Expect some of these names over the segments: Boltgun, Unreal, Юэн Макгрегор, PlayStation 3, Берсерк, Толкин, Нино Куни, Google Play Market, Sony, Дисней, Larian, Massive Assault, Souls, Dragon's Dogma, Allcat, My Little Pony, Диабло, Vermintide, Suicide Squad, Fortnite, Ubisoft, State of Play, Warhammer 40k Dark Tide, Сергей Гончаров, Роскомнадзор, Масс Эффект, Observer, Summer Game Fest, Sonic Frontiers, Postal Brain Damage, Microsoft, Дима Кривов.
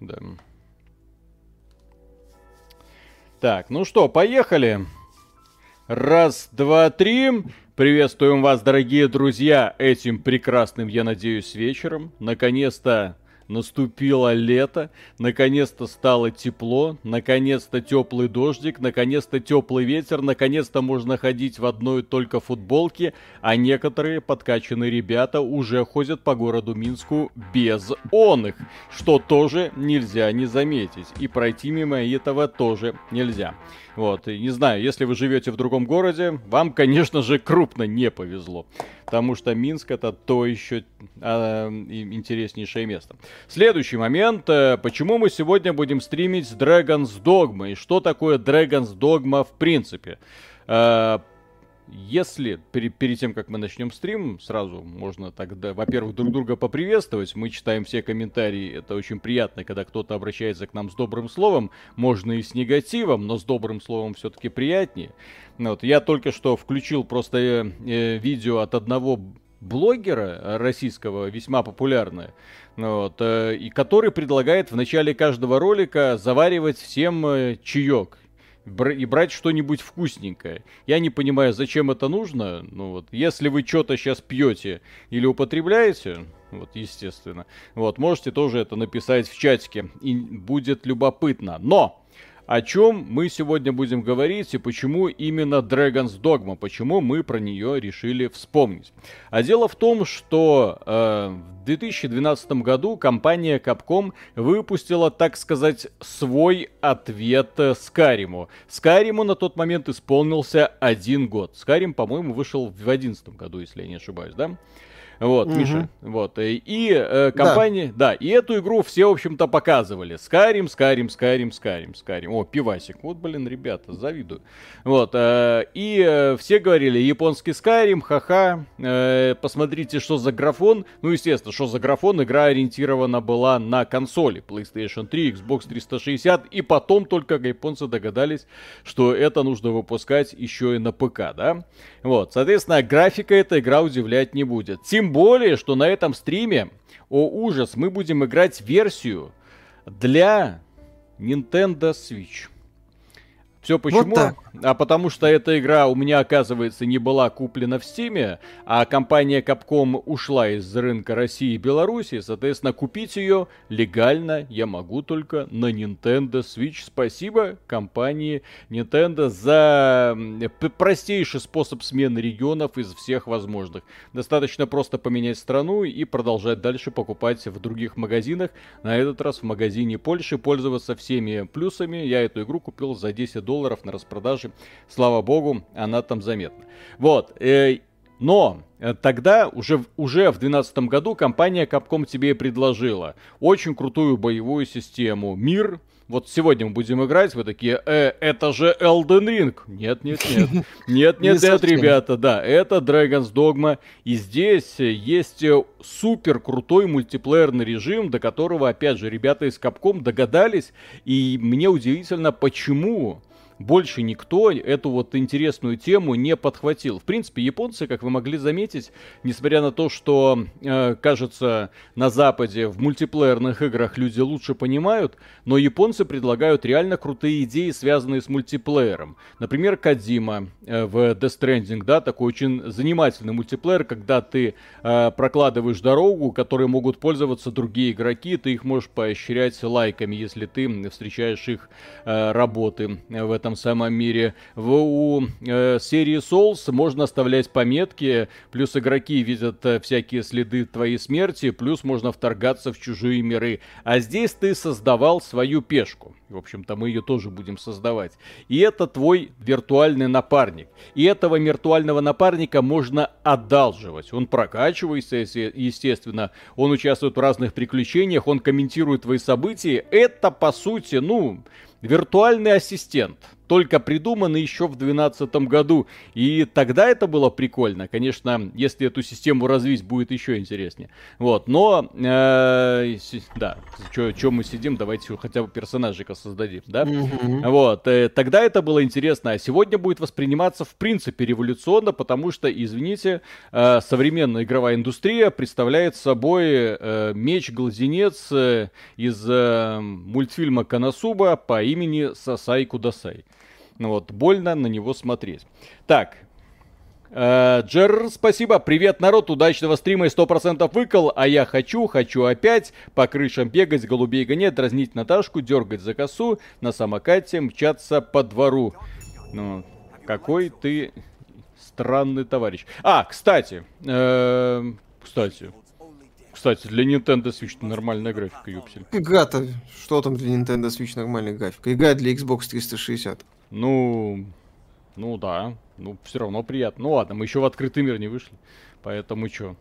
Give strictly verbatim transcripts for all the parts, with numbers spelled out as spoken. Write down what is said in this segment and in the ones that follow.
да. Так, ну что, поехали. Раз, два, три. Приветствуем вас, дорогие друзья, этим прекрасным, я надеюсь, вечером. Наконец-то наступило лето, наконец-то стало тепло, наконец-то теплый дождик, наконец-то теплый ветер, наконец-то можно ходить в одной только футболке, а некоторые подкачанные ребята уже ходят по городу Минску без оных, что тоже нельзя не заметить, и пройти мимо этого тоже нельзя. Вот, и не знаю, если вы живете в другом городе, вам, конечно же, крупно не повезло, потому что Минск это то еще э, интереснейшее место. Следующий момент. Почему мы сегодня будем стримить Dragon's Dogma? И что такое Dragon's Dogma в принципе? Если перед, перед тем, как мы начнем стрим, сразу можно тогда, во-первых, друг друга поприветствовать. Мы читаем все комментарии, это очень приятно, когда кто-то обращается к нам с добрым словом. Можно и с негативом, но с добрым словом все-таки приятнее. Вот. Я только что включил просто э, э, видео от одного блогера российского, весьма популярного, вот, э, и который предлагает в начале каждого ролика заваривать всем э, чаек и брать что-нибудь вкусненькое. Я не понимаю, зачем это нужно. Ну вот, если вы что-то сейчас пьете или употребляете, вот, естественно, вот, можете тоже это написать в чатике, и будет любопытно. Но о чем мы сегодня будем говорить и почему именно Dragon's Dogma, почему мы про нее решили вспомнить. А дело в том, что э, в две тысячи двенадцатом году компания Capcom выпустила, так сказать, свой ответ Skyrim. Skyrim на тот момент исполнился один год. Skyrim, по-моему, вышел в две тысячи одиннадцатом году, если я не ошибаюсь, да? Вот, угу. Миша, вот, и, и э, компания, да. да, и эту игру все, в общем-то, показывали. Skyrim, Skyrim, Skyrim, Skyrim, Skyrim. О, пивасик, вот, блин, ребята, завидую. Вот, э, и э, все говорили, японский Skyrim, ха-ха, э, посмотрите, что за графон. Ну, естественно, что за графон, игра ориентирована была на консоли PlayStation три, Xbox триста шестьдесят, и потом только японцы догадались, что это нужно выпускать еще и на ПК, да? Вот, соответственно, графика эта игра удивлять не будет. Тем Тем более, что на этом стриме, о ужас, мы будем играть версию для Nintendo Switch. Все почему? Вот а потому что эта игра у меня, оказывается, не была куплена в Steam, а компания Capcom ушла из рынка России и Беларуси. Соответственно, купить ее легально я могу только на Nintendo Switch. Спасибо компании Nintendo за простейший способ смены регионов из всех возможных. Достаточно просто поменять страну и продолжать дальше покупать в других магазинах. На этот раз в магазине Польши, пользоваться всеми плюсами. Я эту игру купил за десять долларов на распродаже. Слава богу, она там заметна. Вот. Но тогда, уже, уже в две тысячи двенадцатом году, компания Capcom тебе предложила очень крутую боевую систему. Мир. Вот сегодня мы будем играть, вы такие, э, это же Elden Ring. Нет, нет, нет. Нет, нет, нет, ребята, да, это Dragon's Dogma. И здесь есть супер крутой мультиплеерный режим, до которого, опять же, ребята из Capcom догадались. И мне удивительно, почему больше никто эту вот интересную тему не подхватил. В принципе, японцы, как вы могли заметить, несмотря на то, что, э, кажется, на Западе в мультиплеерных играх люди лучше понимают, но японцы предлагают реально крутые идеи, связанные с мультиплеером. Например, Кодзима э, в Death Stranding, да, такой очень занимательный мультиплеер, когда ты э, прокладываешь дорогу, которой могут пользоваться другие игроки, ты их можешь поощрять лайками, если ты встречаешь их э, работы в этом самом мире. В, у э, серии Souls можно оставлять пометки, плюс игроки видят э, всякие следы твоей смерти, плюс можно вторгаться в чужие миры. А здесь ты создавал свою пешку. В общем-то, мы ее тоже будем создавать. И это твой виртуальный напарник. И этого виртуального напарника можно одалживать. Он прокачивается, естественно. Он участвует в разных приключениях, он комментирует твои события. Это, по сути, ну... виртуальный ассистент. только придуман еще в две тысячи двенадцатом году. И тогда это было прикольно. Конечно, если эту систему развить, будет еще интереснее. Вот, но... Э, да, что мы сидим, давайте хотя бы персонажика создадим, да? Mm-hmm. Вот, э, тогда это было интересно, а сегодня будет восприниматься в принципе революционно, потому что, извините, э, современная игровая индустрия представляет собой э, меч-гладенец э, из э, мультфильма Канасуба по имени Сасай Кудасай. Вот, больно на него смотреть. Так... Джер, спасибо. Привет, народ. Удачного стрима и сто процентов выкол. А я хочу, хочу опять по крышам бегать, голубей гонять, дразнить Наташку, дергать за косу, на самокате мчаться по двору. Ну, какой ты странный товарищ. А, кстати, э-э, кстати, кстати, для Nintendo Switch нормальная графика, ёпсель. Игра-то, что там для Nintendo Switch нормальная графика? Игра для Xbox триста шестьдесят. Ну... Ну да, ну все равно приятно. Ну ладно, мы еще в открытый мир не вышли, поэтому чё?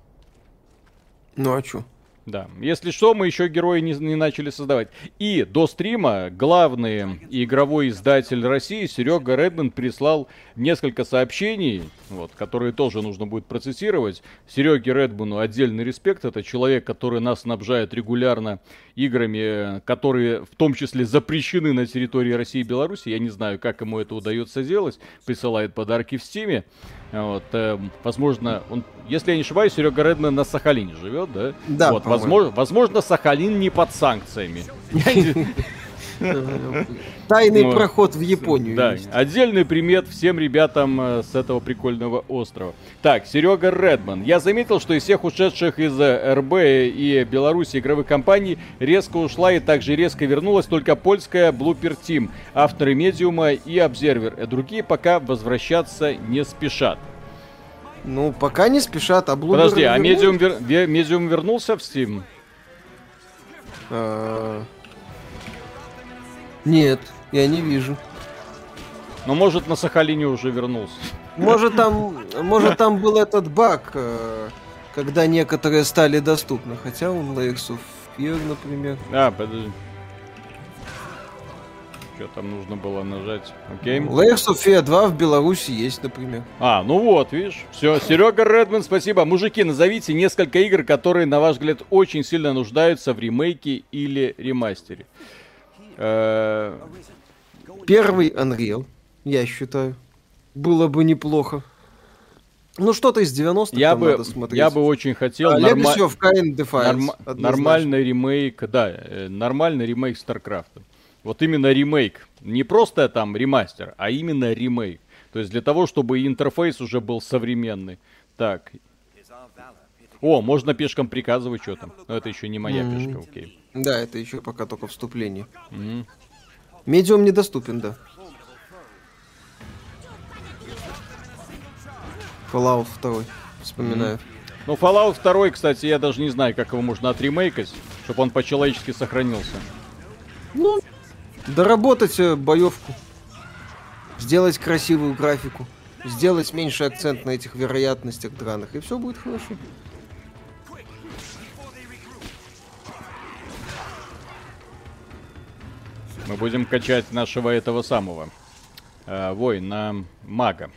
Ну а чё? Да, если что, мы еще герои не, не начали создавать. И до стрима главный игровой издатель России Серега Редман прислал несколько сообщений, вот, которые тоже нужно будет процессировать. Сереге Редману отдельный респект. Это человек, который нас снабжает регулярно играми, которые в том числе запрещены на территории России и Беларуси. Я не знаю, как ему это удается делать. Присылает подарки в Стиме. Вот, э, возможно, он, если я не ошибаюсь, Серега Редман на Сахалине живет, да? Да. Вот, возможно, возможно, Сахалин не под санкциями. Тайный проход в Японию. Да, отдельный привет всем ребятам с этого прикольного острова. Так, Серега Редман. Я заметил, что из всех ушедших из эр бэ и Беларуси игровых компаний резко ушла и также резко вернулась только польская Bloober Team, авторы Медиума и Observer. Другие пока возвращаться не спешат. Ну, пока не спешат, а Bloober... Подожди, а Medium, вер... Medium вернулся в Steam? А... Нет, я не вижу. Но может на Сахалине уже вернулся. Может там, может там был этот баг, когда некоторые стали доступны. Хотя он Layers of Fear, например. А, подожди. Что там нужно было нажать? Окей. Layers of Fear два в Беларуси есть, например. А, ну вот, видишь. Все, Серега Редман, спасибо. Мужики, назовите несколько игр, которые, на ваш взгляд, очень сильно нуждаются в ремейке или ремастере. Первый Unreal, я считаю. Было бы неплохо. Ну, что-то из девяностых я там бы, надо смотреть. Я бы очень хотел... А, норма... Defiance, норм... Нормальный ремейк, да, нормальный ремейк StarCraft. Вот именно ремейк. Не просто там ремастер, а именно ремейк. То есть для того, чтобы интерфейс уже был современный. Так. О, можно пешкам приказывать, что там. Но это еще не моя mm-hmm. пешка, окей. Да, это еще пока только вступление. Mm-hmm. Medium недоступен, да. Fallout два, вспоминаю. Mm-hmm. Ну, Fallout два, кстати, я даже не знаю, как его можно отремейкать, чтобы он по-человечески сохранился. Ну, доработать боевку, сделать красивую графику, сделать меньше акцент на этих вероятностях драных, и все будет хорошо. Мы будем качать нашего этого самого э, воина мага.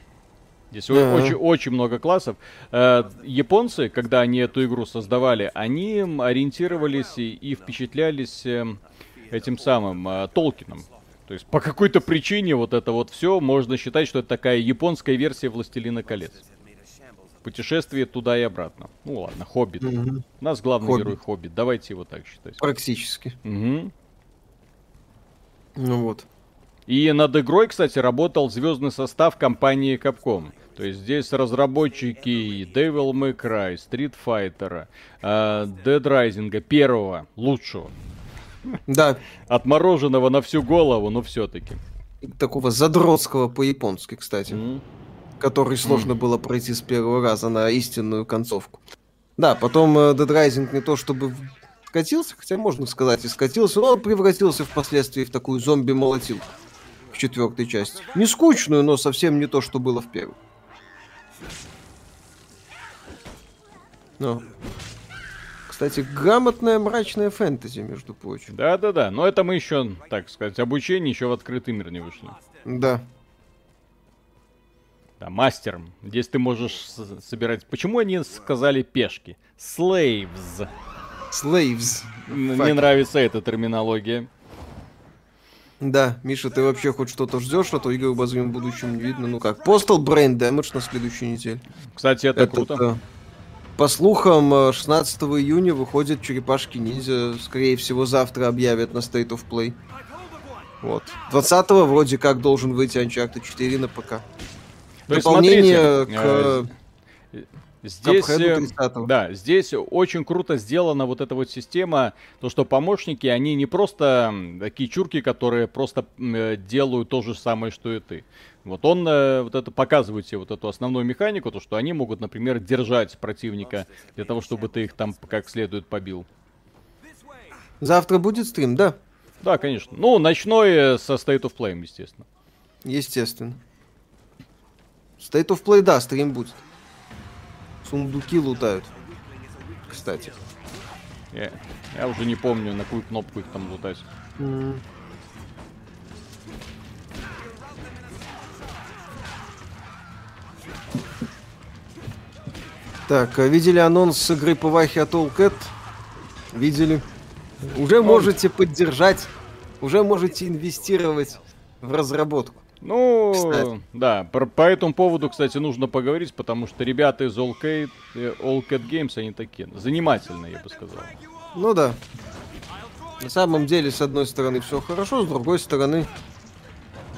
Здесь uh-huh. очень, очень много классов. Э, японцы, когда они эту игру создавали, они ориентировались и, и впечатлялись э, этим самым э, Толкином. То есть по какой-то причине вот это вот все можно считать, что это такая японская версия «Властелина колец». Путешествие туда и обратно. Ну ладно, «Хоббит». Mm-hmm. У нас главный Хоббит. Герой «Хоббит». Давайте его так считать. Практически. Угу. Ну вот. И над игрой, кстати, работал звездный состав компании Capcom. То есть здесь разработчики Devil May Cry, Street Fighter, uh, Dead Rising, первого, лучшего. Да. Отмороженного на всю голову, но все-таки. Такого задротского по-японски, кстати. Mm-hmm. Который сложно mm-hmm. было пройти с первого раза на истинную концовку. Да, потом uh, Dead Rising не то чтобы скатился, хотя можно сказать и скатился, но он превратился впоследствии в такую зомби-молотилку в четвертой части. Не скучную, но совсем не то, что было в первой. Но... Кстати, грамотная мрачная фэнтези, между прочим. Да-да-да, но это мы еще, так сказать, обучение еще в открытый мир не вышло. Да. Да, мастером. Здесь ты можешь собирать... Почему они сказали пешки? Slaves. Slaves. Мне нравится эта терминология. Да, Миша, ты вообще хоть что-то ждешь, а то игры в обозримом будущем не видно. Ну как, Postal Brain Damage на следующей неделе. Кстати, это, это круто. Да. По слухам, шестнадцатого июня выходят черепашки-ниндзя. Скорее всего, завтра объявят на State of Play. Вот. двадцатого вроде как должен выйти Uncharted четыре на ПК. То дополнение есть, смотрите, к... Здесь, да, здесь очень круто сделана вот эта вот система, то что помощники, они не просто такие чурки, которые просто делают то же самое, что и ты. Вот он вот это показывает тебе вот эту основную механику, то что они могут, например, держать противника для того, чтобы ты их там как следует побил. Завтра будет стрим, да? Да, конечно. Ну, ночной со State of Play, естественно. Естественно. State of Play, да, стрим будет. Сундуки лутают, кстати. Я, я уже не помню, на какую кнопку их там лутать. Mm. Так, видели анонс игры по Вахе от Allcat? Видели. Уже Он... можете поддержать, уже можете инвестировать в разработку. Ну, кстати. Да, по, по этому поводу, кстати, нужно поговорить, потому что ребята из Allcat, Allcat Games, они такие занимательные, я бы сказал. Ну да. На самом деле, с одной стороны, все хорошо, с другой стороны,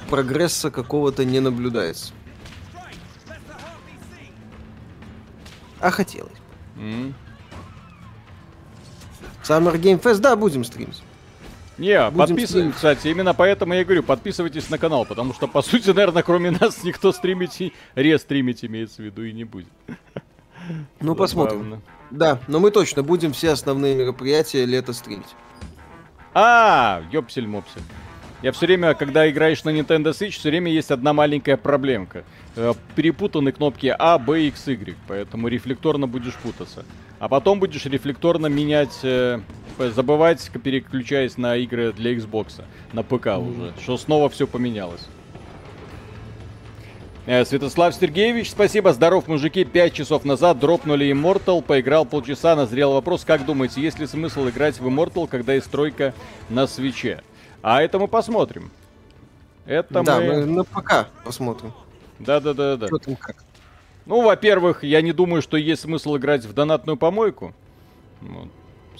прогресса какого-то не наблюдается. А хотелось. Mm. Summer Game Fest, да, будем стримить. Не, подписывайтесь, кстати, именно поэтому я и говорю, подписывайтесь на канал, потому что, по сути, наверное, кроме нас никто стримить и рестримить, имеется в виду, и не будет. Ну, посмотрим. Да, но мы точно будем все основные мероприятия лето стримить. А, ёпсель-мопсель. Я все время, когда играешь на Nintendo Switch, все время есть одна маленькая проблемка. Перепутаны кнопки А, Б, X, Y, поэтому рефлекторно будешь путаться. А потом будешь рефлекторно менять, забывать, переключаясь на игры для Xbox, на ПК уже, что снова все поменялось. Святослав Сергеевич, спасибо, здоров, мужики, пять часов назад дропнули Immortal, поиграл полчаса, назрел вопрос, как думаете, есть ли смысл играть в Immortal, когда есть тройка на свитче? А это мы посмотрим. Это да, мы... мы на ПК посмотрим. Да-да-да-да. Ну, во-первых, я не думаю, что есть смысл играть в донатную помойку. Вот.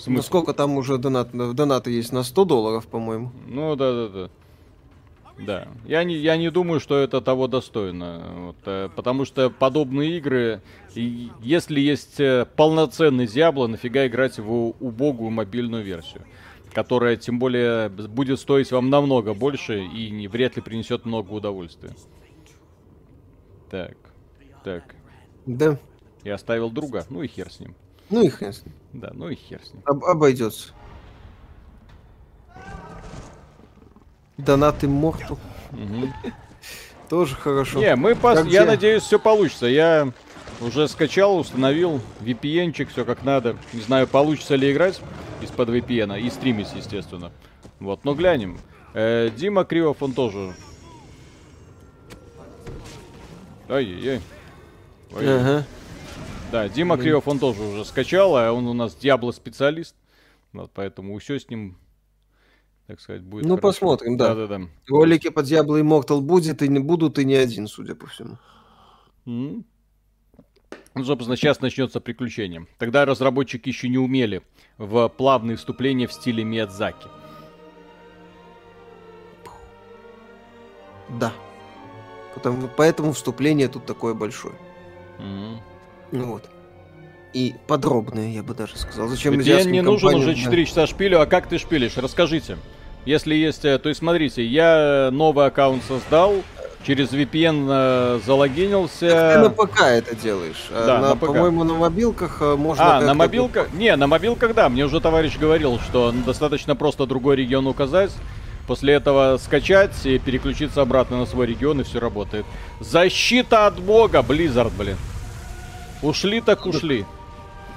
Ну, сколько там уже донат... донаты есть? На сто долларов, по-моему. Ну, да-да-да. Да. Я не, я не думаю, что это того достойно. Вот. Потому что подобные игры... Если есть полноценный Диабло, нафига играть в убогую мобильную версию? Которая, тем более, будет стоить вам намного больше и не, вряд ли принесет много удовольствия. Так, так. Да. Я оставил друга, ну и хер с ним. Ну и хер с ним. Да, ну и хер с ним. Об- обойдется. Донат Immortal. Тоже хорошо. Не, мы пос... Я надеюсь, все получится. Я уже скачал, установил ви пи эн-чик, все как надо. Не знаю, получится ли играть из-под ви пи эн и стримить, естественно. Вот, но глянем. Э, Дима Кривов, он тоже. Ай-яй-яй. Ага. Да, Дима Кривов, он тоже уже скачал, а он у нас Диабло-специалист. Вот, поэтому все с ним, так сказать, будет. Ну, хорошо. Посмотрим, да. Да, да, да. Ролики по Диабло Immortal будет и не будут, и не один, судя по всему. Mm-hmm. Ну, собственно, сейчас начнется приключение. Тогда разработчики еще не умели в плавные вступления в стиле Миядзаки. Да. Потому, поэтому вступление тут такое большое. Mm-hmm. Ну вот. И подробное, я бы даже сказал. Зачем мне не нужен уже четыре часа шпилю, а как ты шпилишь? Расскажите. Если есть... То есть, смотрите, я новый аккаунт создал... Через ви пи эн э, залогинился. Так ты на ПК это делаешь. Да, на, на ПК. По-моему, на мобилках можно... А, на мобилках? Был... Не, на мобилках, да. Мне уже товарищ говорил, что достаточно просто другой регион указать. После этого скачать и переключиться обратно на свой регион, и все работает. Защита от бога, Blizzard, блин. Ушли так ушли.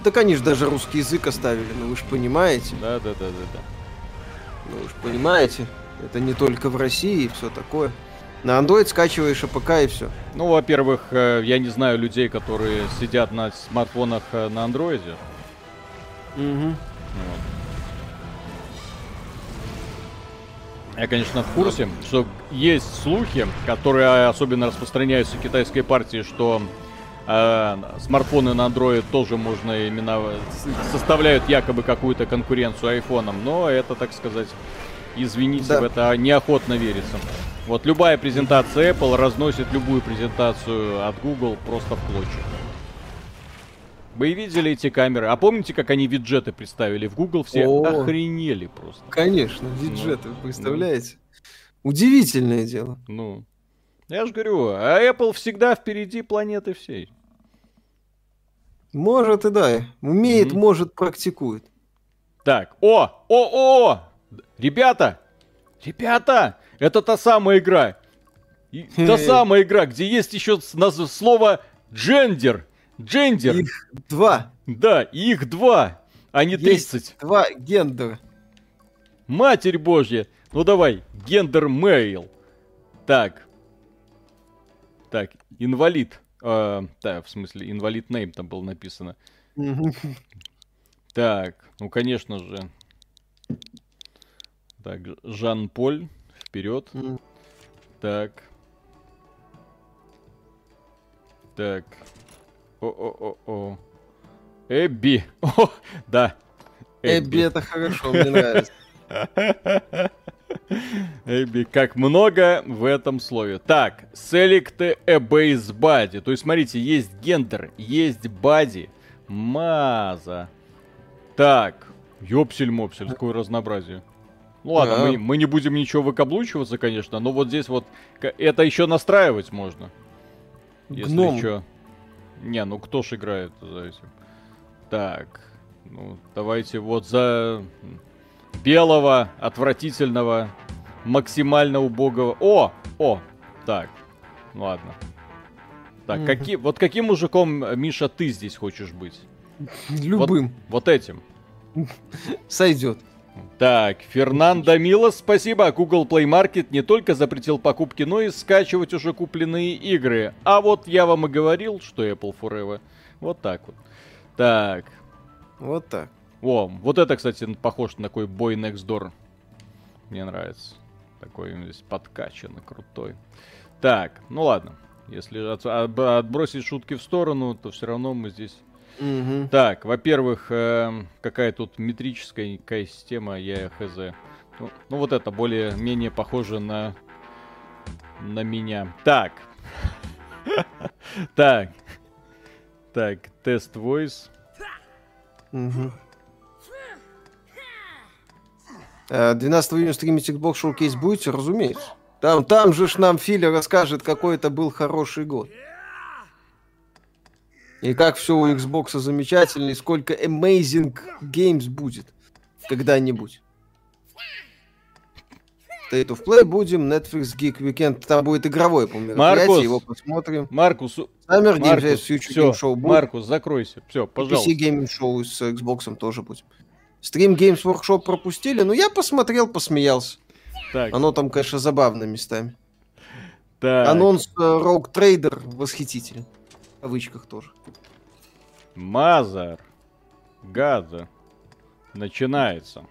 Да, конечно, даже русский язык оставили, но вы же понимаете. Да, да, да, да, да. Ну вы же понимаете, это не только в России и все такое. На Android скачиваешь АПК и все. Ну, во-первых, я не знаю людей, которые сидят на смартфонах на андроиде. Угу. Вот. Я, конечно, в курсе, что есть слухи, которые особенно распространяются в китайской партии, что э, смартфоны на Android тоже можно именно составляют якобы какую-то конкуренцию айфонам, но это, так сказать, извините, да. в это неохотно верится. Вот любая презентация Apple разносит любую презентацию от Google просто в клочья. Вы видели эти камеры? А помните, как они виджеты представили в Google? Все О, охренели просто. Конечно, виджеты, ну, представляете? Ну. Удивительное дело. Ну, я же говорю, а Apple всегда впереди планеты всей. Может и да. Умеет, mm-hmm. может, практикует. Так, о, о, о, о! Ребята, ребята, это та самая игра. И, та самая игра, где есть еще слово «джендер». Джендер. Их два. Да, их два, а не тридцать. Два гендера. Матерь Божья. Ну давай, гендер мейл. Так. Так, инвалид. Э, да, в смысле, инвалид нейм там было написано. Так, ну конечно же. Так, Жан-Поль, вперед. Так. Так. О-о-о-о. Эбби. О, да. Эбби. Эбби это хорошо, мне нравится. Эбби, как много в этом слове. Так, select a base body. То есть, смотрите, есть гендер, есть body. Маза. Так, ёпсель-мопсель, какое разнообразие. Ну ладно, мы, мы не будем ничего выкаблучиваться, конечно, но вот здесь вот это еще настраивать можно. Если Гном. Чё. Не, ну кто ж играет за этим? Так, ну давайте вот за белого, отвратительного, максимально убогого. О, о, так, ладно. Так, mm-hmm. каки, вот каким мужиком, Миша, ты здесь хочешь быть? Любым. Вот, вот этим. Сойдет. Так, Фернандо Милос, спасибо. Google Play Market не только запретил покупки, но и скачивать уже купленные игры. А вот я вам и говорил, что Apple Forever. Вот так вот. Так. Вот так. О, вот это, кстати, похоже на такой Boy Next Door. Мне нравится. Такой здесь подкачанный, крутой. Так, ну ладно. Если от, от, отбросить шутки в сторону, то все равно мы здесь... Mm-hmm. Так, во-первых, э, какая тут метрическая какая система, я хз. Ну, ну вот это более-менее похоже на на меня. Так, так, так, тест voice. двенадцатого июня стримить Xbox Showcase будете, разумеется. Там, там же ж нам Филя расскажет, какой это был хороший год. И как все у Xbox замечательно, и сколько Amazing Games будет когда-нибудь. State of Play будем, Netflix Geek Weekend, там будет игровой, по-моему, мероприятие, его посмотрим. Маркус, Summer Game Fest, Future Game Show будет. Маркус, закройся, все, пожалуйста. пи си Gaming Show с Xbox тоже будем. Stream Games Workshop пропустили, но я посмотрел, посмеялся. Так. Оно там, конечно, забавно местами. Так. Анонс Rogue Trader восхитителен. Кавычках тоже. Мазар. Газа. Начинается.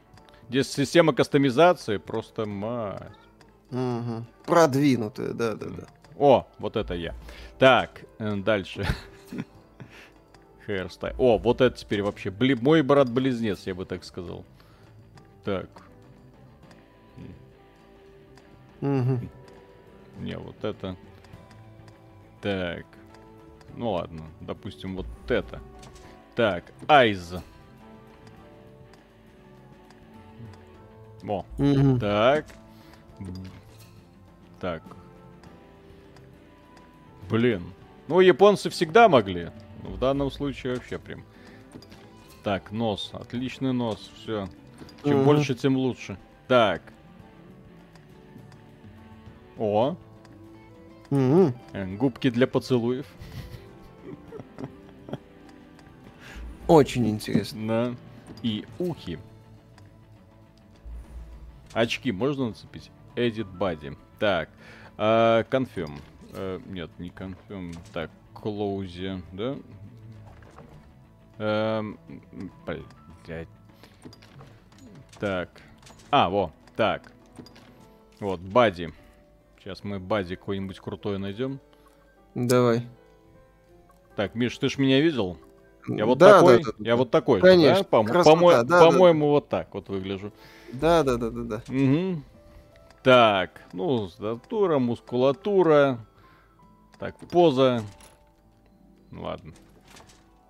Здесь система кастомизации просто мать. Угу. Продвинутая, да-да-да. О, вот это я. Так, дальше. Hairstyle. О, вот это теперь вообще. Бли... Мой брат-близнец, я бы так сказал. Так. Угу. Не, вот это. Так. Ну ладно, допустим, вот это. Так, Айз. О, mm-hmm. так. Так. Блин. Ну, японцы всегда могли. Но в данном случае вообще прям. Так, нос. Отличный нос. Все. Чем mm-hmm. больше, тем лучше. Так. О. Mm-hmm. Губки для поцелуев. Очень интересно. И ухи. Очки можно нацепить? Edit body. Так. Конфирм. Uh, uh, нет, не конфирм. Так, клоузе, да? Uh, блять. Так. А, во, так. Вот, бади. Сейчас мы бади какой-нибудь крутой найдем. Давай. Так, Миш, ты ж меня видел? Я вот да, такой, да, да, я да. вот такой, конечно, да? По-моему, по да, по да. вот так вот выгляжу. Да, да, да, да, да. Угу. Так, ну, статура, мускулатура, так, поза. Ладно.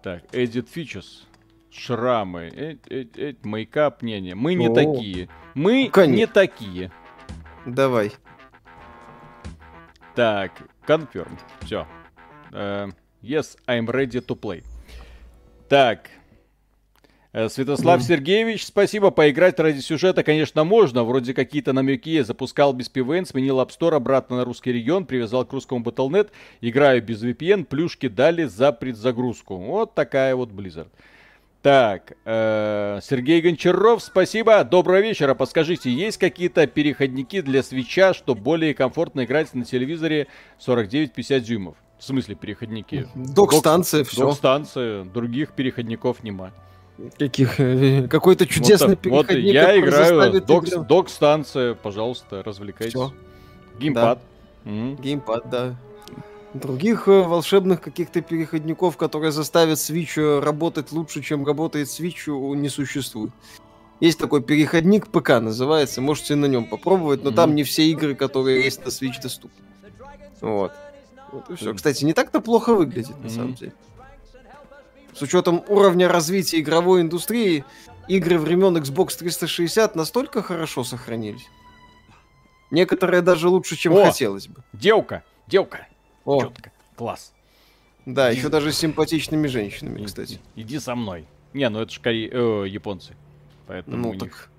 Так, edit features, шрамы, мейкап, не, не, мы не О-о-о. такие, мы конечно. не такие. Давай. Так, confirm, все. Uh, yes, I'm ready to play. Так, Святослав mm. Сергеевич, спасибо, поиграть ради сюжета, конечно, можно, вроде какие-то намеки есть, запускал без пи ви эн, сменил App Store обратно на русский регион, привязал к русскому Battle.net, играю без ви пи эн, плюшки дали за предзагрузку. Вот такая вот Blizzard. Так, э, Сергей Гончаров, спасибо, доброго вечера, подскажите, есть какие-то переходники для свитча, чтобы более комфортно играть на телевизоре сорок девять пятьдесят дюймов? В смысле переходники? Док-станция, Док, все. Док-станция, других переходников нема. Каких? Какой-то чудесный вот, переходник. Вот я играю, док, док-станция, пожалуйста, развлекайтесь. Все. Геймпад. Да. Mm. Геймпад, да. Других волшебных каких-то переходников, которые заставят Switch работать лучше, чем работает Switch, не существует. Есть такой переходник, ПК называется, можете на нем попробовать, но mm. там не все игры, которые есть на Switch, доступны. Вот. Вот и все. Кстати, не так-то плохо выглядит, на mm-hmm. самом деле. С учетом уровня развития игровой индустрии, игры времен Xbox триста шестьдесят настолько хорошо сохранились. Некоторые даже лучше, чем О, хотелось бы. Девка, девка. О. Четко. Класс. Да, иди. Еще даже с симпатичными женщинами, иди, кстати. Иди со мной. Не, ну это же коре... э, японцы. Поэтому ну, у так... них...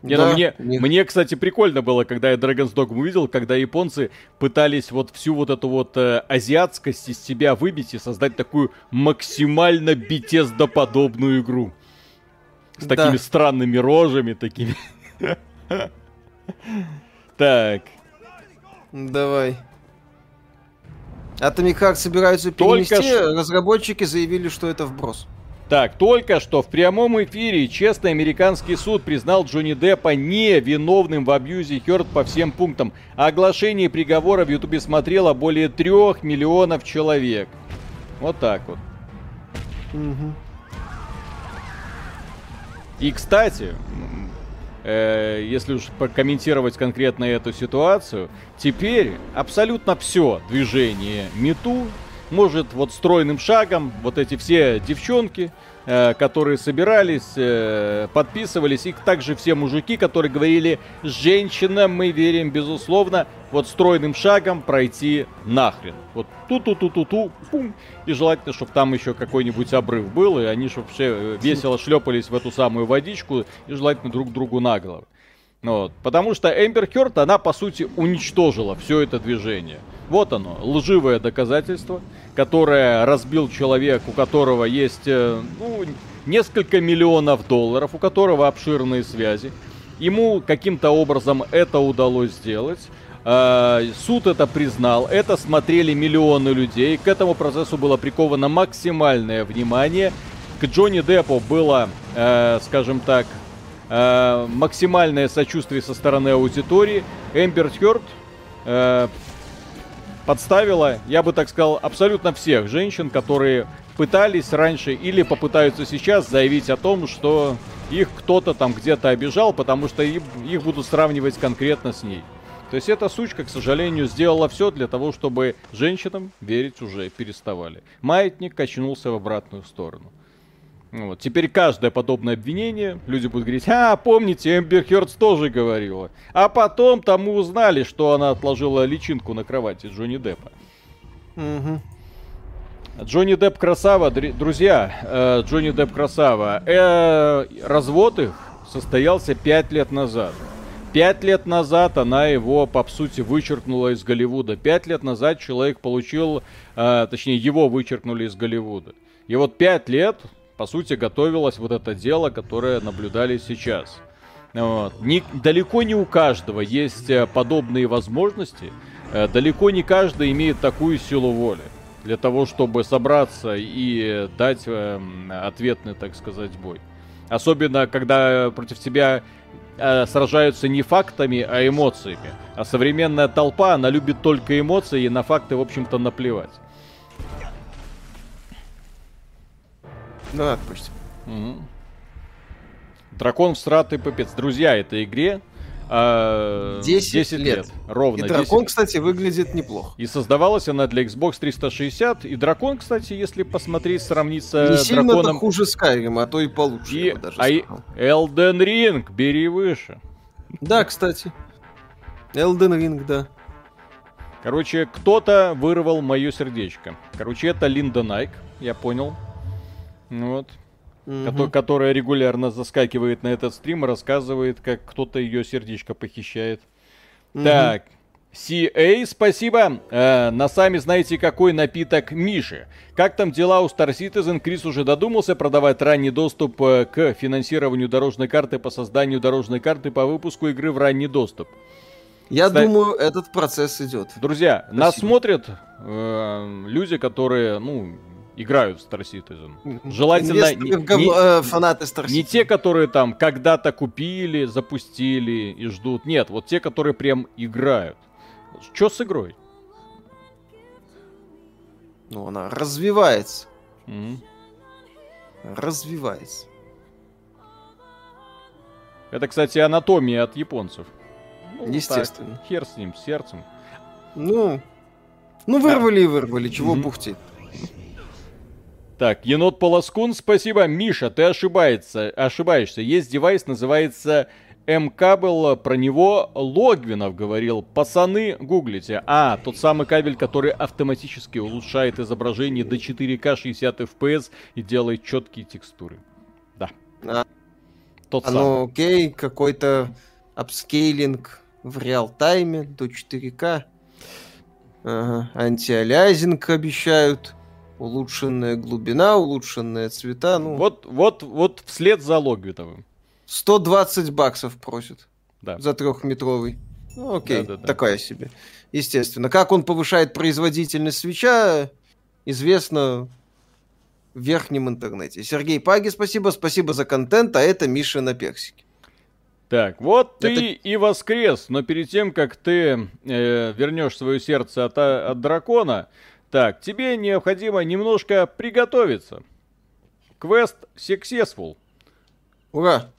Не, да, ну мне, мне, кстати, прикольно было, когда я Dragon's Dogma увидел, когда японцы пытались вот всю вот эту вот э, азиатскость из себя выбить и создать такую максимально Bethesda-подобную игру. С такими да. странными рожами, такими. Так. Давай. Atomic Heart собираются перенести, разработчики заявили, что это вброс. Так, только что в прямом эфире честный американский суд признал Джонни Деппа невиновным в абьюзе Хёрд по всем пунктам. Оглашение приговора в Ютубе смотрело более трех миллионов человек. Вот так вот. Угу. И, кстати, э, если уж прокомментировать конкретно эту ситуацию, теперь абсолютно все движение МИТУ может вот стройным шагом вот эти все девчонки, э, которые собирались, э, подписывались, и также все мужики, которые говорили «женщинам мы верим, безусловно», вот стройным шагом пройти нахрен. Вот ту-ту-ту-ту-ту, пум, и желательно, чтобы там еще какой-нибудь обрыв был, и они чтобы все весело шлепались в эту самую водичку, и желательно друг другу на голову. Вот. Потому что Эмбер Хёрд, она, по сути, уничтожила все это движение. Вот оно, лживое доказательство, которое разбил человек, у которого есть, ну, несколько миллионов долларов, у которого обширные связи. Ему каким-то образом это удалось сделать. Суд это признал, это смотрели миллионы людей. К этому процессу было приковано максимальное внимание. К Джонни Деппу было, скажем так... Э, максимальное сочувствие со стороны аудитории. Эмбер Хёрд э, подставила, я бы так сказал, абсолютно всех женщин, которые пытались раньше или попытаются сейчас заявить о том, что их кто-то там где-то обижал, потому что им, их будут сравнивать конкретно с ней. То есть эта сучка, к сожалению, сделала все для того, чтобы женщинам верить уже переставали. Маятник качнулся в обратную сторону. Вот. Теперь каждое подобное обвинение, люди будут говорить, а, помните, Эмбер Хёрд тоже говорила. А потом там мы узнали, что она отложила личинку на кровати Джонни Деппа. Угу. Джонни Депп красава, друзья, Джонни Депп красава. Э, развод их состоялся пять лет назад. пять лет назад она его, по сути, вычеркнула из Голливуда. пять лет назад человек получил, э, точнее, его вычеркнули из Голливуда. И вот пять лет... По сути, готовилось вот это дело, которое наблюдали сейчас. Вот. Не, далеко не у каждого есть подобные возможности далеко не каждый имеет такую силу воли для того, чтобы собраться и дать э, ответный, так сказать, бой. Особенно, когда против тебя э, сражаются не фактами, а эмоциями. А современная толпа, она любит только эмоции и на факты, в общем-то, наплевать. Ну, отпусти. Угу. Дракон в сратый попец. Друзья, этой игре э, десять лет. Ровно. И дракон, десять. Кстати, выглядит неплохо. И создавалась она для Xbox триста шестьдесят. И дракон, кстати, если посмотреть, сравнится с драконом... Не сильно-то хуже Skyrim, а то и получше. И... Даже а и... Elden Ring, бери выше. Да, кстати. Elden Ring, да. Короче, кто-то вырвал мое сердечко. Короче, это Линда Найк, я понял. Вот. Угу. Которая регулярно заскакивает на этот стрим и рассказывает, как кто-то ее сердечко похищает. Угу. Так, си эй, спасибо. Э, на сами знаете, какой напиток Миши. Как там дела у Star Citizen? Крис уже додумался продавать ранний доступ к финансированию дорожной карты, по созданию дорожной карты, по выпуску игры в ранний доступ. Я Ста... думаю, этот процесс идет. Друзья, спасибо. Нас смотрят э, люди, которые, ну... играют в Star Citizen. Желательно не, не, фанаты Star Citizen. Не те, которые там когда-то купили, запустили и ждут. Нет, вот те, которые прям играют. Что с игрой? Ну, она развивается. Mm-hmm. Развивается. Это, кстати, анатомия от японцев. Ну, естественно. Так, хер с ним, с сердцем. Ну, ну вырвали и вырвали. Чего mm-hmm. бухтеть? Так, енот Полоскун, спасибо. Миша, ты ошибается, ошибаешься. Есть девайс, называется эм-кабель. Про него Логвинов говорил. Пацаны, гуглите. А, тот самый кабель, который автоматически улучшает изображение до четыре ка шестьдесят эф пи эс и делает четкие текстуры. Да. А, тот а самый. Ну окей, какой-то апскейлинг в реал-тайме до четыре ка. Ага. Антиалиазинг обещают. Улучшенная глубина, улучшенные цвета. Ну, вот, вот, вот вслед за Логвитовым. сто двадцать баксов просит. Да. За трехметровый. Ну, окей, да, да, да. Такая себе. Естественно. Как он повышает производительность свеча, известно в верхнем интернете. Сергей Паги, спасибо. Спасибо за контент, а это Миша на персике. Так, вот ты это... и воскрес. Но перед тем, как ты э, вернешь свое сердце от, от дракона... Так, тебе необходимо немножко приготовиться. Квест successful. Ура!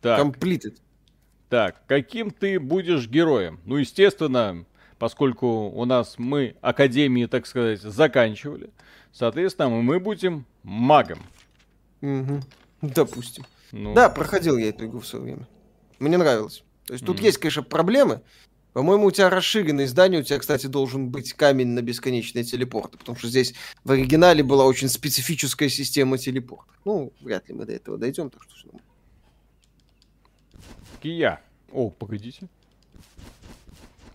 Так. Completed. Так, каким ты будешь героем? Ну, естественно, поскольку у нас мы академии, так сказать, заканчивали, соответственно, мы будем магом. Угу. Допустим. Ну... Да, проходил я эту игру в свое время. Мне нравилось. То есть тут mm-hmm. есть, конечно, проблемы. По-моему, у тебя расширенное издание, у тебя, кстати, должен быть камень на бесконечные телепорты, потому что здесь в оригинале была очень специфическая система телепорта. Ну, вряд ли мы до этого дойдем, так что... Кия. О, погодите.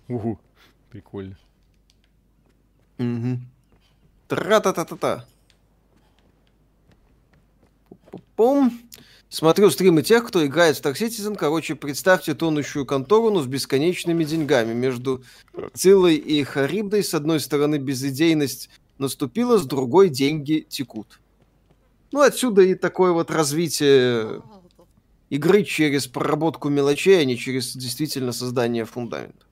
Угу, прикольно. Угу. Тра-та-та-та-та. Пум. Смотрю стримы тех, кто играет в Star Citizen. Короче, представьте тонущую контору, но с бесконечными деньгами. Между Цилой и Харибдой с одной стороны безидейность наступила, с другой деньги текут. Ну, отсюда и такое вот развитие игры через проработку мелочей, а не через действительно создание фундамента.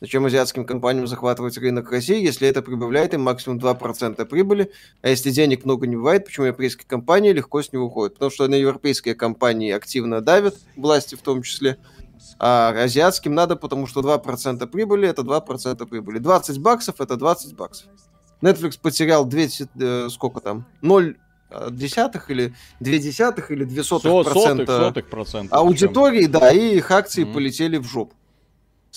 Зачем азиатским компаниям захватывать рынок России, если это прибавляет им максимум два процента прибыли? А если денег много не бывает, почему европейские компании легко с него уходят? Потому что на европейские компании активно давят, власти в том числе, а азиатским надо, потому что два процента прибыли — это два процента прибыли. двадцать баксов — это двадцать баксов. Netflix потерял двести, сколько там, ноль десятых или две десятых или две сотых процента аудитории, да, и их акции mm-hmm. полетели в жопу.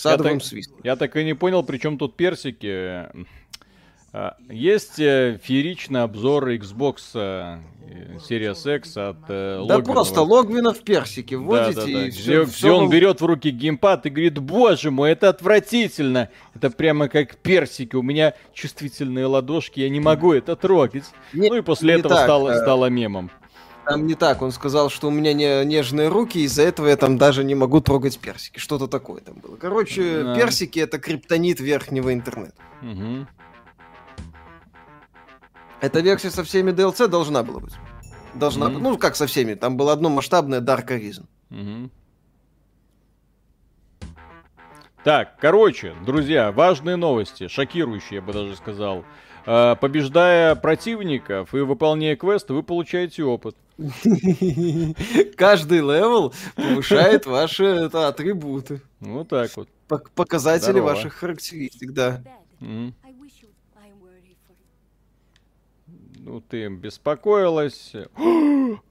Я так, я так и не понял, при чем тут персики. Есть фееричный обзор Xbox Series X от да Логвинова. Да просто Логвинов персики вводите. Да, да, да. И все, где, все... где он берет в руки геймпад и говорит: боже мой, это отвратительно. Это прямо как персики. У меня чувствительные ладошки, я не могу это трогать. Не, ну и после этого стало, стало мемом. Там не так. Он сказал, что у меня не, нежные руки, из-за этого я там даже не могу трогать персики. Что-то такое там было. Короче, да. Персики — это криптонит верхнего интернета. Угу. Эта версия со всеми ди эл си должна была быть. Должна, mm-hmm. ну как со всеми, там было одно масштабное Dark Horizon. Mm-hmm. Так, короче, друзья, важные новости, шокирующие, я бы даже сказал. Э, побеждая противников и выполняя квесты, вы получаете опыт. Каждый левел повышает ваши атрибуты. Вот так вот. Показатели ваших характеристик, да. Ну, ты беспокоилась.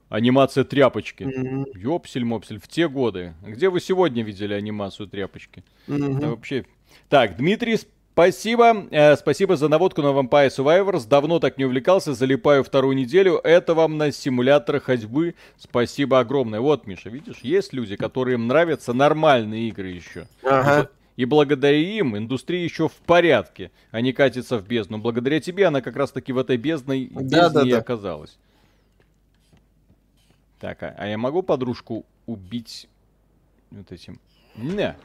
Анимация тряпочки. Mm-hmm. Ёпсель-мопсель, в те годы. Где вы сегодня видели анимацию тряпочки? Mm-hmm. Это вообще... Так, Дмитрий, спасибо. Э, спасибо за наводку на Vampire Survivors. Давно так не увлекался, залипаю вторую неделю. Это вам на симулятор ходьбы. Спасибо огромное. Вот, Миша, видишь, есть люди, которым нравятся нормальные игры еще. Ага. Uh-huh. И благодаря им индустрия еще в порядке, а не катится в бездну. Благодаря тебе она как раз-таки в этой бездной да, да, и да. оказалась. Так, а, а я могу подружку убить вот этим? Не.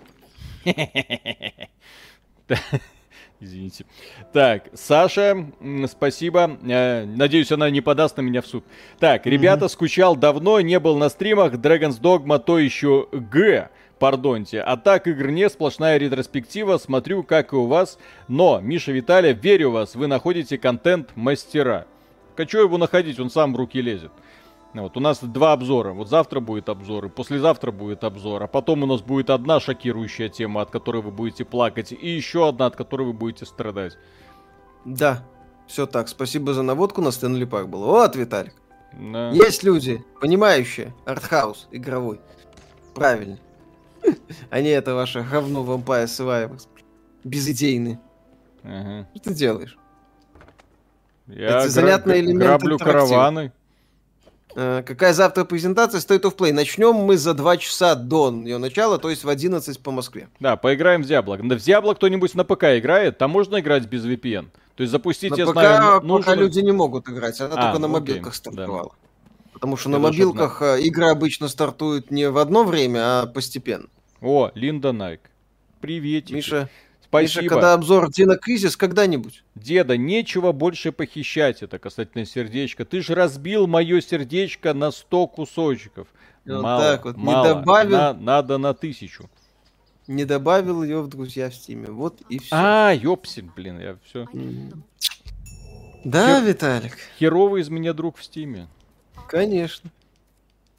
Извините. Так, Саша, спасибо. Надеюсь, она не подаст на меня в суд. Так, ребята, скучал давно, не был на стримах. Dragon's Dogma то еще Г. Пардоньте, а так игр не, сплошная ретроспектива, смотрю, как и у вас. Но, Миша, Виталия, верю в вас, вы находите контент мастера. Хочу его находить, он сам в руки лезет. Вот, у нас два обзора, вот завтра будет обзор, и послезавтра будет обзор. А потом у нас будет одна шокирующая тема, от которой вы будете плакать, и еще одна, от которой вы будете страдать. Да, все так, спасибо за наводку, на Стэнли Пак было. Вот, Виталик, да. Есть люди, понимающие артхаус игровой, правильно. Они это ваше говно Vampire Survivors. Безидейные. Ага. Что ты делаешь? Я гра- граблю караваны. А, какая завтра презентация? State of Play. Начнем мы за два часа до ее начала, то есть в одиннадцать по Москве. Да, поиграем в Диабло. Да, в Диабло кто-нибудь на ПК играет? Там можно играть без ви пи эн? То есть запустить, на я ПК, знаю... Ну, пока нужно... люди не могут играть. Она а, только на окей. мобилках стартовала. Да. Потому что я на мобилках на... игры обычно стартуют не в одно время, а постепенно. О, Линда Найк. Приветики. Миша, спасибо. Миша, когда обзор Дина Кризис, когда-нибудь? Деда, нечего больше похищать это касательно сердечко. Ты же разбил мое сердечко на сто кусочков. Вот мало, так вот. Мало. Не добавил... на, надо на тысячу. Не добавил ее в друзья в стиме. Вот и все. А, ёпсель, блин, я все. Mm. Да, Хер... Виталик. Херовый из меня друг в стиме. Конечно.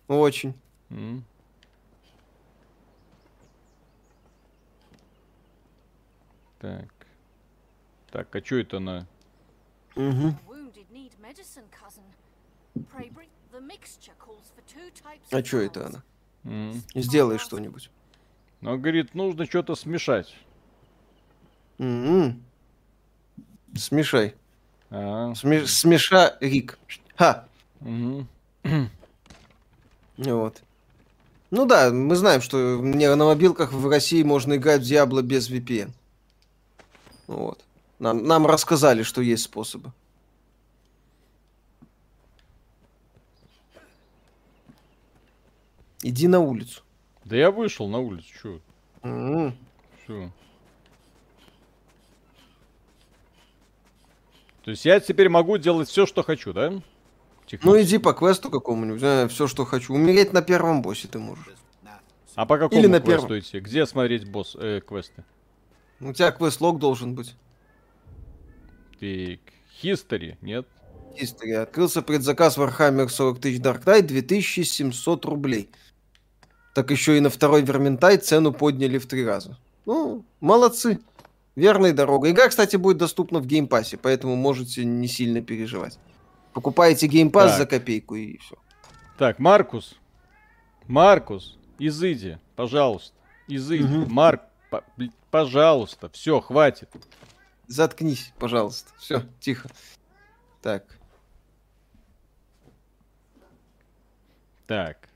Очень. Mm. Так. Так, а что это на... Угу. А что это она? Mm. Сделай что-нибудь. Но, говорит, нужно что-то смешать. Mm-hmm. Смешай. Ah. Сме- смеша Рик. Ха! Mm-hmm. Вот. Ну да, мы знаем, что на мобилках в России можно играть в Диабло без ви пи эн. Вот. Нам, нам рассказали, что есть способы. Иди на улицу. Да я вышел на улицу, чё? Mm-hmm. Всё. То есть я теперь могу делать все, что хочу, да? Технически. Ну иди по квесту какому-нибудь, а, все, что хочу. Умереть на первом боссе ты можешь. А по какому Или на квесту первом. Идти? Где смотреть босс, э, квесты? У тебя квест-лог должен быть. Ты... History, нет? History. Открылся предзаказ Warhammer сорок тысяч Dark Tide, две тысячи семьсот рублей. Так еще и на второй Vermintide цену подняли в три раза. Ну, молодцы. Верная дорога. Игра, кстати, будет доступна в геймпассе, поэтому можете не сильно переживать. Покупаете геймпасс за копейку и все. Так, Маркус. Маркус, изыди, пожалуйста. Изыди. Угу. Марк, по- пожалуйста. Все, хватит. Заткнись, пожалуйста. Все, тихо. Так. Так.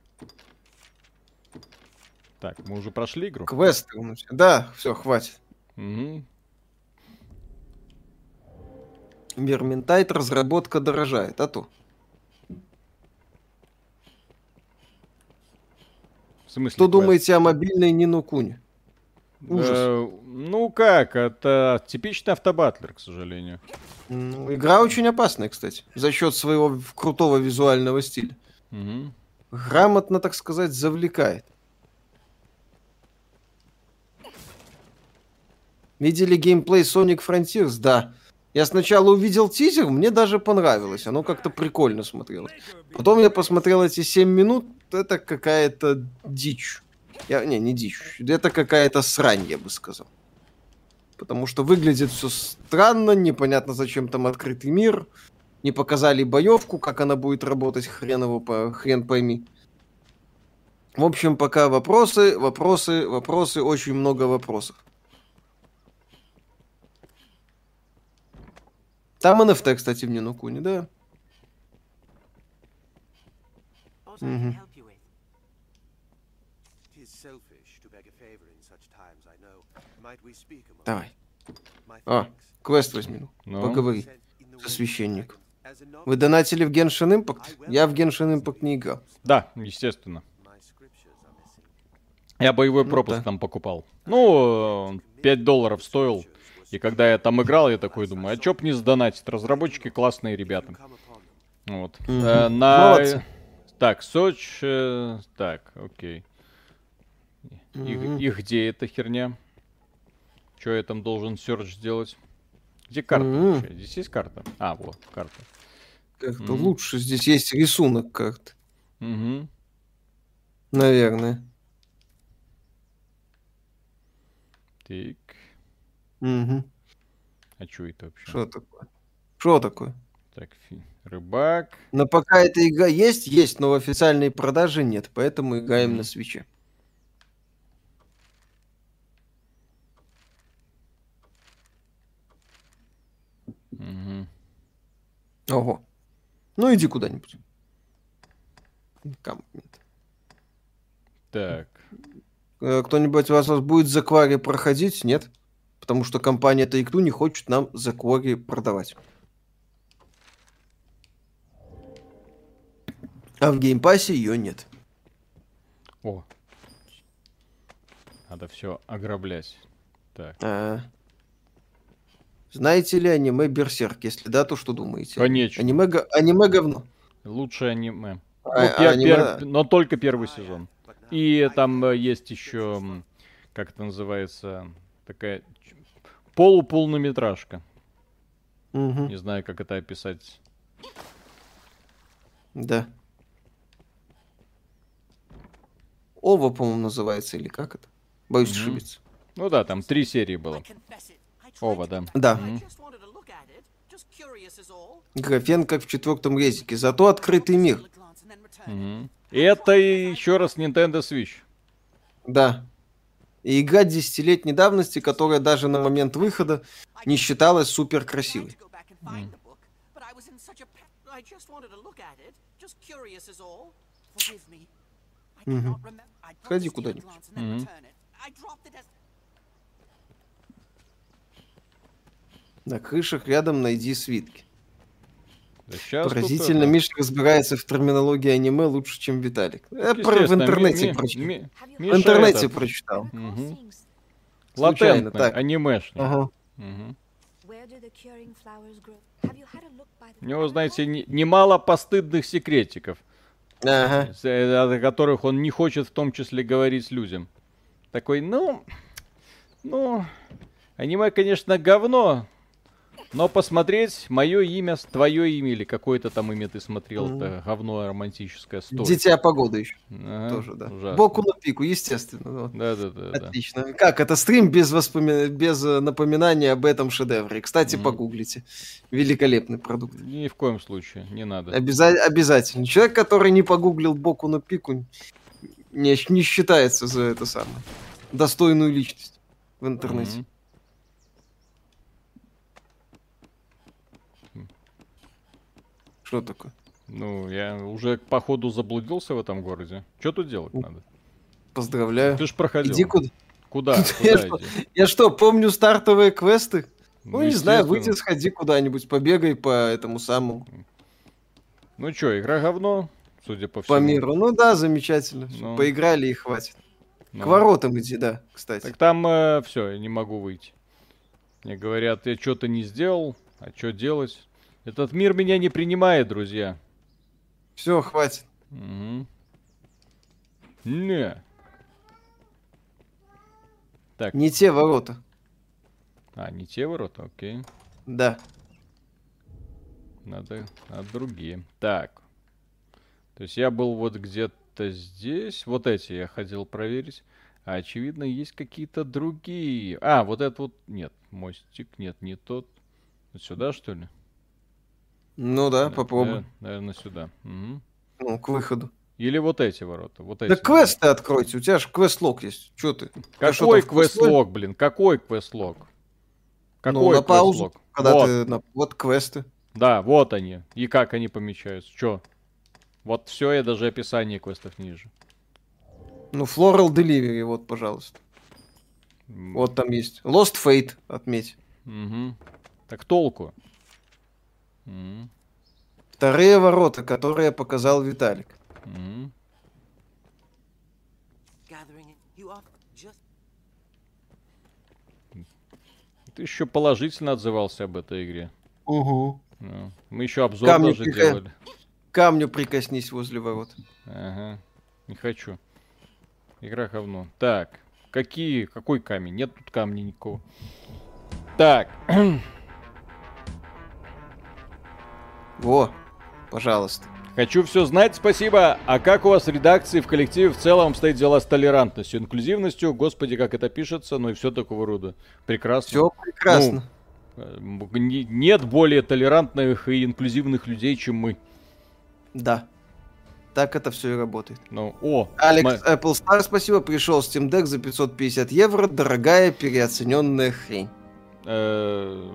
Так, мы уже прошли игру? Квест. Да, все, хватит. Угу. Верминтайт разработка дорожает, а то. смысле, что думаете о мобильной Нино Куни? Ужас. Э, ну как, это типичный автобатлер, к сожалению. Ну, игра очень опасная, кстати, за счет своего крутого визуального стиля. Угу. Грамотно, так сказать, завлекает. Видели геймплей Sonic Frontiers? Да. Я сначала увидел тизер, мне даже понравилось. Оно как-то прикольно смотрелось. Потом я посмотрел эти семь минут. Это какая-то дичь. Я, не, не дичь. Это какая-то срань, я бы сказал. Потому что выглядит все странно. Непонятно, зачем там открытый мир. Не показали боевку, как она будет работать. Хрен его, по, хрен пойми. В общем, пока вопросы, вопросы, вопросы. Очень много вопросов. Там эн эф ти, кстати, в Нино Куни, да. Угу. Давай. А, квест возьми. No. Поговори со священником. Вы донатили в Genshin Impact? Я в Genshin Impact не играл. Да, естественно. Я боевой пропуск ну, да. там покупал. Ну, пять долларов стоил. И когда я там играл, я такой думаю, а чё б не сдонатить, разработчики классные ребята. Вот. Mm-hmm. э, на... Так, Соч... Э, так, окей. Mm-hmm. И, и где эта херня? Чё я там должен серч сделать? Где карта mm-hmm. вообще? Здесь есть карта? А, вот, карта. Как-то mm-hmm. лучше, здесь есть рисунок как-то. Mm-hmm. Наверное. Так... Угу. А что это вообще? Что такое? Что такое? Так, рыбак. Но пока эта игра есть, есть, но в официальной продаже нет, поэтому играем mm-hmm. на свитче. Mm-hmm. Ого. Ну иди куда-нибудь. Так. Кто-нибудь вас, вас будет за квари проходить? Нет? Потому что компания Take-Two не хочет нам заквари продавать. А в геймпассе ее нет. О. Надо все ограблять. Так. А-а-а. Знаете ли аниме Берсерк? Если да, то что думаете? Конечно. Аниме, го... аниме говно. Лучшее аниме. А- ну, пер- аниме... Пер... Но только первый сезон. И там есть еще, как это называется, такая... полуполнометражка. Угу. Не знаю, как это описать. Да. Ова, по-моему, называется, или как это? Боюсь угу. ошибиться. Ну да, там три серии было. Ова, да. Да. Угу. Графен как в четвертом резике. Зато открытый мир. Угу. Это еще раз Nintendo Switch. Да. И игра десятилетней давности, которая даже на момент выхода не считалась супер красивой. Mm. Mm-hmm. Ходи куда-нибудь. Mm-hmm. На крышах рядом найди свитки. Да. Поразительно, тут... Миша разбирается в терминологии аниме лучше, чем Виталик. Я про... в интернете ми, прочитал. Ми, ми, в интернете это... прочитал. Угу. Случайно, так. Анимешный. Ага. Угу. У него, знаете, немало постыдных секретиков, ага. о которых он не хочет в том числе говорить людям. Такой, ну, ну, аниме, конечно, говно. Но посмотреть мое имя, твое имя или какое-то там имя ты смотрел, mm. это говно романтическое. Стоит. Дитя погоды еще. Ага, тоже, да. Ужасно. Боку на пику, естественно. Да, да, да. Отлично. Да. Как это стрим без, воспоми... без напоминания об этом шедевре? Кстати, mm. погуглите. Великолепный продукт. Ни в коем случае, не надо. Обяза... Обязательно. Человек, который не погуглил Боку на пику, не, не считается за это самое. Достойную личность в интернете. Mm-hmm. Что такое? Ну, я уже походу заблудился в этом городе. Что тут делать надо? Поздравляю. Ты ж проходил. Иди куда? Куда? Я, куда иди? Что, я что, помню стартовые квесты? Ну, ну не знаю, выйди, сходи куда-нибудь, побегай по этому самому. Ну что, игра говно? судя по всему. По миру. Ну да, замечательно. Ну... Поиграли и хватит. Ну... К воротам иди, да, кстати. Так там э, все, я не могу выйти. Мне говорят, я что-то не сделал, а что делать? Этот мир меня не принимает, друзья. Все, хватит. Угу. Не. Так. Не те ворота. А, не те ворота, окей. Да. Надо, надо другие. Так. То есть я был вот где-то здесь. Вот эти я хотел проверить. А очевидно, есть какие-то другие. А, вот этот вот... Нет, мостик. Нет, не тот. Вот сюда, что ли? Ну да, да, попробуй. Да, наверное, сюда. Угу. Ну, к выходу. Или вот эти ворота. Вот эти. Да квесты откройте. У тебя же квест-лог есть. Че ты? Какой квест-лог, блин? Какой квест-лог? Какой ну, на паузу, когда вот. Ты... На... Вот квесты. Да, вот они. И как они помечаются. Че? Вот все, я даже описание квестов ниже. Ну, Floral Delivery, вот, пожалуйста. Mm. Вот там есть. Lost Fate, отметь. Угу. Так толку? Mm. Вторые ворота, которые показал Виталик. Mm. Ты еще положительно отзывался об этой игре. Угу. Ну, мы еще обзор камню даже прика... делали. Камню прикоснись возле ворот. Ага. Не хочу. Игра говно. Так. Какие? Какой камень? Нет тут камня никакого. Так. Во. Пожалуйста. Хочу все знать, спасибо. А как у вас в редакции, в коллективе в целом стоит дела с толерантностью, инклюзивностью? Господи, как это пишется, ну и все такого рода. Прекрасно. Все прекрасно. Ну, нет более толерантных и инклюзивных людей, чем мы. Да. Так это все и работает. Ну, о, Алекс мы... Apple Star, спасибо, пришел Steam Deck за пятьсот пятьдесят евро. Дорогая переоцененная хрень. Э...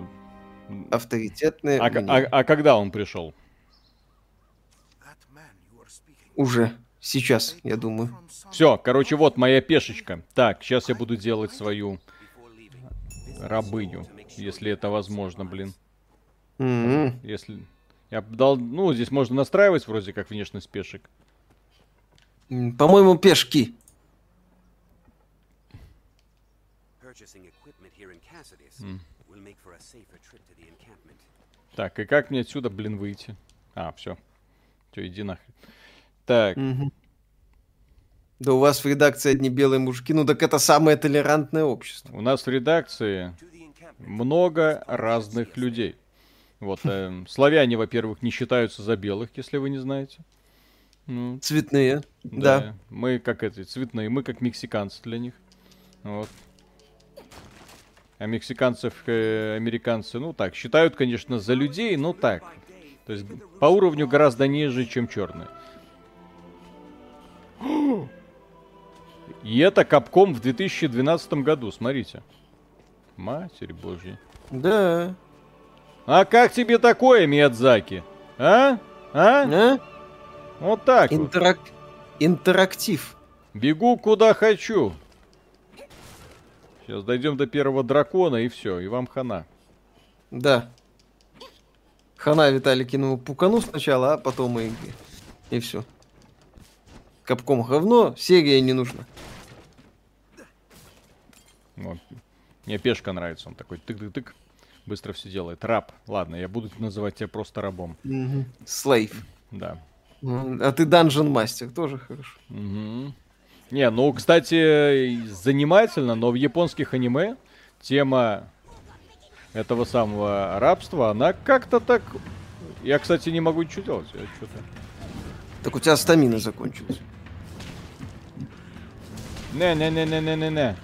Авторитетная. А, а, а когда он пришел? Уже. Сейчас, я думаю. Все, короче, вот моя пешечка. Так, сейчас я буду делать свою рабыню, если это возможно, блин. Mm-hmm. Если... Я дал... Ну, здесь можно настраивать вроде как внешность пешек. По-моему, пешки. Mm. Так, и как мне отсюда, блин, выйти? А, все. Все, иди нахрен. Так. Угу. Да у вас в редакции одни белые мужики. Ну так это самое толерантное общество. У нас в редакции много разных людей. Вот, э, славяне, во-первых, не считаются за белых, если вы не знаете. Ну, цветные, да. да. Мы как эти, цветные, мы как мексиканцы для них. Вот. А мексиканцев, э, американцы, ну так, считают, конечно, за людей, но так. То есть по уровню гораздо ниже, чем черные. И это Capcom в две тысячи двенадцатом году, смотрите. Матерь божья. Да. А как тебе такое, Миядзаки? А? А? а? Вот так Интерак... вот. Интерактив. Бегу куда хочу. Сейчас дойдем до первого дракона и все, и вам хана. Да. Хана Виталий кинул пукану сначала, а потом и, и все. Капком говно, серия не нужна. Вот. Мне пешка нравится, он такой тык-тык-тык. Быстро все делает. Раб. Ладно, я буду называть тебя просто рабом. Слейв. Mm-hmm. Да. Mm-hmm. А ты данжен-мастер, тоже хорошо. Mm-hmm. Не, ну, кстати, занимательно, но в японских аниме тема этого самого рабства, она как-то так... Я, кстати, не могу ничего делать. Я что-то... Так у тебя стамина закончилась. Не-не-не-не-не-не-не.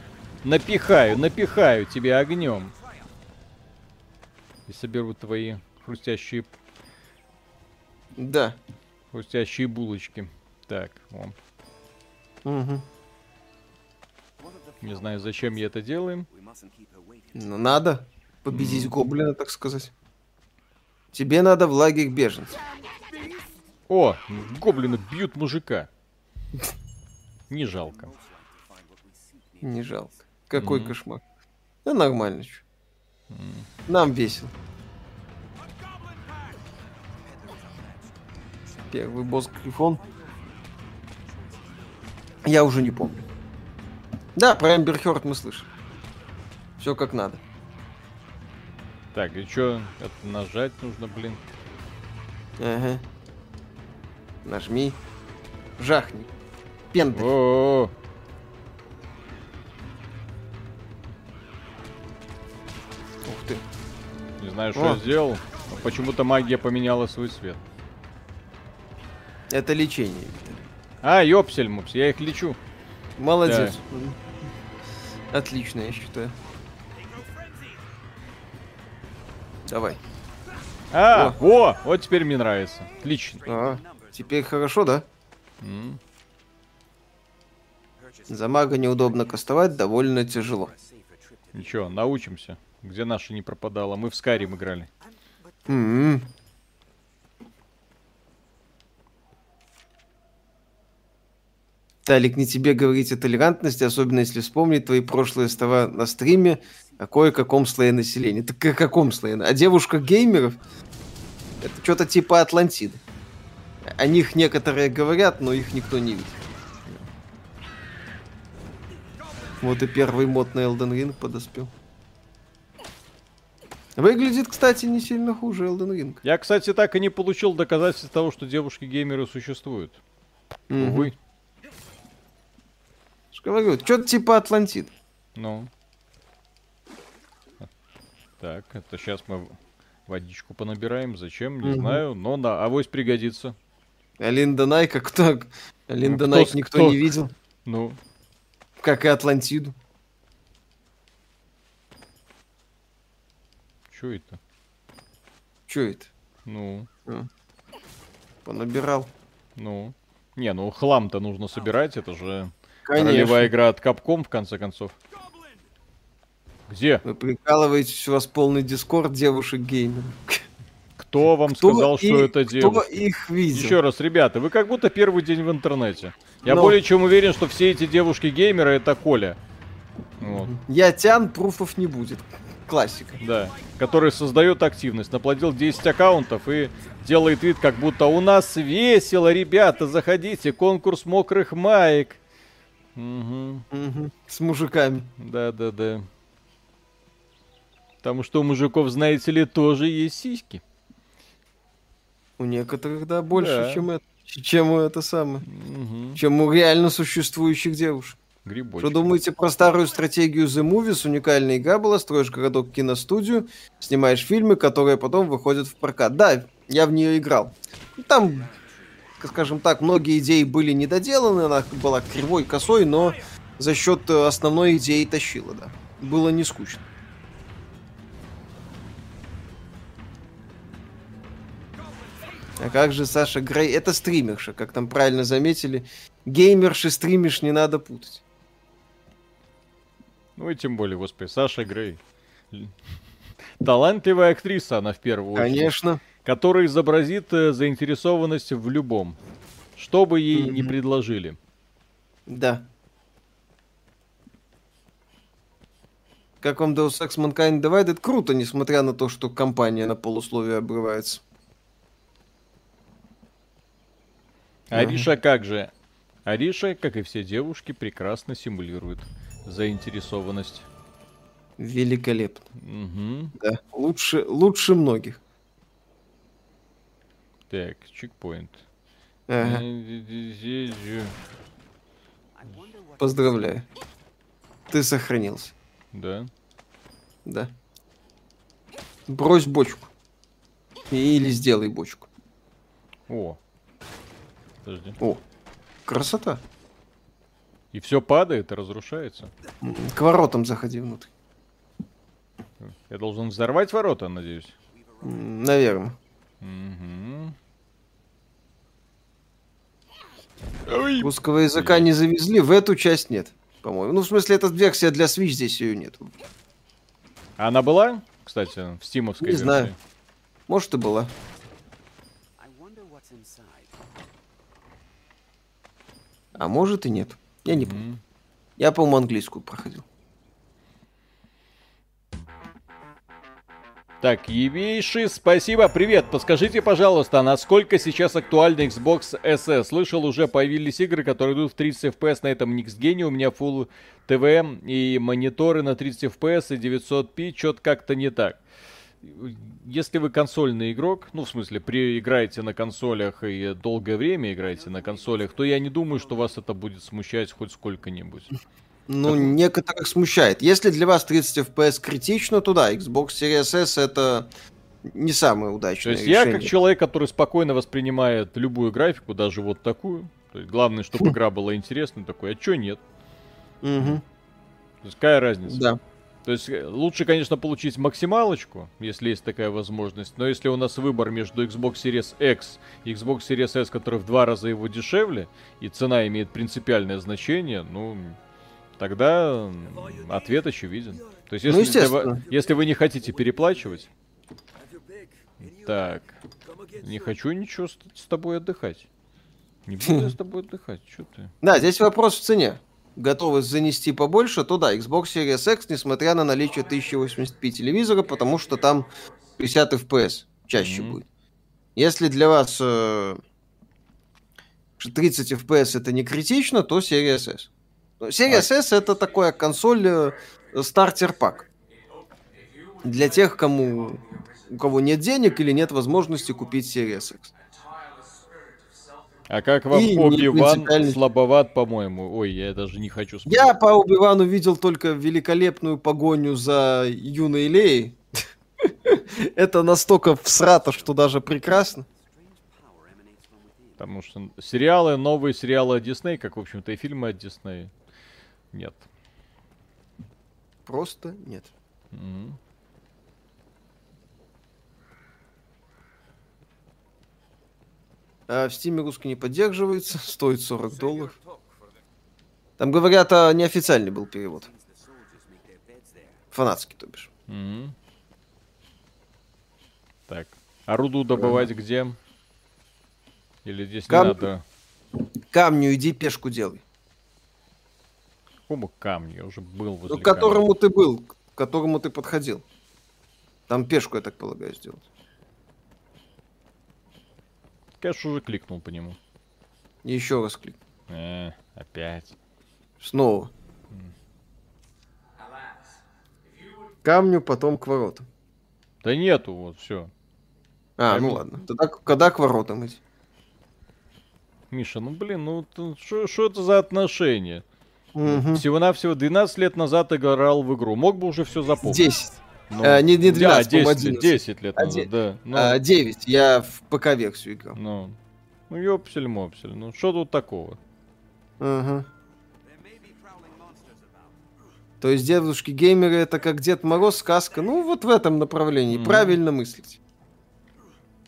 Напихаю, напихаю тебе огнем. И соберу твои хрустящие... Да. Хрустящие булочки. Так, вон. Угу. Не знаю, зачем я это делаю. Но надо победить mm. гоблина, так сказать. Тебе надо в лагерь беженцев. О, гоблины бьют мужика. Не жалко. Не жалко. Какой mm-hmm. кошмар. Да нормально. Mm. Нам весело. Первый босс Грифон. Я уже не помню. Да, про Эмбер Хёрд мы слышали. Все как надо. Так, и что? Это нажать нужно, блин. Ага. Нажми. Жахни. Пендрь. О-о-о. Ух ты. Не знаю, что О. я сделал. Но почему-то магия поменяла свой цвет. Это лечение, Виктор. А, ёпсель, мупс, я их лечу. Молодец. Да. Отлично, я считаю. Давай. А, о, о, вот теперь мне нравится. Отлично. А, теперь хорошо, да? Mm. За мага неудобно кастовать, довольно тяжело. Ничего, научимся. Где наша не пропадала? Мы в Skyrim играли. Mm-hmm. Талик, не тебе говорить о толерантности, особенно если вспомнить твои прошлые слова на стриме о кое-каком слое населения. Так о каком слое? О девушках геймеров? Это что-то типа Атлантиды. О них некоторые говорят, но их никто не видит. Вот и первый мод на Elden Ring подоспел. Выглядит, кстати, не сильно хуже Elden Ring. Я, кстати, так и не получил доказательств того, что девушки-геймеры существуют. Mm-hmm. Увы. Говорю, что-то типа Атлантид. Ну. Так, это сейчас мы водичку понабираем. Зачем? Не угу. знаю. Но да, авось пригодится. А Линда Найка кто? А Линда ну, Найк кто, никто кто? не видел. Ну. Как и Атлантиду. Чё это? Чё это? Ну. А. Понабирал. Ну. Не, ну хлам-то нужно собирать, это же... Ролевая игра от Capcom, в конце концов. Где? Вы прикалываетесь, у вас полный дискорд девушек-геймеров. Кто вам кто сказал, что это девушки? Кто их видел? Еще раз, ребята, вы как будто первый день в интернете. Я Но... более чем уверен, что все эти девушки-геймеры это Коля. Вот. Я тян, пруфов не будет. Классика. Да. Который создает активность. Наплодил десять аккаунтов и делает вид, как будто у нас весело, ребята, заходите. Конкурс мокрых маек. Угу. Угу. С мужиками. Да, да, да. Потому что у мужиков, знаете ли, тоже есть сиськи. У некоторых, да, больше, да. чем это. Чем у это самое. Угу. Чем у реально существующих девушек. Грибочки. Что думаете про старую стратегию The Movies? Уникальная игра была, строишь городок, киностудию, снимаешь фильмы, которые потом выходят в прокат. Да, я в нее играл. Там... Скажем так, многие идеи были недоделаны, она была кривой, косой, но за счет основной идеи тащила, да. Было не скучно. А как же Саша Грей? Это стримерша, как там правильно заметили. Геймерши, стримиш, не надо путать. Ну и тем более, господи, Саша Грей. Талантливая актриса она в первую очередь. Конечно. Который изобразит э, заинтересованность в любом, что бы ей mm-hmm. не предложили. Да. Как вам Deus Ex Mankind Divided? Круто, несмотря на то, что компания на полусловие обрывается. Ариша mm-hmm. как же? Ариша, как и все девушки, прекрасно симулирует заинтересованность. Великолепно. Mm-hmm. Да. Лучше, лучше многих. Так, чекпоинт. Ага. Поздравляю. Ты сохранился. Да. Да. Брось бочку. Или сделай бочку. О. Подожди. О. Красота. И все падает и разрушается. К воротам заходи внутрь. Я должен взорвать ворота, надеюсь. Наверное. Угу. Русского языка не завезли, в эту часть нет, по-моему. Ну, в смысле, это версия для Switch, здесь ее нет. Она была, кстати, в стимовской версии? Не знаю. Может, и была. А может и нет. Я не помню. Mm-hmm. Я, по-моему, английскую проходил. Так, Евейши, спасибо. Привет, подскажите, пожалуйста, насколько сейчас актуальна Xbox эс эс? Слышал, уже появились игры, которые идут в тридцать эф пи эс на этом Никсгене. У меня Full ти ви и мониторы на тридцать эф пи эс и девятьсот пи. Чё-то как-то не так. Если вы консольный игрок, ну, в смысле, при играете на консолях и долгое время играете на консолях, то я не думаю, что вас это будет смущать хоть сколько-нибудь. Ну, так. Некоторых смущает. Если для вас тридцать эф пи эс критично, то да, Xbox Series S это не самое удачное решение. То есть решение. Я, как человек, который спокойно воспринимает любую графику, даже вот такую, то есть главное, чтобы игра была интересной, такой, а чё нет? Угу. То есть какая разница? Да. То есть лучше, конечно, получить максималочку, если есть такая возможность, но если у нас выбор между Xbox Series X и Xbox Series S, который в два раза его дешевле, и цена имеет принципиальное значение, ну, тогда ответ очевиден. То есть если, ну, естественно, если вы не хотите переплачивать... Так, не хочу ничего с, с тобой отдыхать. Не буду я с тобой отдыхать, что ты... Да, здесь вопрос в цене. Готовы занести побольше, то да, Xbox Series X, несмотря на наличие тысяча восемьдесят пи телевизора, потому что там пятьдесят эф пи эс чаще mm-hmm. будет. Если для вас э, тридцать эф пи эс это не критично, то Series S. Series S это такая консоль стартер-пак. Для тех, кому, у кого нет денег или нет возможности купить Series X. А как вам Оби-Ван слабоват, по-моему? Ой, я даже не хочу смотреть. Я по Оби-Вану видел только великолепную погоню за юной Леей. Это настолько всрато, что даже прекрасно. Потому что сериалы, новые сериалы от Дисней, как, в общем-то, и фильмы от Дисней, нет. Просто нет. Mm-hmm. В Steam русский не поддерживается, стоит сорок долларов. Там, говорят, а неофициальный был перевод. Фанатский, то бишь. Mm-hmm. Так, а руду добывать mm-hmm. где? Или здесь Кам... не надо? Камню иди, пешку делай. Какому камню? Я уже был возле камня. К которому ты был, к которому ты подходил. Там пешку, я так полагаю, сделать. Конечно, уже кликнул по нему. Еще раз клик. Э, опять. Снова. Mm. Камню, потом к воротам. Да нету, вот, все. А, Камень... ну ладно. Тогда когда к воротам идти? Миша, ну блин, ну что это за отношения? Mm-hmm. Всего-навсего двенадцать лет назад играл в игру. Мог бы уже все запомнить. десять. Ну, а, не, не двенадцать, да, десять, десять лет назад, один, да. Ну, а, девять, я в ПК-версию играл. Ну, ну ёпсель-мопсель, ну что тут такого? Ага. То есть дедушки-геймеры это как Дед Мороз, сказка, ну вот в этом направлении, mm-hmm. правильно мыслить.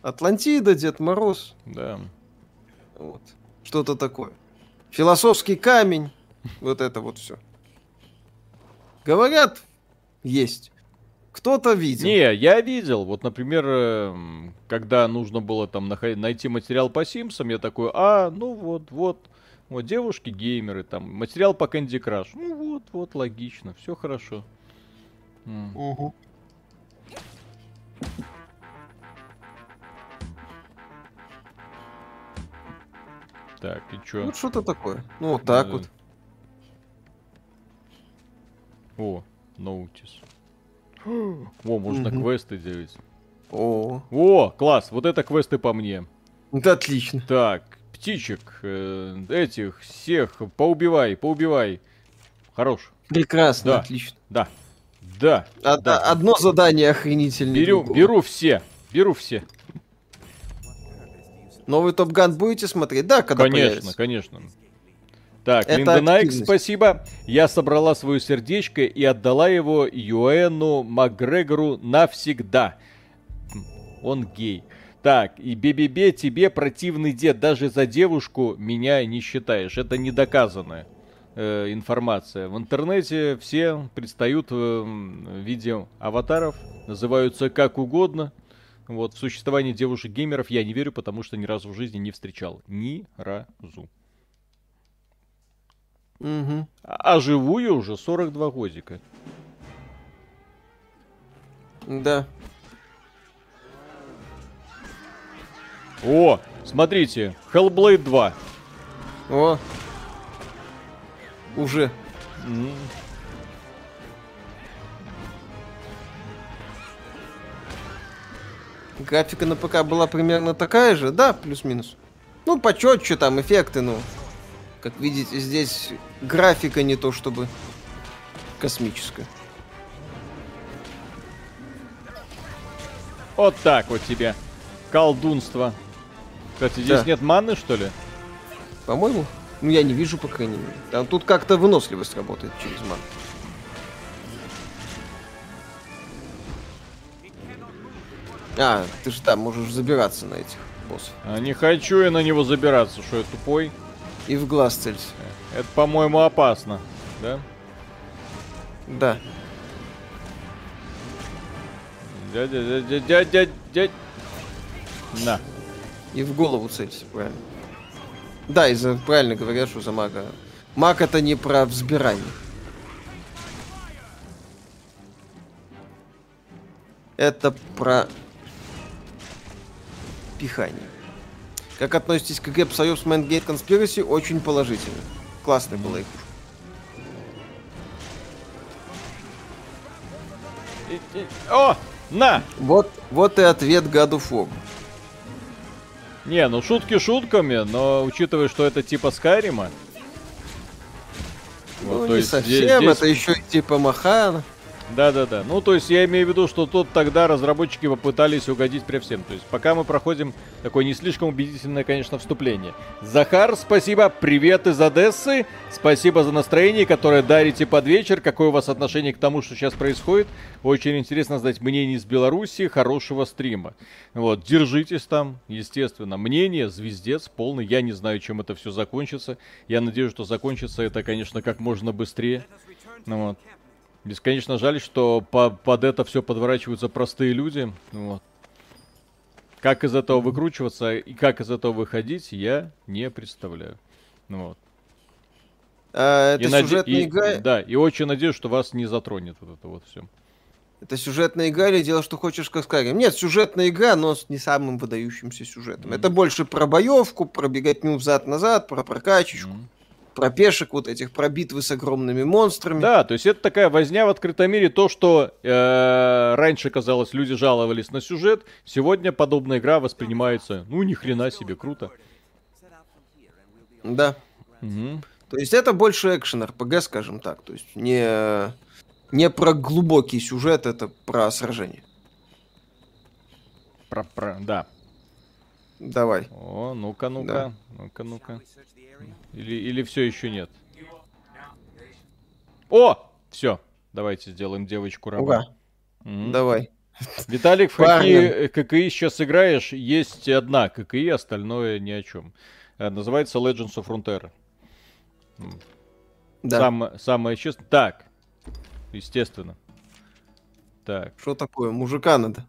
Атлантида, Дед Мороз. Да. Вот, что-то такое. Философский камень, вот это вот все. Говорят, есть. Кто-то видел. Не, я видел. Вот, например, когда нужно было там нах- найти материал по Симпсам, я такой, а, ну вот, вот, вот девушки-геймеры, там, материал по Candy Crush. Ну вот, вот, логично, все хорошо. Mm. Угу. Так, и чё? Вот что-то такое. Ну, вот так вот. О, Notice. О, можно угу. квесты делать. О. О, класс, вот это квесты по мне. Это отлично. Так, птичек, э, этих, всех, поубивай, поубивай. Хорош. Прекрасно, да. Отлично. Да, да. А, да. Одно задание охренительное. Беру, беру все, беру все. Новый Топ Ган будете смотреть? Да, когда Конечно, появится. конечно. Так, Линда Найк, спасибо. Я собрала свое сердечко и отдала его Юэну Макгрегору навсегда. Он гей. Так, и бе-бе-бе, тебе противный дед. Даже за девушку меня не считаешь. Это недоказанная э, информация. В интернете все предстают э, в виде аватаров. Называются как угодно. Вот, в существовании девушек-геймеров я не верю, потому что ни разу в жизни не встречал. Ни разу. Угу. А живую уже сорок два годика. Да. О, смотрите, Hellblade два. О, уже. Mm. Графика на ПК была примерно такая же, да, плюс-минус. Ну, почетче там, эффекты, ну. Как видите, здесь графика не то чтобы космическая. Вот так вот тебе колдунство. Кстати, здесь да. Нет маны, что ли? По-моему. Ну, я не вижу, по крайней мере. Там тут как-то выносливость работает через ману. А, ты же там можешь забираться на этих боссов. А не хочу я на него забираться, что я тупой. И в глаз целься. Это, по-моему, опасно, да? Да. Дядя, дядя, дядя, дядя. На. И в голову целься, правильно. Да, и за, правильно говорят, что за мага. Маг это не про взбирание. Это про пихание. Как относитесь к игре Psyops Mindgate Conspiracy? Очень положительно. Классный был их. О! На! Вот, вот и ответ God of War. Не, ну шутки шутками, но учитывая, что это типа Скайрима. Ну, вот, не совсем, здесь, здесь... это еще и типа Махана. Да-да-да. Ну, то есть я имею в виду, что тут тогда разработчики попытались угодить при всем. То есть пока мы проходим такое не слишком убедительное, конечно, вступление. Захар, спасибо. Привет из Одессы. Спасибо за настроение, которое дарите под вечер. Какое у вас отношение к тому, что сейчас происходит? Очень интересно знать мнение из Беларуси. Хорошего стрима. Вот, держитесь там, естественно. Мнение звездец полный. Я не знаю, чем это все закончится. Я надеюсь, что закончится это, конечно, как можно быстрее. Ну, вот. Бесконечно жаль, что по под это все подворачиваются простые люди. Вот. Как из этого выкручиваться и как из этого выходить, я не представляю. Вот. А, это и сюжетная наде... игра... И, да, и очень надеюсь, что вас не затронет вот это вот все. Это сюжетная игра или дело, что хочешь, как скажем? Нет, сюжетная игра, но с не самым выдающимся сюжетом. Mm-hmm. Это больше про боевку, про беготню взад-назад, про прокачечку. Mm-hmm. Про пешек вот этих, про битвы с огромными монстрами. Да, то есть это такая возня в открытом мире. То, что э, раньше, казалось, люди жаловались на сюжет. Сегодня подобная игра воспринимается, ну, ни хрена себе, круто. Да. Угу. То есть это больше экшен-эр пэ гэ, скажем так. То есть не, не про глубокий сюжет, это про сражение. Про, про, да. Давай. О, ну-ка, ну-ка, да. ну-ка, ну-ка. Или, или все еще нет? О! Все. Давайте сделаем девочку раба. Угу. Давай. Виталик, в какие ка ка и сейчас играешь? Есть одна ка ка и, остальное ни о чем. Называется Legends of Frontier. Да. Сам, самое честное. Так. Естественно. Так. Что такое? Мужика надо.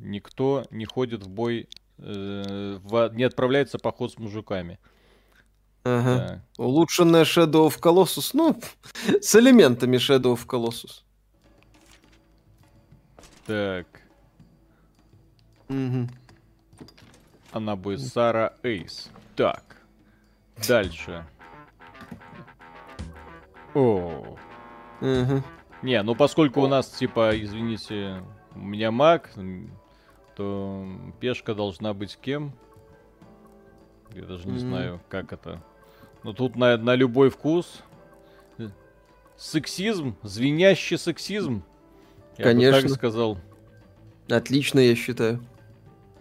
Никто не ходит в бой, э, в, не отправляется в поход с мужиками. Ага. Так. Улучшенная Shadow of Colossus. Ну, с элементами Shadow of Colossus. Так. Угу. Она бы Сара Эйс. Так. Дальше. О. Угу. Не, ну поскольку О. у нас, типа, извините, у меня маг, то пешка должна быть кем? Я даже не mm-hmm. знаю, как это. Но тут на, на любой вкус. Сексизм, звенящий сексизм. Я Конечно. бы так сказал. Отлично, я считаю.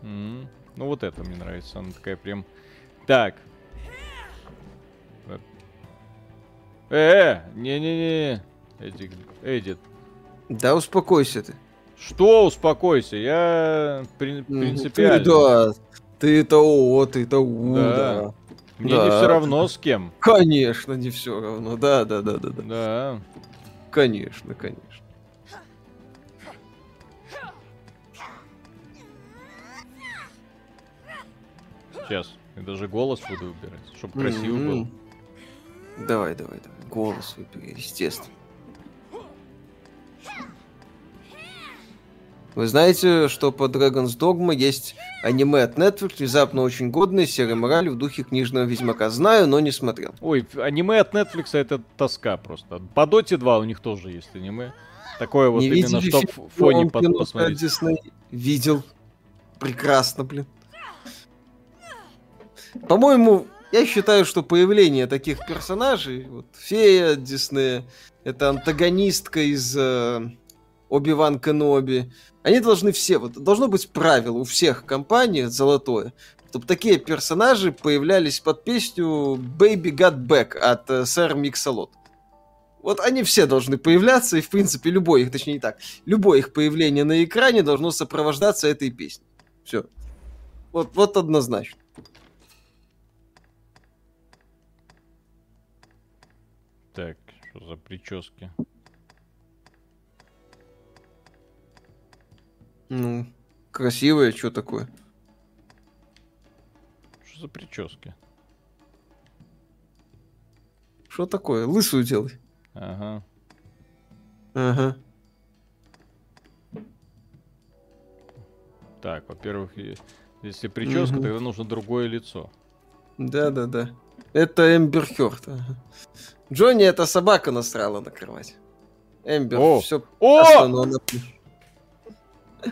Mm-hmm. Ну вот это мне нравится, она такая прям. Так. Э, не-не-не, Эдик, Эдит. Да успокойся ты. Что успокойся? Я при- принципиально. Mm-hmm. Ты-то о, ты-то у, да. да. Мне да. не все равно с кем. Конечно, не все равно. Да, да, да, да, да. Да. Конечно, конечно. Сейчас, я даже голос буду выбирать, чтобы красиво mm-hmm. был. Давай, давай, давай. Голос выбери, естественно. Вы знаете, что по Dragon's Dogma есть аниме от Netflix, внезапно очень годное, серой моралью в духе книжного Ведьмака. Знаю, но не смотрел. Ой, аниме от Netflix это тоска просто. По Доте два у них тоже есть аниме. Такое вот не именно, видели, что в фоне под, посмотреть. Дисней. Видел. Прекрасно, блин. По-моему, я считаю, что появление таких персонажей, вот фея от Диснея, это антагонистка из э, Оби-Ван Кеноби, они должны все, вот должно быть правило у всех компаний золотое, чтобы такие персонажи появлялись под песню Baby Got Back от э, Сэр Миксалот. Вот они все должны появляться, и в принципе любое их, точнее не так, любое их появление на экране должно сопровождаться этой песней. Все. Вот, вот однозначно. Так, что за прически? Ну, красивое, что такое? Что за прически? Что такое? Лысую делай. Ага. Ага. Так, во-первых, если прическа, угу. тогда нужно другое лицо. Да-да-да. Это Эмбер Хёрд. Ага. Джонни это собака насрала на кровать. Эмбер, О. все О! Просто, но она плюшит.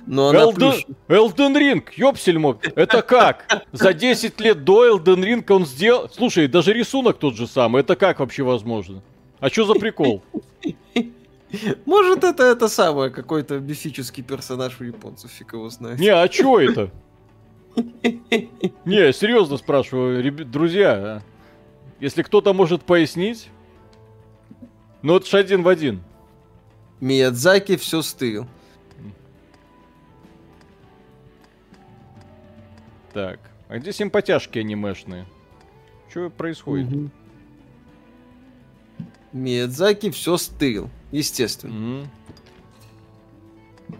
Но она плюшит. Элден Ринг, ёпсельмо, это как? За десять лет до Элден Ринга он сделал... Слушай, даже рисунок тот же самый, это как вообще возможно? А что за прикол? Может это это самое, какой-то мифический персонаж у японцев, фиг его знает. Не, а чё это? Не, серьезно спрашиваю, друзья, если кто-то может пояснить... Ну, это же один в один. Миядзаки все стырил. Так, а где симпатяшки анимешные? Что происходит? Угу. Миядзаки все стырил, естественно. Угу.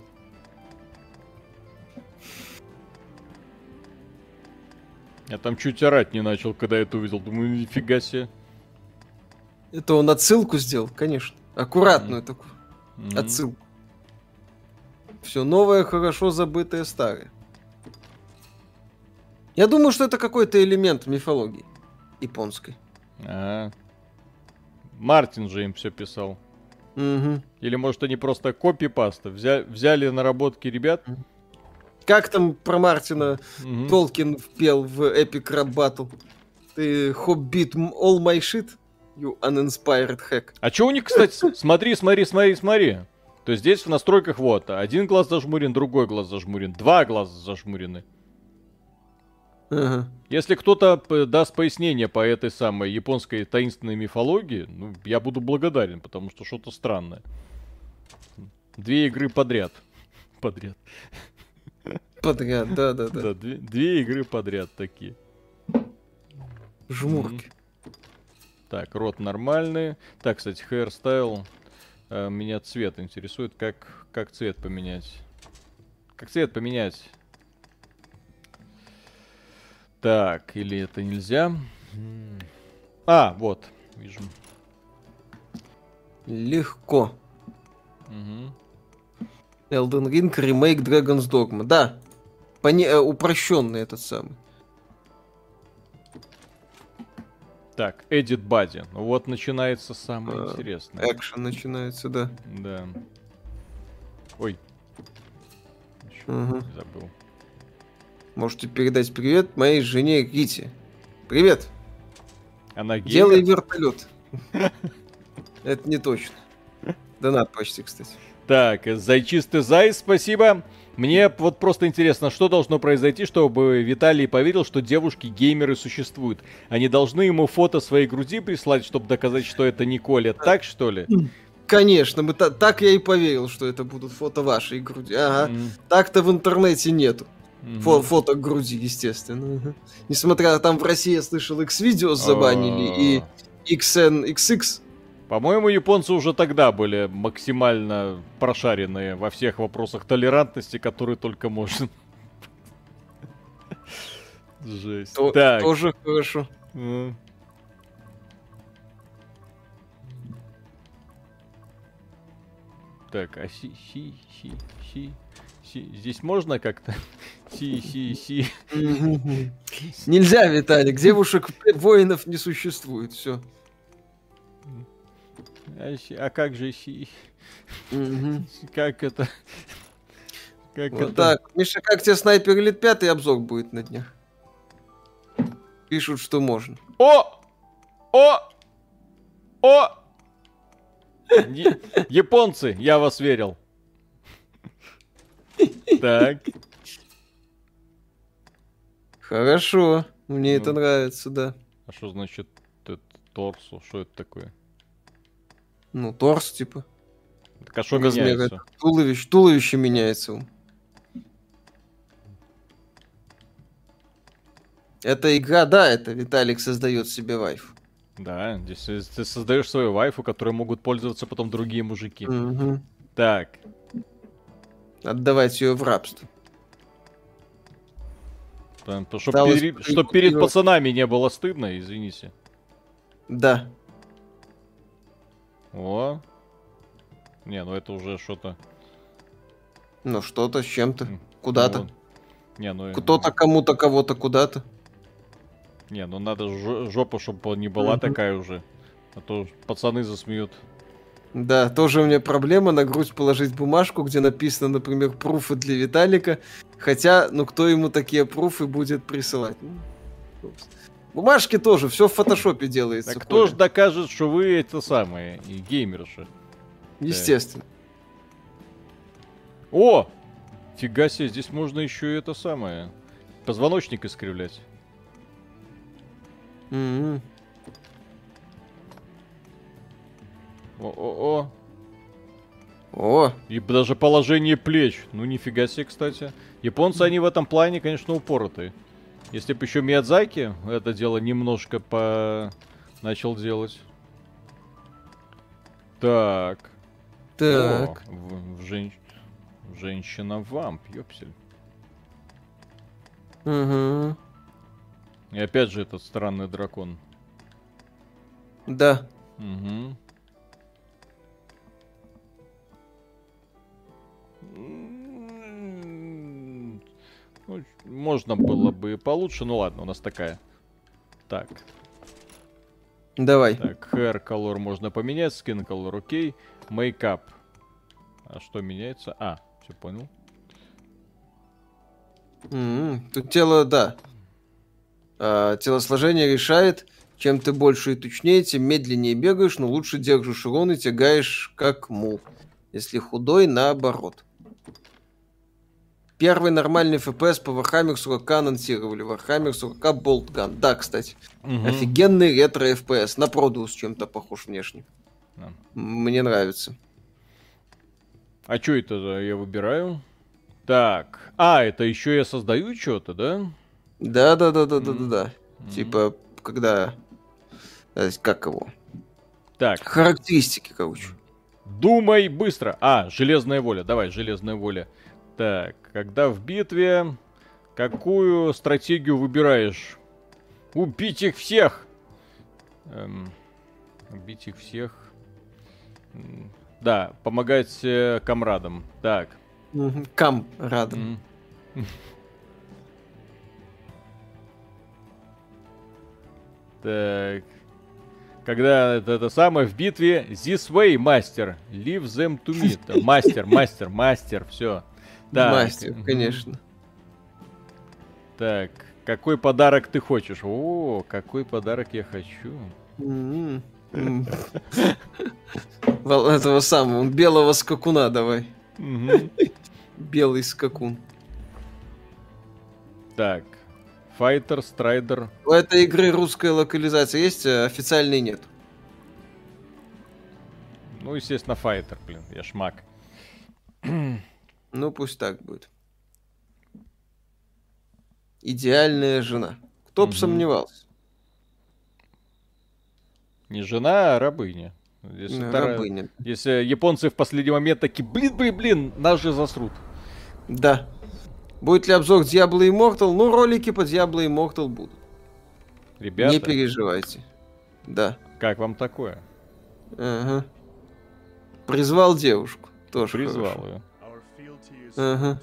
Я там чуть орать не начал, когда это увидел. Думаю, нифига себе. Это он отсылку сделал, конечно. Аккуратную mm-hmm. такую mm-hmm. отсылку. Все новое, хорошо забытое, старое. Я думаю, что это какой-то элемент мифологии японской. А-а-а. Мартин же им все писал. Mm-hmm. Или может они просто копипаста взя- взяли наработки ребят. Как там про Мартина mm-hmm. Толкин впел в Epic Rap Battle? Ты хоббит all my shit, you uninspired hack. А чё у них, кстати, смотри, смотри, смотри, смотри. То есть здесь в настройках вот, один глаз зажмурен, другой глаз зажмурен, два глаза зажмурены. Uh-huh. Если кто-то даст пояснение по этой самой японской таинственной мифологии, ну, я буду благодарен, потому что что-то странное. Две игры подряд. Подряд. Подряд, да, да, да. да две, две игры подряд такие. Жмурки. Mm-hmm. Так, рот нормальный. Так, кстати, hairstyle. Э, меня цвет интересует. Как, как цвет поменять? Как цвет поменять? Так, или это нельзя? Mm. А, вот. Вижу. Легко. Угу. Elden Ring, ремейк Dragon's Dogma. Да. Пони- э, упрощенный этот самый. Так, Edit Body. Вот начинается самое а, интересное. Экшен начинается, да. Да. Ой. Еще угу. не забыл. Можете передать привет моей жене Кити. Привет. Она гей. Делай вертолет. Это не точно. Донат почти, кстати. Так, зайчистый зайц, спасибо. Мне вот просто интересно, что должно произойти, чтобы Виталий поверил, что девушки-геймеры существуют. Они должны ему фото своей груди прислать, чтобы доказать, что это не Коля. Так, что ли? Конечно, мы та- так я и поверил, что это будут фото вашей груди. Ага. Mm. Так-то в интернете нету. Mm-hmm. Фо- фото груди, естественно. Uh-huh. Несмотря там в России, я слышал, X-видео забанили и икс эн икс икс. По-моему, японцы уже тогда были максимально прошаренные во всех вопросах толерантности, которые только можно. Жесть. Так. Тоже хорошо. Так, а си, си, си, си, си. Здесь можно как-то? Си, си, си. Нельзя, Виталик. Девушек воинов не существует. Все. А, а как же си? Как это? Как вот это? Так. Миша, как тебе Снайпер Элит пятый обзор будет на днях? Пишут, что можно. О! О! О! Японцы, я вас верил. Так. Хорошо. Мне ну, это нравится, да. А что значит это, торсу? Что это такое? Ну, торс, типа. Так а что меняется? Туловище, туловище меняется. Это игра, да, это Виталик создает себе вайф. Да, здесь ты создаешь свою вайфу, которой могут пользоваться потом другие мужики. Угу. Так. Отдавать ее в рабство. Там, чтоб пере... чтоб перед пацанами не было стыдно, извините. Да. О. Не, ну это уже что-то. Ну что-то с чем-то. Куда-то. Ну, ну... Кто-то кому-то, кого-то куда-то. Не, ну надо жопа, чтобы не была mm-hmm. такая уже. А то пацаны засмеют. Да, тоже у меня проблема на грудь положить бумажку, где написано, например, пруфы для Виталика. Хотя, ну кто ему такие пруфы будет присылать? Бумажки тоже, все в фотошопе делается. Так кто же докажет, что вы это самое, и геймерши? Естественно. Да. О! Фига себе, здесь можно еще и это самое. Позвоночник искривлять. Mm-hmm. О-о-о. О. И даже положение плеч. Ну нифига себе, кстати. Японцы, они в этом плане, конечно, упоротые. Если бы еще Миядзаки это дело немножко по... начал делать. Так. Так. О, в, в жен... Женщина-вамп, ёпсель. Угу. Mm-hmm. И опять же этот странный дракон. Да. Угу. Ну, можно было бы получше, ну ладно, у нас такая. Так. Давай. Так, hair color можно поменять, skin color, окей. Makeup. А что меняется? А, все понял. Mm-hmm. Тут тело, да. Uh, телосложение решает, чем ты больше и тучнее, тем медленнее бегаешь, но лучше держишь урон и тягаешь как мул. Если худой, наоборот. Первый нормальный эф пи эс по Warhammer сорок анонсировали. Warhammer сорок Boltgun. Да, кстати. Угу. Офигенный ретро эф пи эс. На Продус чем-то похож внешне. Да. Мне нравится. А что это я выбираю? Так. А, это еще я создаю что-то, да? Да, да, да, да, да, да, да. Типа, когда. Как его? Так. Характеристики, короче. Думай быстро. А, железная воля. Давай, железная воля. Так, когда в битве, какую стратегию выбираешь? Убить их всех! Эм, убить их всех. Да, помогать э, камрадам. Так. Камрадам. Так. Когда это, это самое в битве This way, мастер. Leave them to me. Мастер, мастер, мастер. Все. Мастер, конечно. Так. Какой подарок ты хочешь? О, какой подарок я хочу. Этого самого белого скакуна давай. Белый скакун. Так. Файтер, Страйдер. У этой игры русская локализация есть, а официальной нет. Ну, естественно, Файтер, блин, я шмак. Ну, пусть так будет. Идеальная жена. Кто бы угу. сомневался? Не жена, а рабыня. Если, ну, вторая... рабыня. Если японцы в последний момент такие, блин, блин, блин, нас же засрут. Да. Будет ли обзор Диабло Immortal? Ну, ролики по Диабло Immortal будут. Ребята. Не переживайте. Да. Как вам такое? Ага. Призвал девушку. Тоже призвал хорошо. Ее. Ага.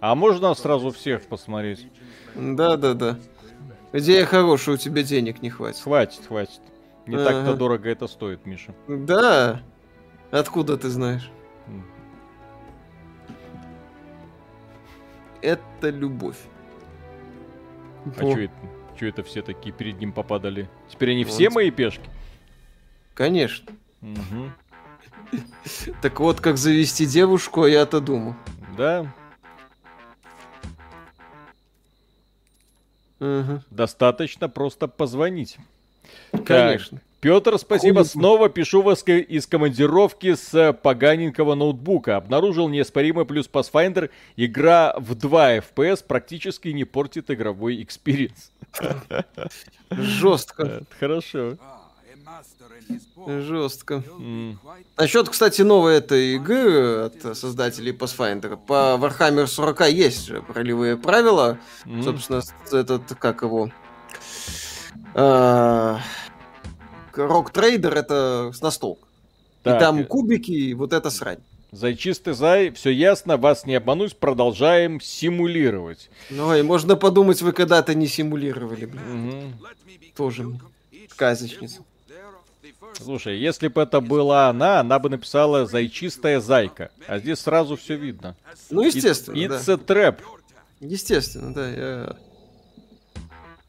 А можно сразу всех посмотреть? Да, да, да. Идея хорошая, у тебя денег не хватит. Хватит, хватит. Не ага. так-то дорого это стоит, Миша. Да. Откуда ты знаешь? Mm. Это любовь. А чё это, чё это все такие перед ним попадали? Теперь они вот. Все мои пешки? Конечно. Угу. Так вот, как завести девушку, я-то думал. Да. Угу. Достаточно просто позвонить. Конечно. Так. Петр, спасибо. Хоббит. Снова пишу вас из командировки с поганенького ноутбука. Обнаружил неоспоримый плюс Pathfinder. Игра в два эф пи эс практически не портит игровой экспириенс. Жестко. Хорошо. Жестко. Mm. Насчет, кстати, новой этой игры от создателей Pathfinder. По Warhammer сорок есть же ролевые правила. Mm. Собственно, этот, как его... А... Рок-трейдер это с настолка. Так. И там кубики, и вот это срань. Зай чистый зай, все ясно, вас не обманусь, продолжаем симулировать. Ну и можно подумать, вы когда-то не симулировали, блин. Угу. Тоже сказочница. Слушай, если бы это была она, она бы написала «Зайчистая зайка». А здесь сразу все видно. Ну, естественно, It, it's да. It's a trap. Естественно, да, я...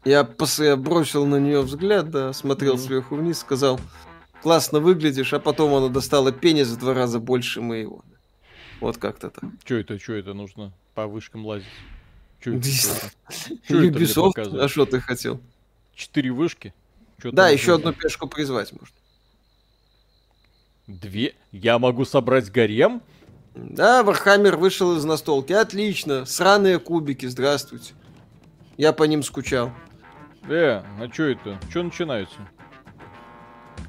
Я, пос... я бросил на нее взгляд, да, смотрел mm-hmm. сверху вниз, сказал, классно выглядишь, а потом она достала пенис в два раза больше моего. Вот как-то так. Че это, че это нужно по вышкам лазить? Че это? Ubisoft, а что ты хотел? Четыре вышки? Че да, еще нужно? Одну пешку призвать можно. Две? Я могу собрать гарем? Да, Warhammer вышел из настолки. Отлично, сраные кубики, здравствуйте. Я по ним скучал. Э, а чё это? Чё начинается?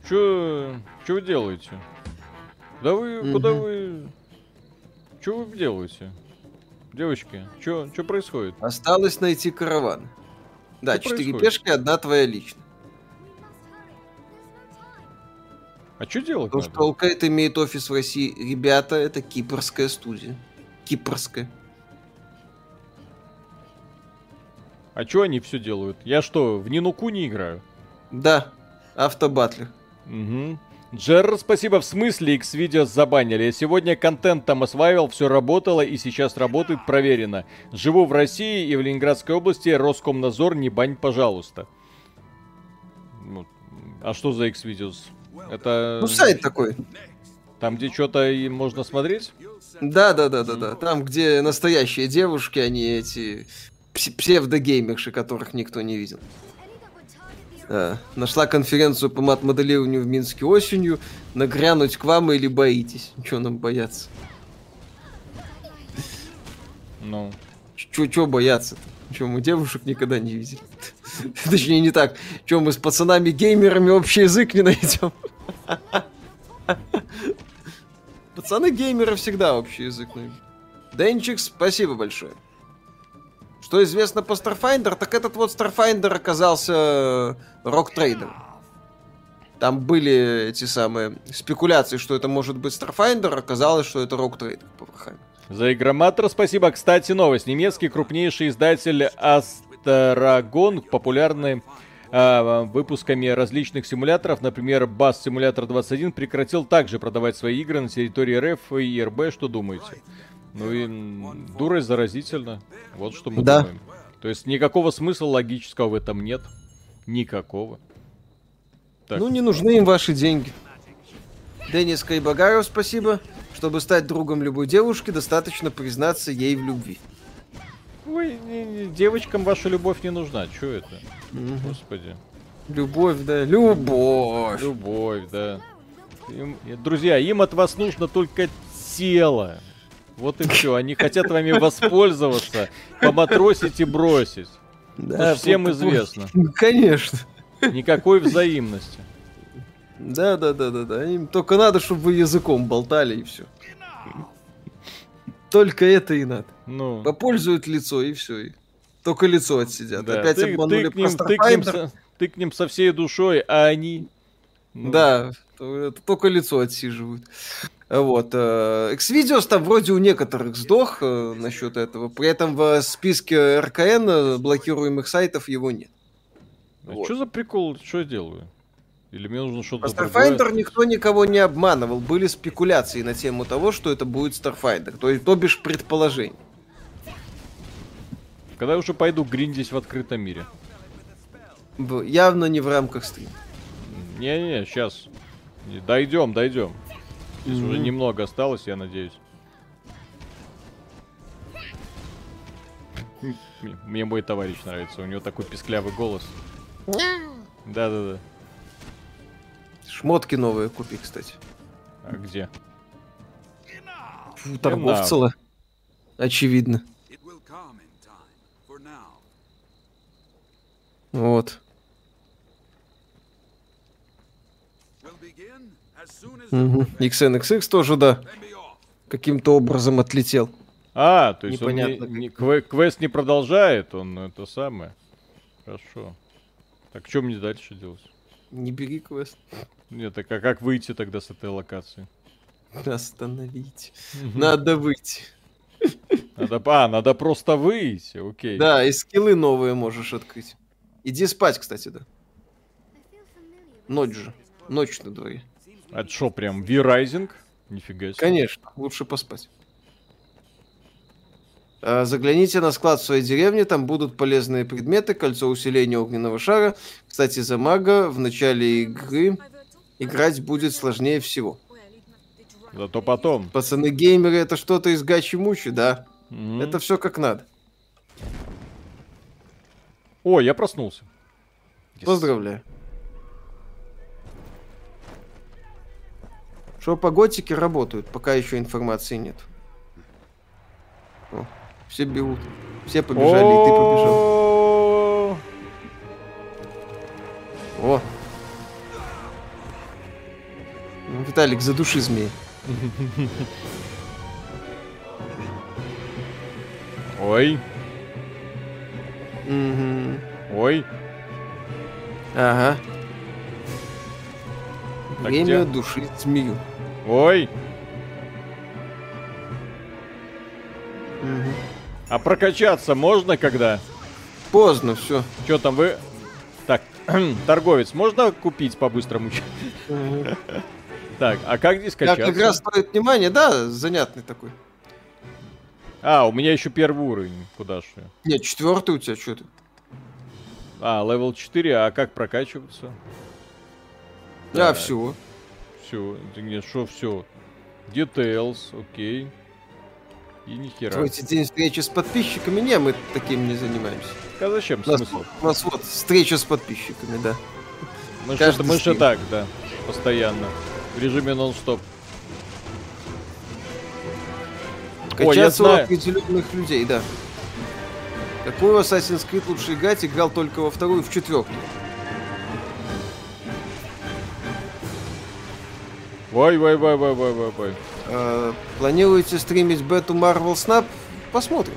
Чё... Чё вы делаете? Да вы... Mm-hmm. Куда вы... Чё вы делаете? Девочки, чё... Чё происходит? Осталось найти караван. Да, четыре пешки, одна твоя личная. А чё делать? Потому надо? Что Allcat имеет офис в России. Ребята, это кипрская студия. Кипрская. А чё они все делают? Я что, в Нинуку не играю? Да, автобатлер. Угу. Джер, спасибо. В смысле X-видео забанили? Я сегодня контент там осваивал, все работало и сейчас работает, проверено. Живу в России и в Ленинградской области. Роскомнадзор, не бань, пожалуйста. Ну, а что за X-видео? Это... Ну, сайт такой. Там, где что-то и можно смотреть? Да, да, да, да, да. Там, где настоящие девушки, они эти... псевдогеймерши, которых никто не видел. А, нашла конференцию по мат-моделированию в Минске осенью. Нагрянуть к вам или боитесь? Чё нам бояться? Ну. No. Чё, чё бояться-то? Чё, мы девушек никогда не видели? Точнее, не так. Чё, мы с пацанами-геймерами общий язык не найдем? Пацаны-геймеры всегда общий язык найдут. Денчик, спасибо большое. Что известно по Starfinder, так этот вот Starfinder оказался рок-трейдером. Там были эти самые спекуляции, что это может быть Starfinder, оказалось, что это рок-трейдер по верхам. За Игроматор спасибо. Кстати, новость. Немецкий крупнейший издатель Astragon, популярный э, выпусками различных симуляторов, например, Bass Simulator двадцать один, прекратил также продавать свои игры на территории эр эф и эр бэ. Что думаете? Ну и дурость заразительна. Вот что мы да. думаем. То есть никакого смысла логического в этом нет. Никакого. Так. Ну не нужны им ваши деньги. Денис Кайбагаров, спасибо. Чтобы стать другом любой девушки, достаточно признаться ей в любви. Ой, девочкам ваша любовь не нужна. Чё это? Угу. Господи. Любовь, да. Любовь. Любовь, да. Им... Друзья, им от вас нужно только тело. Вот и все. Они хотят вами воспользоваться, поматросить и бросить. Да, всем известно. Конечно. Никакой взаимности. Да, да, да, да, да. Им только надо, чтобы вы языком болтали и все. Только это и надо. Ну. Попользуют лицо и все. И... Только лицо отсидят. Да. Опять ты, обманули ты ним, ты, к ним со, ты к ним со всей душой, а они. Ну. Да, только лицо отсиживают. Вот. Xvideos там вроде у некоторых сдох насчет этого. При этом в списке эр ка эн блокируемых сайтов его нет. А вот. Что за прикол? Что я делаю? Или мне нужно что-то... А Starfinder никто никого не обманывал. Были спекуляции на тему того, что это будет Starfinder. То есть, то бишь, предположение. Когда я уже пойду гриндить в открытом мире? Явно не в рамках стрима. Не-не-не, сейчас. Дойдем, дойдем. Здесь mm-hmm. уже немного осталось, я надеюсь. Мне мой товарищ нравится. У него такой писклявый голос. Да-да-да. Шмотки новые купи, кстати. А где? Фу, торговцела. Очевидно. Вот. Угу. икс эн икс икс тоже, да. Каким-то образом отлетел. А, то есть непонятно, он не, не, квест, квест не продолжает, он это самое. Хорошо. Так что мне дальше делать? Не бери квест. Нет, так а как выйти тогда с этой локации? Остановить. Угу. Надо выйти. Надо, а, надо просто выйти, окей. Да, и скиллы новые можешь открыть. Иди спать, кстати, да. Ночь же. Ночь на дворе. А что, прям ви райзинг? Нифига себе. Конечно, лучше поспать. А, загляните на склад в своей деревне, там будут полезные предметы, кольцо усиления огненного шара. Кстати, за мага в начале игры играть будет сложнее всего. Зато потом. Пацаны-геймеры, это что-то из гачи-мучи, да. Mm-hmm. Это все как надо. О, я проснулся. Поздравляю. Что по готике работают, пока еще информации нет. О, все бегут. Все побежали, и ты побежал. О. Виталик, задуши змеи. Ой. Угу. Ой. Ага. Так время где? Душить змею. Ой. Угу. А прокачаться можно когда? Поздно, все. Че там вы? Так, торговец, можно купить по-быстрому? Угу. Так, а как здесь качаться? Как игра стоит внимания, да, занятный такой. А, у меня еще первый уровень, куда ж я? Нет, четвертый у тебя, что ты? А, левел четыре, а как прокачиваться? Да, а, все. Все, нет, что все? Details, окей. И нихера. Давайте день встречи с подписчиками, не, мы таким не занимаемся. А зачем? У нас, смысл? У нас вот встреча с подписчиками, да. Мы же, же так, да, постоянно. В режиме нон-стоп. Качаться у определенных людей, да. Какую Assassin's Creed лучше играть? Играл только во вторую, в четвертую. Вай, вай, вай, вай, вай, вай, вай. А, планируете стримить бету Marvel Snap? Посмотрим.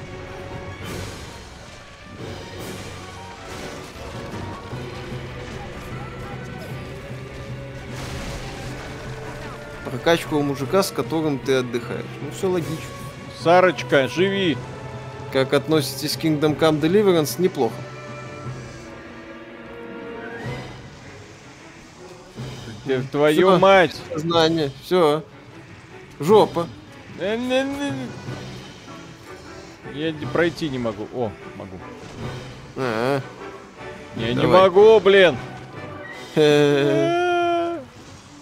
Прокачку у мужика, с которым ты отдыхаешь. Ну все логично. Сарочка, живи! Как относитесь к Kingdom Come Deliverance? Неплохо. Твою всё. Мать! Знание, все. Жопа. Я пройти не могу. О, могу. А-а. Я Давай. не могу, блин.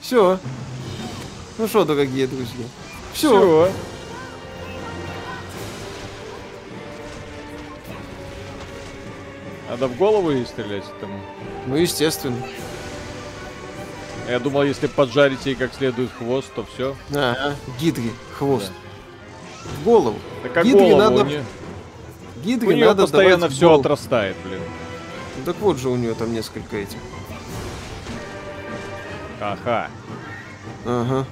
Все. Ну что, дорогие друзья. Все. Надо в голову и стрелять этому. Ну, естественно. Я думал, если поджарите ей как следует хвост, то все. Ага, гидри, хвост. Да. В голову. Так как гидри голову? Надо... Не... Гидри у нее надо постоянно все отрастает, блин. Ну, так вот же у нее там несколько этих. Ха-ха. Ага.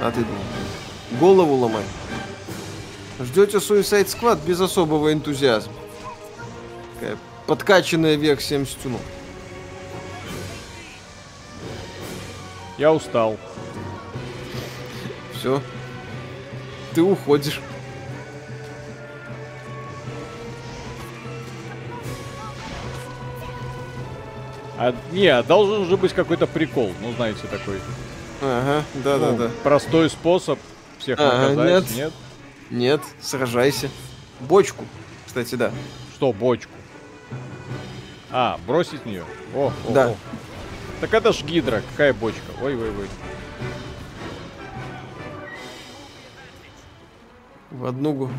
А ты думал. Голову ломай. Ждете Suicide Squad без особого энтузиазма. Такая подкачанная версия Мстюну. Я устал. Все. Ты уходишь. А, не, должен же быть какой-то прикол, ну, знаете, такой. Ага, да-да-да. Ну, да, да. Простой способ всех ага, наказать, нет? Нет, нет, сражайся. Бочку, кстати, да. Что бочку? А, бросить в нее? О, о, да. О. Так это ж гидра, какая бочка? Ой-ой-ой. В одну голову.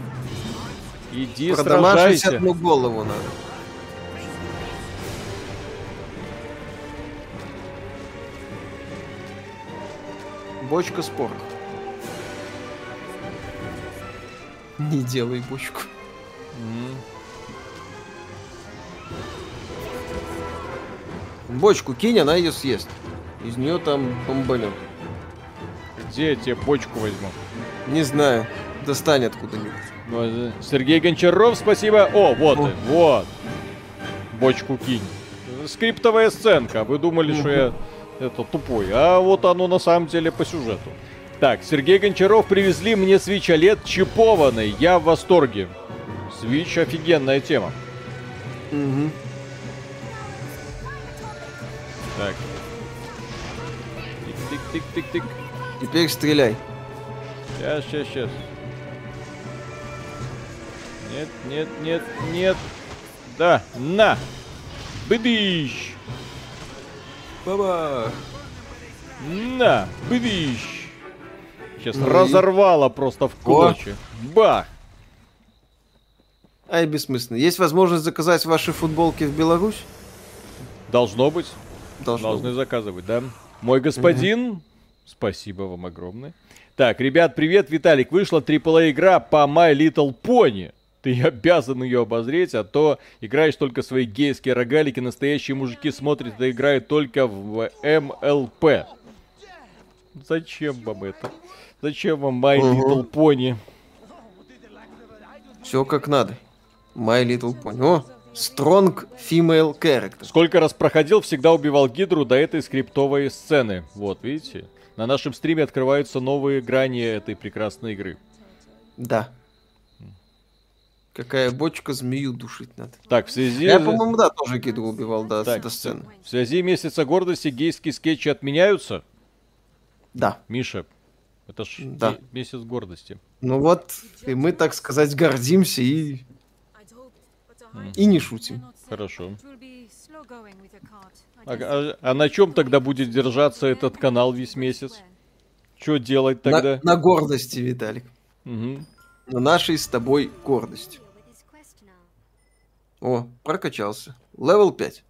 Иди продамажить сражайся. Одну голову надо. Бочка спорт. Не делай бочку. Mm. Бочку кинь, она ее съест. Из нее там бомбалет. Где я тебе бочку возьму? Не знаю. Достань откуда-нибудь. Сергей Гончаров, спасибо. О, вот О. И, вот. Бочку кинь. Скриптовая сценка. Вы думали, mm-hmm. что я... Это тупой. А вот оно на самом деле по сюжету. Так, Сергей Гончаров, привезли мне Switch о лед чипованный. Я в восторге. Switch офигенная тема. Угу. Так. Тик-тик-тик-тик-тик. Теперь стреляй. Сейчас, сейчас, сейчас. Нет, нет, нет, нет. Да, на. Быдыщ. Баба. На, быдыщ. Сейчас ну разорвало и... просто в кулачи. Бах. Ай, бессмысленно. Есть возможность заказать ваши футболки в Беларусь? Должно быть. Должно Должны быть. Заказывать, да? Мой господин, угу. Спасибо вам огромное. Так, ребят, привет, Виталик. Вышла трипл-эй игра по My Little Pony. Ты обязан ее обозреть, а то играешь только свои гейские рогалики, настоящие мужики смотрят и играют только в эм эл пэ. Зачем вам это? Зачем вам My Little Pony? Все как надо. My Little Pony. О, strong female character. Сколько раз проходил, всегда убивал гидру до этой скриптовой сцены. Вот, видите? На нашем стриме открываются новые грани этой прекрасной игры. Да. Какая бочка, змею душить надо. Так, в связи... Я, по-моему, да, тоже гиду убивал до, так, до сцены. В связи месяца гордости гейские скетчи отменяются? Да. Миша, это ж да. месяц гордости. Ну вот, и мы, так сказать, гордимся и... Mm. И не шутим. Хорошо. А, а, а на чем тогда будет держаться этот канал весь месяц? Что делать тогда? На, на гордости, Виталик. Угу. На нашей с тобой гордости. О, прокачался. левел пять.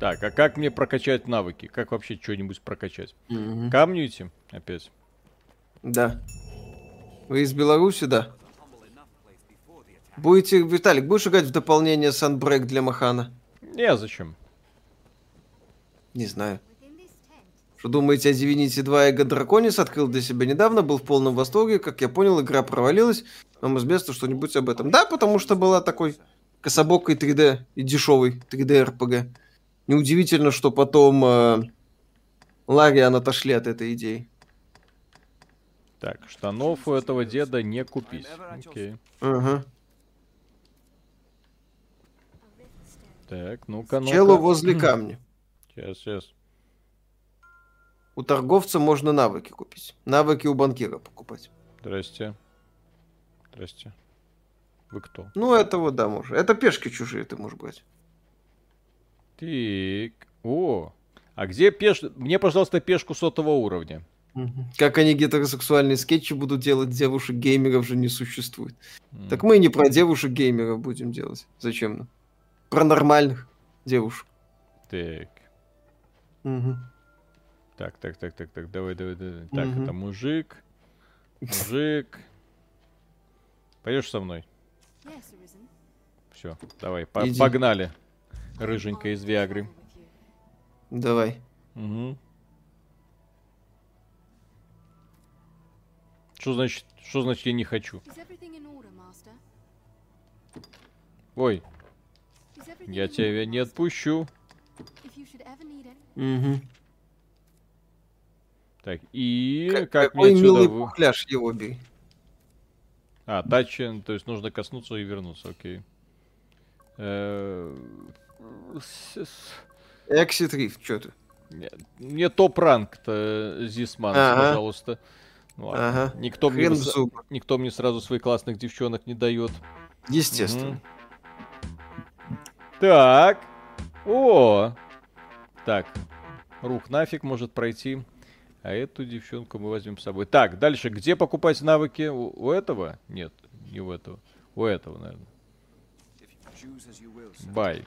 Так, а как мне прокачать навыки? Как вообще что-нибудь прокачать? Mm-hmm. Камню идти опять? Да. Вы из Беларуси, да? Будете, Виталик, будешь играть в дополнение Sunbreak для Махана? Не, зачем? Не знаю. Что думаете о Дивинити два Эго Драконис? Открыл для себя недавно, был в полном восторге. Как я понял, игра провалилась. Вам известно что-нибудь об этом? Да, потому что была такой кособокой три дэ и дешевой три дэ эр пэ гэ. Неудивительно, что потом э, Лариан отошли от этой идеи. Так, штанов у этого деда не купить. Окей. Ага. Так, ну-ка, ну-ка. Челу возле камня. Сейчас, сейчас. У торговца можно навыки купить. Навыки у банкира покупать. Здрасте. Здрасте. Вы кто? Ну, это вот, да, можно. Это пешки чужие ты можешь брать. Тик. О. А где пеш... Мне, пожалуйста, пешку сотого уровня. Угу. Как они гетеросексуальные скетчи будут делать, девушек-геймеров же не существует. М-м. Так мы и не про девушек-геймеров будем делать. Зачем нам? Про нормальных девушек. Так. Угу. Так, так, так, так, так, давай, давай, давай. Mm-hmm. Так, это мужик. Мужик. Пойдешь со мной? Все, давай, по Иди. Погнали. Рыженькая из Виагры. Давай. Угу. Что значит, что значит я не хочу? Ой. Я тебя не отпущу. Угу. Так, и как, как какой мне милый чудо... пухляж его бей. А, тачен, то есть нужно коснуться и вернуться, окей. Exit Rift, что ты? Мне топ-ранг-то, Зисман, ага. пожалуйста. Ну, ага. никто, мне, никто мне сразу своих классных девчонок не дает. Естественно. Угу. Так. О! Так. Рук нафиг может пройти. А эту девчонку мы возьмем с собой. Так, дальше. Где покупать навыки? У, у этого? Нет, не у этого. У этого, наверное. Бай.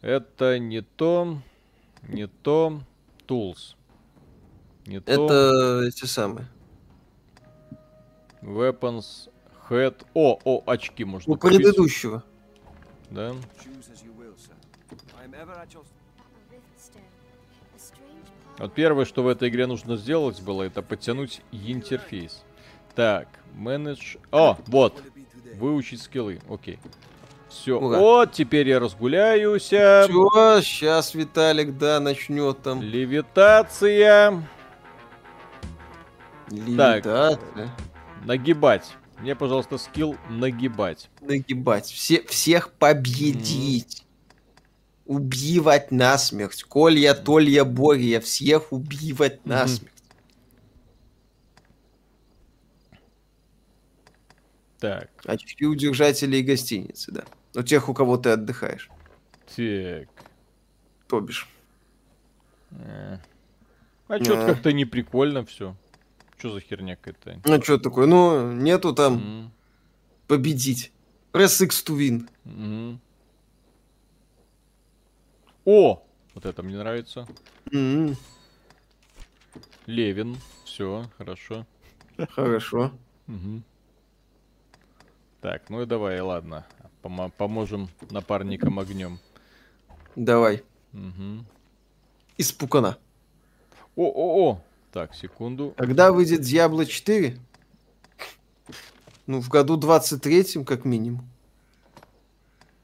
Это не то. Не то. Tools. Не то. Это эти самые. Weapons. Head. О, о, очки можно. У купить. Предыдущего. Да. Вот первое, что в этой игре нужно сделать было, это подтянуть интерфейс. Так, менедж... О, вот. Выучить скиллы. Окей. Все. Ура. Вот, теперь я разгуляюсь. Все, сейчас Виталик, да, начнет там. Левитация. Левитация. Так, нагибать. Мне, пожалуйста, скилл нагибать. Нагибать. Все, всех победить. Убивать насмерть. Колья, Толья, Боря. Всех убивать насмерть. Так. Очки у держателей гостиницы, да. У тех, у кого ты отдыхаешь. Так. То бишь. А, а что-то а. как-то не прикольно все. Что за херня какая-то? Ну что такое? Ну, нету там mm. победить. Press X to win. Mm. О! Вот это мне нравится. Mm-hmm. Левин. Все, хорошо. Хорошо. Угу. Так, ну и давай, ладно. Пом- поможем напарникам огнем. Давай. Угу. Испукана. О-о-о! Так, секунду. Когда выйдет Диабло четыре? Ну, в году двадцать третьем, как минимум.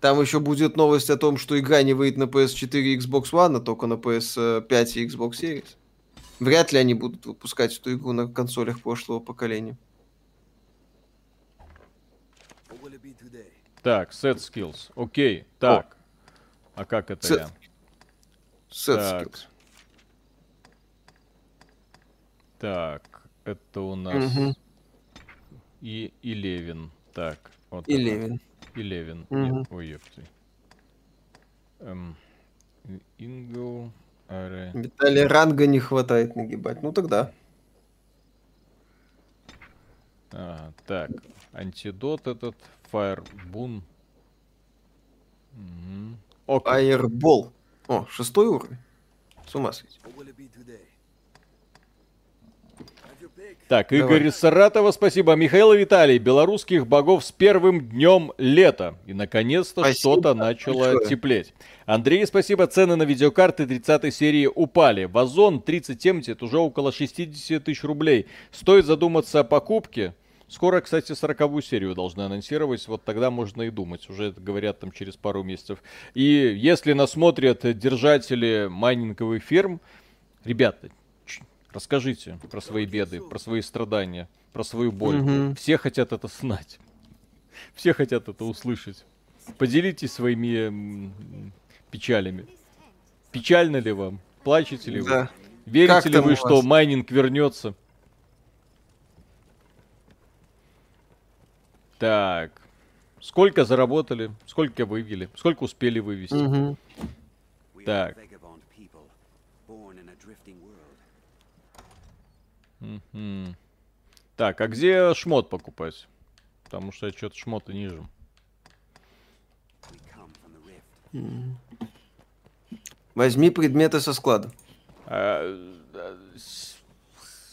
Там еще будет новость о том, что игра не выйдет на пи эс четыре и Xbox One, а только на пи эс пять и Xbox Series. Вряд ли они будут выпускать эту игру на консолях прошлого поколения. Так, set skills. Окей, так. О. А как это set. я? Set так. skills. Так, это у нас угу. и, и Левин. Так, вот и Левин. И Левин. Угу. Ой, ёпты. Эм, Ингл, аре. Виталий, ранга не хватает нагибать. Ну тогда. А, так, антидот этот. Фаербун. Угу. Фаербол. О, шестой уровень. С ума сойти. Так, Давай. Игорь Саратова, спасибо. Михаил и Виталий, белорусских богов с первым днем лета. И, наконец-то, спасибо. Что-то начало Большое. Теплеть. Андрей, спасибо. Цены на видеокарты тридцатой серии упали. Вазон тридцать семьдесят уже около шестьдесят тысяч рублей. Стоит задуматься о покупке. Скоро, кстати, сороковую серию должны анонсировать. Вот тогда можно и думать. Уже это говорят там через пару месяцев. И если нас смотрят держатели майнинговых ферм, ребята... Расскажите про свои беды, про свои страдания, про свою боль. Mm-hmm. Все хотят это знать. Все хотят это услышать. Поделитесь своими печалями. Печально ли вам? Плачете ли да. вы? Верите как ли вы, что майнинг вернется? Так. Сколько заработали? Сколько вывели? Сколько успели вывести? Mm-hmm. Так. Mm-hmm. Так, а где шмот покупать? Потому что я что-то шмоты ниже. Mm. Возьми предметы со склада. А,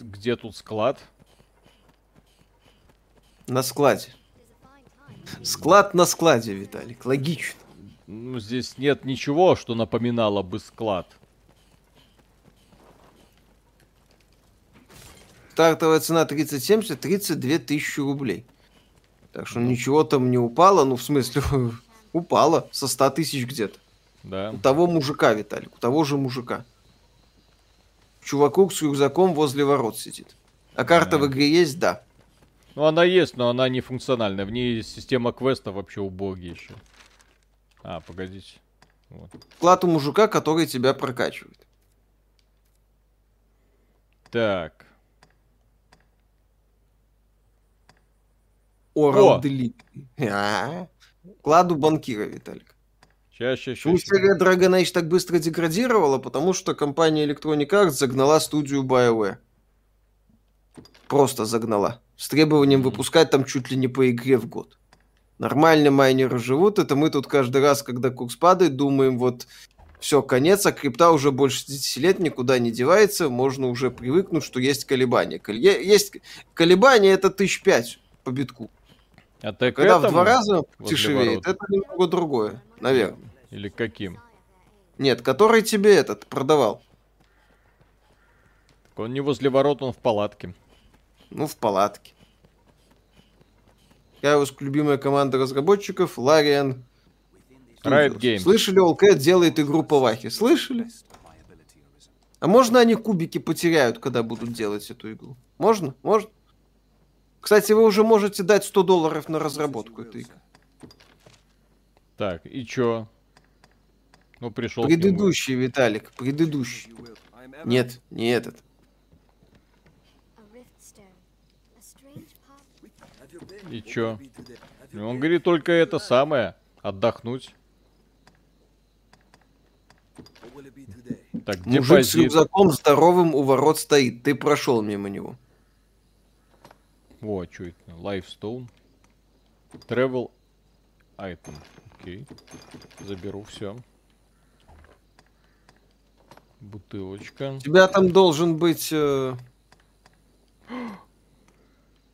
где тут склад? На складе. Склад на складе, Виталик, логично. Ну, здесь нет ничего, что напоминало бы склад. Стартовая цена тридцать семьдесят, тридцать две тысячи рублей. Так что ничего там не упало, ну в смысле упало со ста тысяч где-то. Да. У того мужика, Виталик, у того же мужика. чуваку с рюкзаком возле ворот сидит. А карта mm. в игре есть, да. Ну, она есть, но она не функциональная. В ней система квестов вообще убогие еще. А, погодите. Вот. Вклад у мужика, который тебя прокачивает. Так. Орал Делит. Вклад у банкира, Виталик. Чаще, чаще. Студия Dragon Age так быстро деградировала, потому что компания Electronic Arts загнала студию BioWare. Просто загнала. С требованием выпускать там чуть ли не по игре в год. Нормальные майнеры живут, это мы тут каждый раз, когда курс падает, думаем, вот, все, конец, а крипта уже больше десяти лет никуда не девается, можно уже привыкнуть, что есть колебания. Коль... Есть колебания, это тысяч пять по битку. А так когда в два раза дешевеет, это немного другое, наверное. Или каким? Нет, который тебе этот продавал. Так он не возле ворот, он в палатке. Ну, в палатке. Кайрус, любимая команда разработчиков, Лариан. Riot Games. Слышали, Allcat делает игру по Вахе? Слышали? А можно они кубики потеряют, когда будут делать эту игру? Можно? Можно? Кстати, вы уже можете дать сто долларов на разработку этой игры. Так, и чё? Ну, пришел. Предыдущий, Виталик, предыдущий. Нет, не этот. И чё? Он говорит только это самое. Отдохнуть. Так, где мужик позит? С рюкзаком здоровым у ворот стоит. Ты прошел мимо него. О, чё это? Лайфстоун. Travel item. Окей. Заберу все. Бутылочка. У тебя там должен быть... Э...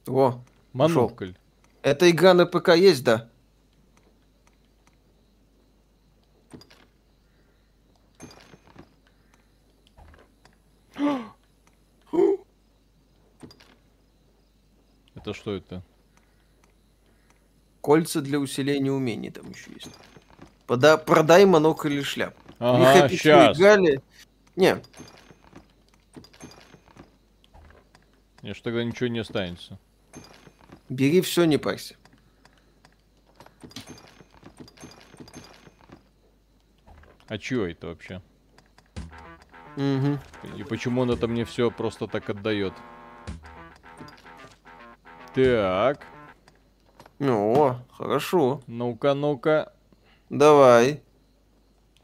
О, Монокль. Эта игра на ПК есть, да? Это что это? Кольца для усиления умений там еще есть. Пода... Продай монокль или шляп. Ага, сейчас. Не. Мне ж тогда ничего не останется. Бери все, не парься. А чё это вообще? Угу. И почему он это мне все просто так отдает? Так. Ну, хорошо. Ну-ка, ну-ка. Давай.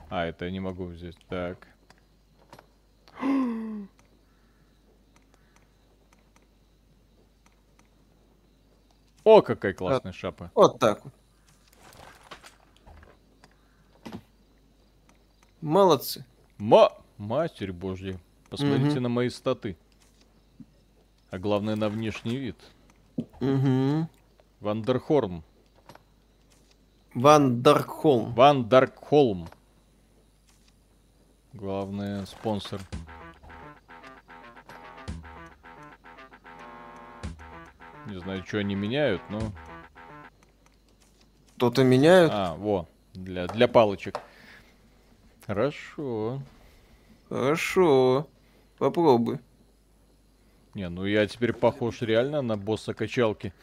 А, это я не могу взять. Так. О, какая классная вот, шапа. Вот так вот. Молодцы. Ма... Матерь божья. Посмотрите угу. на мои статы. А главное, на внешний вид. Угу. Вандерхорн. Вандерхолм. Вандерхолм. Главное, спонсор. Не знаю, что они меняют, но... Кто-то меняют? А, во, для, для палочек. Хорошо. Хорошо. Попробуй. Не, ну я теперь похож реально на босса качалки.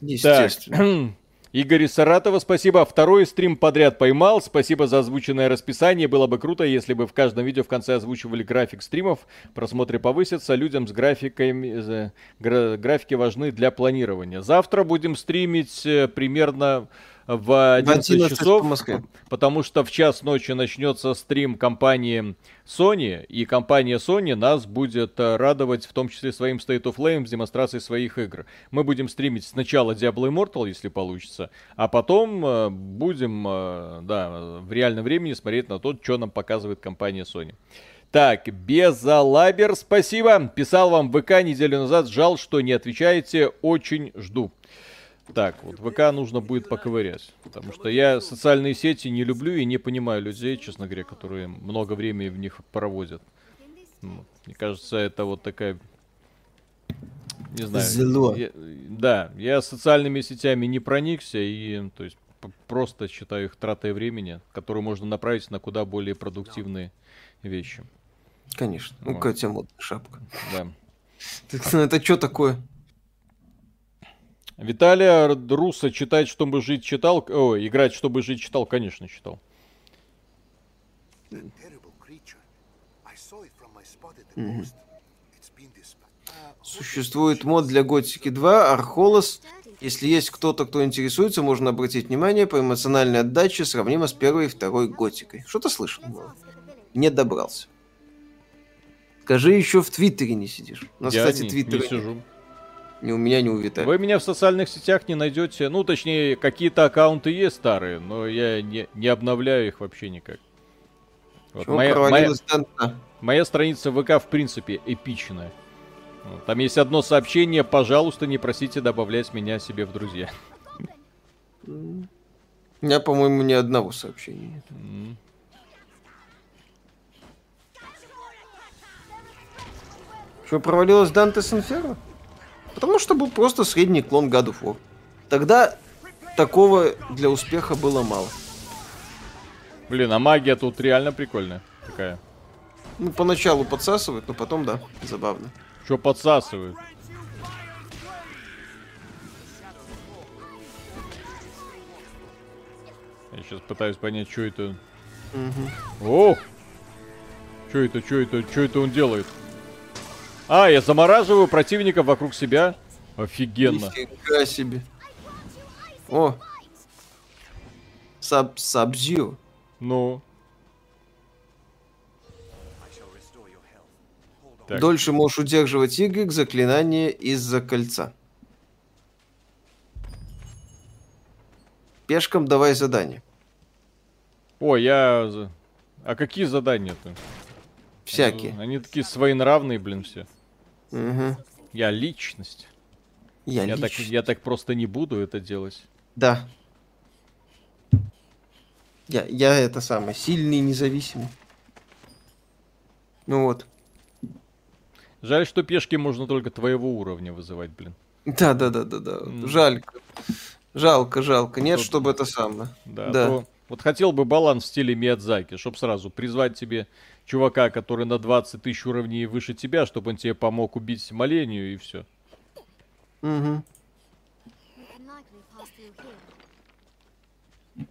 Естественно. Так. Игорь из Саратова, спасибо. Второй стрим подряд поймал. Спасибо за озвученное расписание. Было бы круто, если бы в каждом видео в конце озвучивали график стримов. Просмотры повысятся. Людям с графиками... Графики важны для планирования. Завтра будем стримить примерно в одиннадцать часов. По потому что в час ночи начнется стрим компании Sony. И компания Sony нас будет радовать в том числе своим State of Play, с демонстрацией своих игр. Мы будем стримить сначала Diablo Immortal, если получится. А потом будем да, в реальном времени смотреть на то, что нам показывает компания Sony. Так, Безалабер, спасибо. Писал вам в ВК неделю назад. Жал, что не отвечаете. Очень жду. Так, вот ВК нужно будет поковырять, потому что я социальные сети не люблю и не понимаю людей, честно говоря, которые много времени в них проводят. Вот. Мне кажется, это вот такая, не знаю, зло. Я... Да, я социальными сетями не проникся и, то есть, просто считаю их тратой времени, которую можно направить на куда более продуктивные вещи. Конечно. Ну, вот. Какая у тебя модная шапка. Да. Так, это что такое? Виталия Руса читать, чтобы жить, читал. О, играть, чтобы жить, читал, конечно, читал. Mm. Существует мод для Готики два, Архолос. Если есть кто-то, кто интересуется, можно обратить внимание, по эмоциональной отдаче сравнимо с первой и второй Готикой. Что-то слышал, но не добрался. Скажи, еще в Твиттере не сидишь. У нас, Я кстати, не, Твиттера не сижу. Ни у меня, ни у Виталия. Вы меня в социальных сетях не найдете. Ну, точнее, какие-то аккаунты есть старые, но я не, не обновляю их вообще никак. Вот моя, моя, моя страница ВК, в принципе, эпичная. Там есть одно сообщение. Пожалуйста, не просите добавлять меня себе в друзья. У меня, по-моему, ни одного сообщения. Mm. Что, провалилась Dante's Inferno? Потому что был просто средний клон God of War. Тогда такого для успеха было мало. Блин, а магия тут реально прикольная такая. Ну, поначалу подсасывает, но потом, да, забавно. Чё подсасывает? Я сейчас пытаюсь понять, что это. Угу. О! Чё это, чё это, чё это он делает? А, я замораживаю противников вокруг себя. Офигенно. Нифига себе. О. Саб, сабзю. Ну. Так. Дольше можешь удерживать Y, заклинание из-за кольца. Пешкам давай задание. О, я... А какие задания-то? Всякие. Они, они такие своенравные, блин, все. Угу. Я личность. Я, я, личность. Так, я так просто не буду это делать. Да. Я, я это самое, сильный и независимый. Ну вот. Жаль, что пешки можно только твоего уровня вызывать, блин. Да, да, да, да, да. Mm. Жалко. Жалко, жалко. Нет, Тут... чтобы это самое. Да. да. То... Вот хотел бы баланс в стиле Миядзаки, чтобы сразу призвать тебе чувака, который на двадцать тысяч уровней выше тебя, чтобы он тебе помог убить моленью и все. Угу.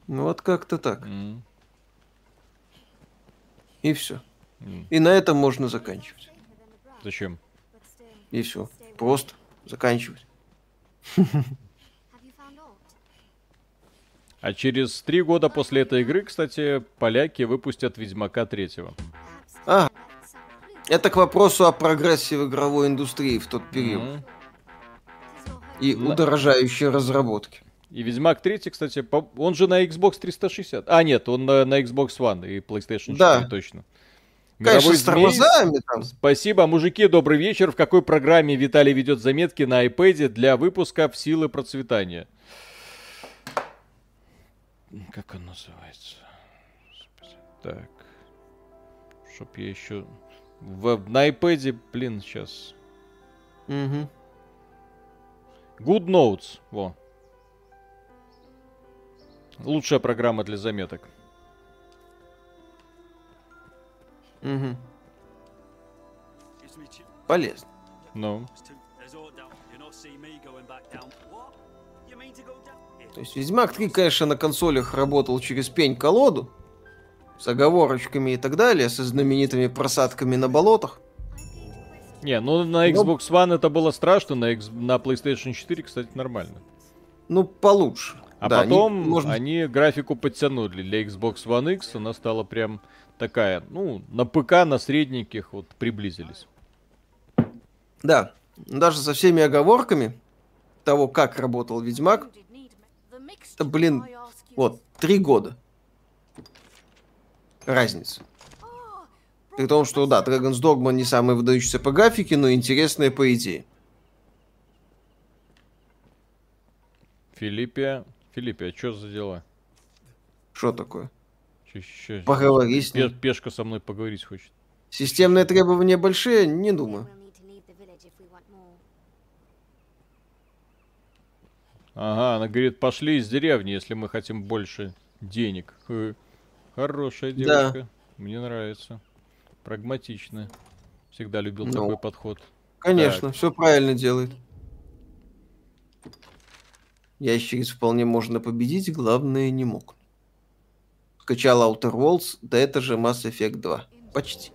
Ну вот как-то так. Mm. И все. Mm. И на этом можно заканчивать. Зачем? И все. Просто заканчивать. А через три года после этой игры, кстати, поляки выпустят Ведьмака третьего. А, это к вопросу о прогрессе в игровой индустрии в тот период. Mm-hmm. И да. удорожающей разработки. И Ведьмак третий, кстати, он же на Xbox триста шестьдесят. А, нет, он на, на Xbox Уан и PlayStation четыре, да. точно. Конечно, с тормозами там. Спасибо, мужики, добрый вечер. В какой программе Виталий ведет заметки на iPad для выпуска в силы процветания? Как он называется? Так. Чтоб я еще... В... На iPad, блин, сейчас. Угу. Good Notes. Во. Лучшая программа для заметок. Угу. Полезно. Ну. То есть Ведьмак три, конечно, на консолях работал через пень-колоду, с оговорочками и так далее, со знаменитыми просадками на болотах. Не, ну на Xbox One это было страшно, на, X... на PlayStation четыре, кстати, нормально. Ну, получше. А да, потом они, может... они графику подтянули. Для Xbox Уан Икс она стала прям такая, ну, на ПК, на средненьких вот приблизились. Да, даже со всеми оговорками того, как работал Ведьмак, это, блин, вот, три года. Разница. При том, что, да, Dragon's Dogma не самый выдающийся по графике, но интересная по идее. Филиппия, Филиппия, что за дела? Что такое? Чуть-чуть. Поговори с ним. Пешка со мной поговорить хочет. Системные требования большие, не думаю. Ага, она говорит, пошли из деревни, если мы хотим больше денег. Хорошая девушка, да. Мне нравится. Прагматично. Всегда любил ну, такой подход. Конечно, так. Все правильно делает. Ящериц вполне можно победить, главное не мог. Скачал Outer Worlds, да это же Масс Эффект два. Почти.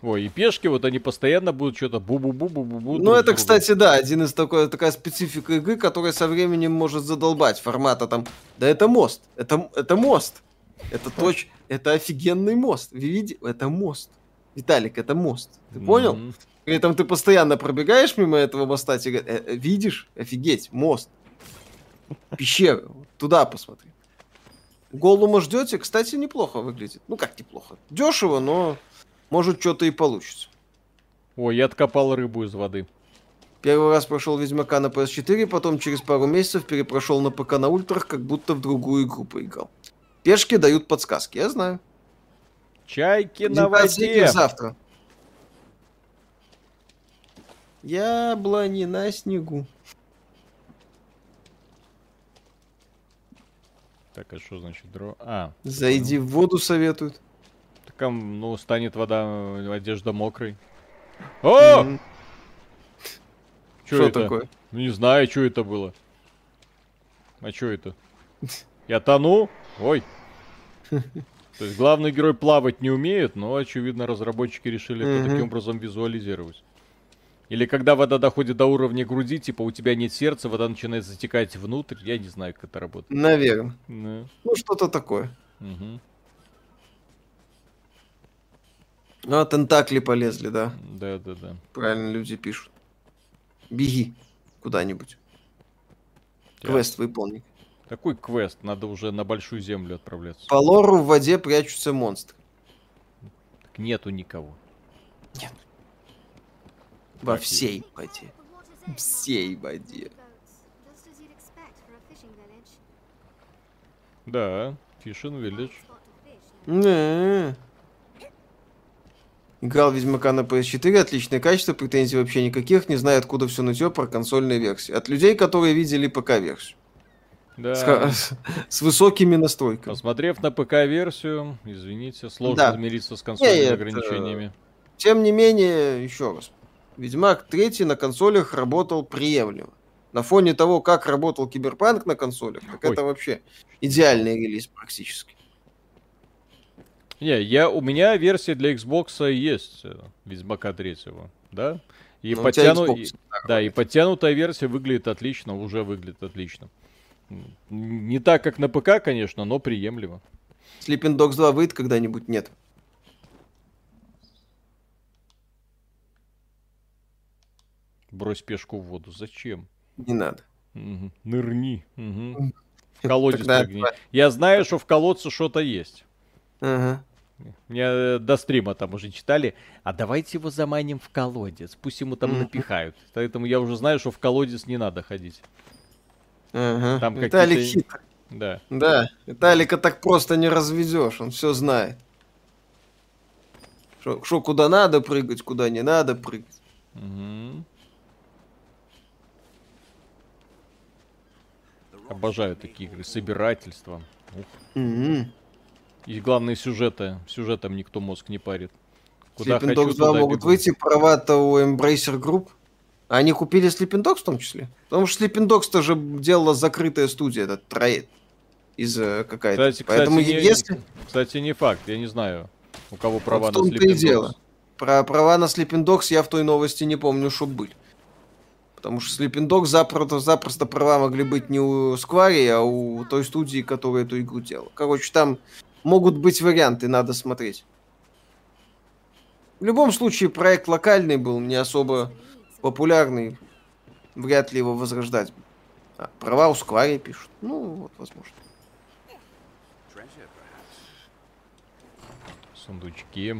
Ой, и пешки, вот они постоянно будут что-то бу-бу-бу-бу-бу. Ну, это, кстати, да, один из такой, такая специфика игры, которая со временем может задолбать формата там. Да это мост, это, это мост. Это точь, это офигенный мост. Вы видите? Это мост. Виталик, это мост. Ты понял? Mm-hmm. При этом ты постоянно пробегаешь мимо этого моста, тебе говорят, видишь? Офигеть, мост. Пещера. Туда посмотри. Голлума ждете, кстати, неплохо выглядит. Ну, как неплохо. Дешево, но... Может, что-то и получится. Ой, я откопал рыбу из воды. Первый раз прошел Ведьмака на пэ эс четыре, потом через пару месяцев перепрошел на ПК на ультрах, как будто в другую игру поиграл. Пешки дают подсказки, я знаю. Чайки на воде. Завтра. Яблони на снегу. Так, а что значит дро... А. Зайди в воду советуют. Ну, станет вода, одежда мокрой. О! Mm-hmm. Что это такое? Ну, не знаю, что это было. А что это? Я тону? Ой. То есть главный герой плавать не умеет, но, очевидно, разработчики решили mm-hmm. это таким образом визуализировать. Или когда вода доходит до уровня груди, типа у тебя нет сердца, вода начинает затекать внутрь. Я не знаю, как это работает. Наверное. Да. Ну, что-то такое. Угу. Ну, а тентакли полезли, да. Да, да, да. Правильно люди пишут. Беги куда-нибудь. Я... Квест выполни. Какой квест? Надо уже на большую землю отправляться. По лору в воде прячутся монстры. Так нету никого. Нет. Во Баки. всей воде. Всей воде. Да, Fishing Village. Не. Играл Ведьмака на пэ эс четыре, отличное качество, претензий вообще никаких, не знаю, откуда все нытье про консольные версии. От людей, которые видели ПК-версию. Да. С, с высокими настройками. Посмотрев на ПК-версию, извините, сложно замириться да. с консольными Нет, ограничениями. Это... Тем не менее, еще раз, Ведьмак три на консолях работал приемлемо. На фоне того, как работал Киберпанк на консолях, так Ой. это вообще идеальный релиз практически. Не, я, у меня версия для Xbox есть, Ведьмака третьего, да? И, подтяну... и, да, и подтянутая версия выглядит отлично, уже выглядит отлично. Не так, как на ПК, конечно, но приемлемо. Sleeping Dogs два выйдет когда-нибудь? Нет. Брось пешку в воду. Зачем? Не надо. Угу. Нырни. Угу. В колодец нырни. Я знаю, что в колодце что-то есть. Ага. Меня до стрима там уже читали. А давайте его заманим в колодец. Пусть ему там mm-hmm. напихают. Поэтому я уже знаю, что в колодец не надо ходить. Ага. Там Виталик хитрый. Да. Да. Виталика так просто не разведешь. Он все знает. Что куда надо прыгать, куда не надо прыгать. Mm-hmm. Обожаю такие игры. Собирательство. Mm-hmm. И главное, сюжеты. Сюжетом никто мозг не парит. Куда Sleeping Dogs два могут бегу. выйти. Права-то у Embracer Group. Они купили Sleeping Dogs в том числе? Потому что Sleeping Dogs тоже делала закрытая студия. Это троит. Из какая-то. Кстати, Поэтому кстати, если... не, кстати, не факт. Я не знаю, у кого права вот на Sleeping Dogs. Про права на Sleeping Dogs я в той новости не помню, что были. Потому что Sleeping Dogs запросто, запросто права могли быть не у Square, а у той студии, которая эту игру делала. Короче, там... Могут быть варианты, надо смотреть. В любом случае, проект локальный был, не особо популярный. Вряд ли его возрождать. А, права у Square пишут. Ну, вот, возможно. Сундучки.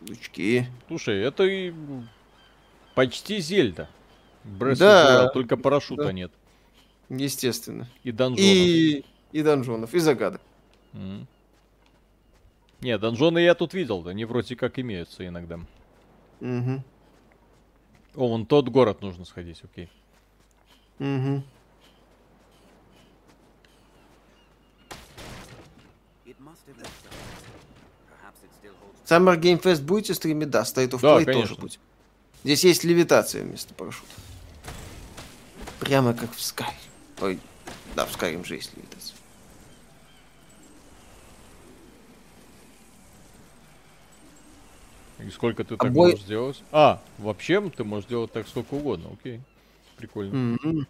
Сундучки. Слушай, это и почти Зельда. Бресс да. Только парашюта да. нет. Естественно. И донжонов. И, и донжонов, и загадок. Mm. Не, донжоны я тут видел, да, они вроде как имеются иногда. Mm-hmm. О, вон тот город нужно сходить, окей. Mm-hmm. Summer Game Fest будете стримить? Да, State of Play да, тоже будет. Здесь есть левитация вместо парашюта. Прямо как в Skyrim. Ой, да, в Skyrim же есть левитация. И сколько ты а так бой... можешь сделать? А, вообще ты можешь делать так сколько угодно, окей. Прикольно. Mm-hmm.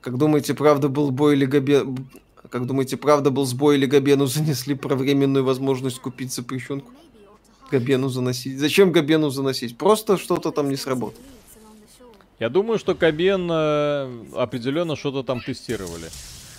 Как думаете, правда был бой или Габен... Как думаете, правда был сбой или Габену занесли про временную возможность купить запрещенку? Габену заносить. Зачем Габену заносить? Просто что-то там не сработало. Я думаю, что Габен э, определенно что-то там тестировали.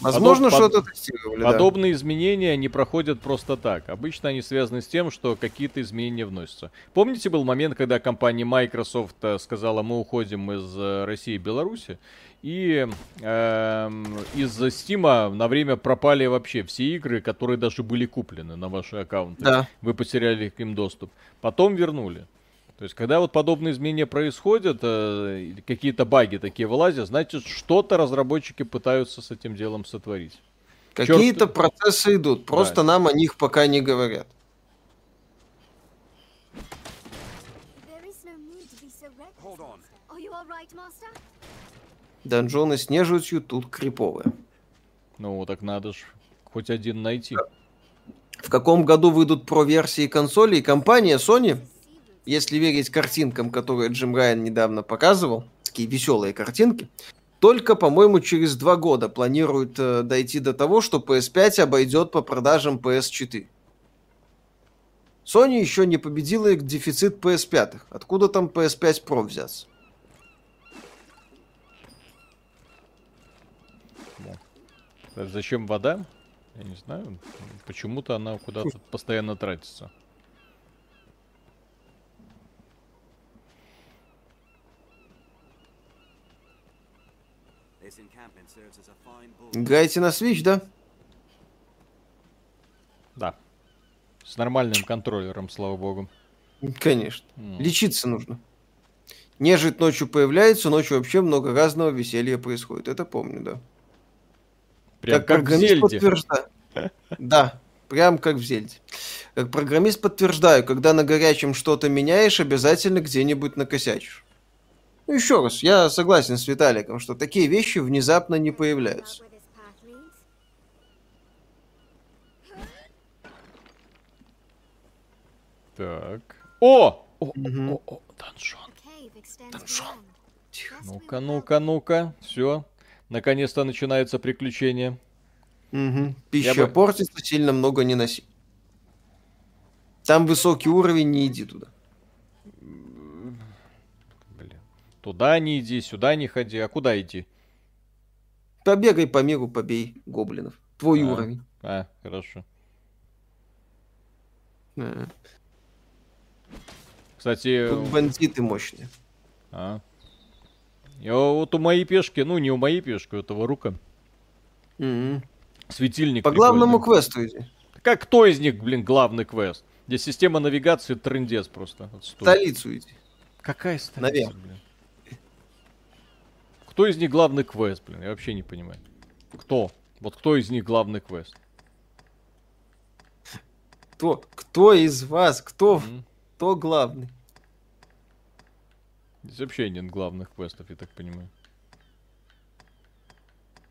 Возможно, Подоб... что-то тестировали. Подобные да. изменения не проходят просто так. Обычно они связаны с тем, что какие-то изменения вносятся. Помните, был момент, когда компания Microsoft сказала, мы уходим из России и Беларуси, и э, из Steam на время пропали вообще все игры, которые даже были куплены на ваши аккаунты. Да. Вы потеряли к им доступ. Потом вернули. То есть, когда вот подобные изменения происходят, э, какие-то баги такие вылазят, значит, что-то разработчики пытаются с этим делом сотворить. Какие-то Черт... процессы идут, просто да. нам о них пока не говорят. Донжоны с нежитью тут криповые. Ну, так надо же хоть один найти. В каком году выйдут про-версии консолей? Компания Sony... Если верить картинкам, которые Джим Райан недавно показывал, такие веселые картинки, только, по-моему, через два года планируют э, дойти до того, что пи эс пять обойдет по продажам пи эс четыре. Sony еще не победила их дефицит пи эс пять. Откуда там пи эс пять Pro взяться? Зачем вода? Я не знаю. Почему-то она куда-то постоянно тратится. Играете на Switch, да? Да. С нормальным контроллером, слава богу. Конечно. Mm. Лечиться нужно. Нежить ночью появляется, ночью вообще много разного веселья происходит. Это помню, да. Прям как, как программист подтверждаю. Да, прям как в Зельде. Как программист подтверждаю, когда на горячем что-то меняешь, обязательно где-нибудь накосячишь. Ну, еще раз, я согласен с Виталиком, что такие вещи внезапно не появляются. Так. О! О, mm-hmm. о, о, Даншон. Даншон. Ну-ка, ну-ка, ну-ка. Все. Наконец-то начинается приключение. Mm-hmm. Пища бы... портится, сильно много не носи. Там высокий уровень, не иди туда. Туда не иди, сюда не ходи. А куда идти? Побегай по миру, побей гоблинов. Твой а, уровень. А, хорошо. А. Кстати... Тут бандиты мощные. А. Я вот у моей пешки, ну не у моей пешки, у этого рука. Mm-hmm. Светильник. По главному квесту иди. Как кто из них, блин, главный квест? Здесь система навигации трындец просто. Отстой. Столицу иди. Какая столица, Наверное. блин? Кто из них главный квест, блин? Я вообще не понимаю. Кто? Вот кто из них главный квест? Кто? Кто из вас? Кто? Mm-hmm. Кто главный? Здесь вообще нет главных квестов, я так понимаю.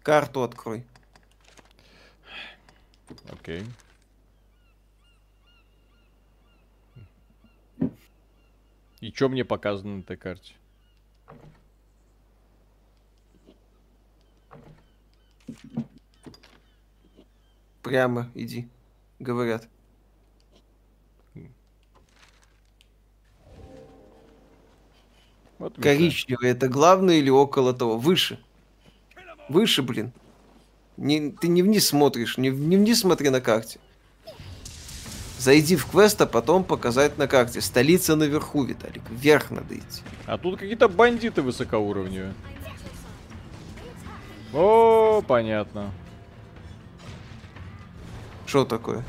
Карту открой. Окей. И что мне показано на этой карте? Прямо иди, говорят. Вот коричневый это главное или около того? Выше. Выше, блин. Не, ты не вниз смотришь, не, не вниз смотри на карте. Зайди в квест, а потом показать на карте. Столица наверху, Виталик. Вверх надо идти. А тут какие-то бандиты высокоуровневые. О, понятно. Что такое?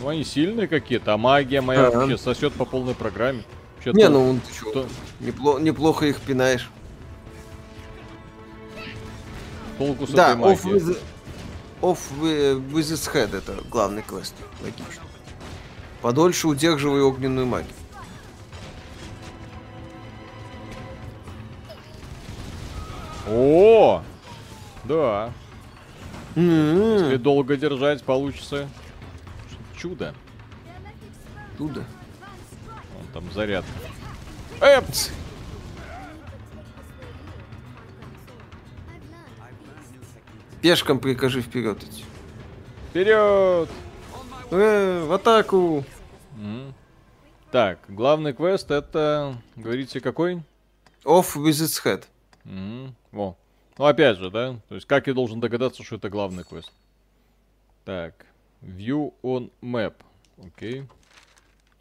Ну, они сильные какие-то, а магия моя вообще сосет по полной программе. Вообще не, то... ну ты чё, то... непло... неплохо их пинаешь. Толку с да, этой магией. Да, off with his head — это главный квест, логично. Подольше удерживай огненную магию. О, да. Mm-hmm. Если долго держать, получится чудо. Чудо. Вон там заряд. Эпс. Пешком прикажи вперед идти. Вперед! Э, в атаку! Mm. Так, главный квест — это, говорите, какой? Off with its head. Mm. Во. Ну, опять же, да? То есть, как я должен догадаться, что это главный квест? Так. View on map. Окей. Okay.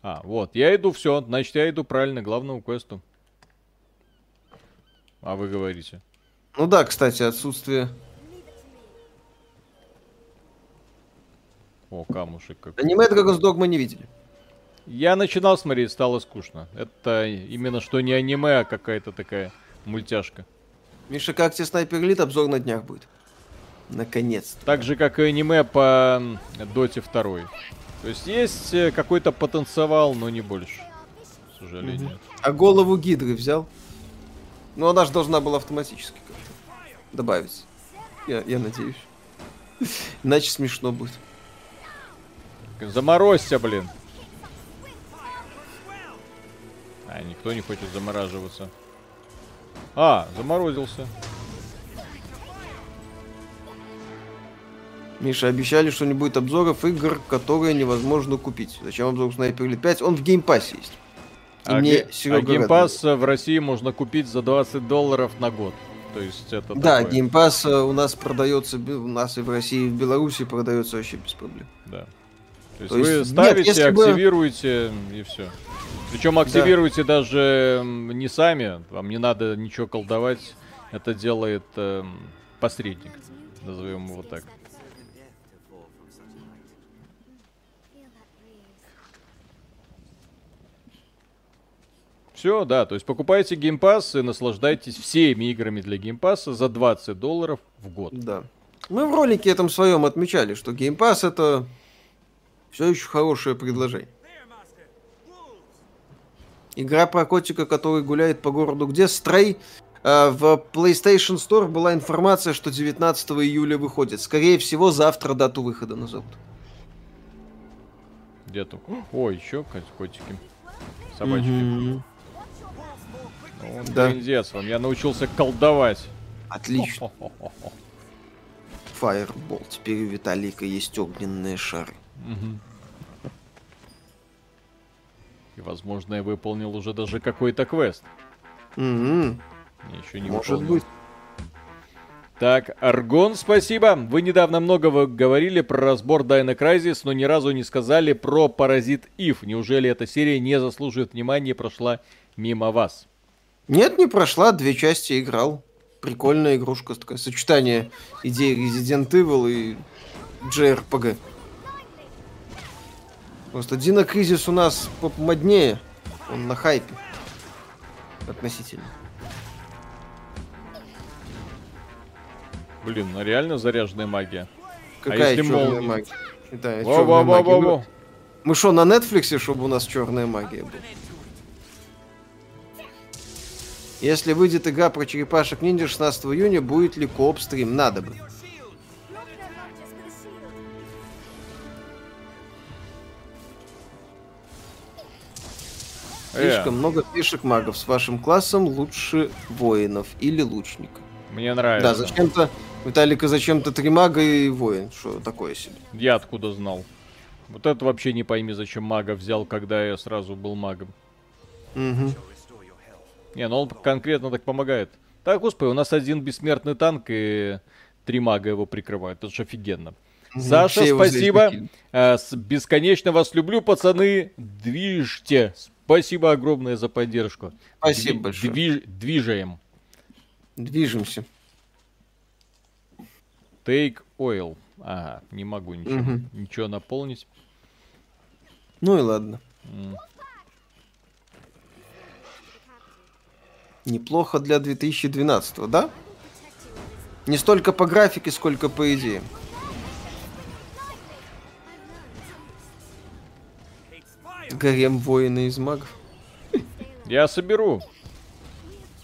А, вот. Я иду, все. Значит, я иду правильно к главному квесту. А вы говорите. Ну да, кстати, отсутствие... О, камушек какой. Аниме Dragon's Dogma не видели. Я начинал смотреть, стало скучно. Это именно что не аниме, а какая-то такая мультяшка. Миша, как тебе Снайпер Элит? Обзор на днях будет. Наконец-то. Так же, как и аниме по Доте два. То есть есть какой-то потенциал, но не больше. К сожалению. Угу. А голову Гидры взял? Ну, она же должна была автоматически как-то добавиться. Я, я надеюсь. Иначе смешно будет. Заморозься, блин. А, никто не хочет замораживаться. А, заморозился. Миша, обещали, что не будет обзоров игр, которые невозможно купить. Зачем обзор Снайпер Элит пять? Он в геймпассе есть. И а мне а геймпасс в России можно купить за двадцать долларов на год. То есть это да, такое... геймпасс у нас продается, у нас и в России, и в Беларуси продается вообще без проблем. Да. То есть, То есть вы ставите, нет, активируете бы... и все. Причем активируете да. даже не сами, вам не надо ничего колдовать. Это делает э, посредник, назовем его так. Все, да, то есть покупайте геймпасс и наслаждайтесь всеми играми для геймпасса за двадцать долларов в год. Да. Мы в ролике этом своем отмечали, что геймпасс — это все еще хорошее предложение. Игра про котика, который гуляет по городу, где Стрей. В PlayStation Store была информация, что девятнадцатого июля выходит. Скорее всего, завтра дату выхода назовут. Где-то... О, еще котики. Собачки. Mm-hmm. Он да. Гриндец, он, я научился колдовать. Отлично. Фаербол. Теперь у Виталика есть огненные шары. Угу. И, возможно, я выполнил уже даже какой-то квест. Mm-hmm. Я еще не Может выполнил. быть. Так, Аргон, спасибо. Вы недавно много говорили про разбор Dino Crisis, но ни разу не сказали про Паразит Ив. Неужели эта серия не заслуживает внимания и прошла мимо вас? Нет, не прошла. Две части играл. Прикольная игрушка. Такое сочетание идей Resident Evil и джей ар пи джи. Просто Dino Crisis у нас поп-моднее. Он на хайпе. Относительно. Блин, ну реально заряженная магия. Какая а черная мол... магия? Да, во, черная во, магия. Во, во, во. Мы что, на Netflix, чтобы у нас черная магия была? Если выйдет игра про черепашек ниндзя шестнадцатого июня, будет ли коп стрим? Надо бы. Э. Слишком много пешек магов. С вашим классом лучше воинов или лучников. Мне нравится. Да, зачем-то... Виталика зачем-то три мага и воин. Что такое себе? Я откуда знал? Вот это вообще не пойми, зачем мага взял, когда я сразу был магом. Угу. Не, ну он конкретно так помогает. Так, господи, у нас один бессмертный танк и три мага его прикрывают. Это же офигенно. Угу. Саша, все спасибо. А, бесконечно вас люблю, пацаны. Движьте. Спасибо огромное за поддержку. Спасибо Дви- большое. Движ- движаем. Движемся. Take oil. Ага, не могу ничего, угу. ничего наполнить. Ну и ладно. Mm. Неплохо для две тысячи двенадцатого, да? Не столько по графике, сколько по идее. Гарем воины из магов. Я соберу.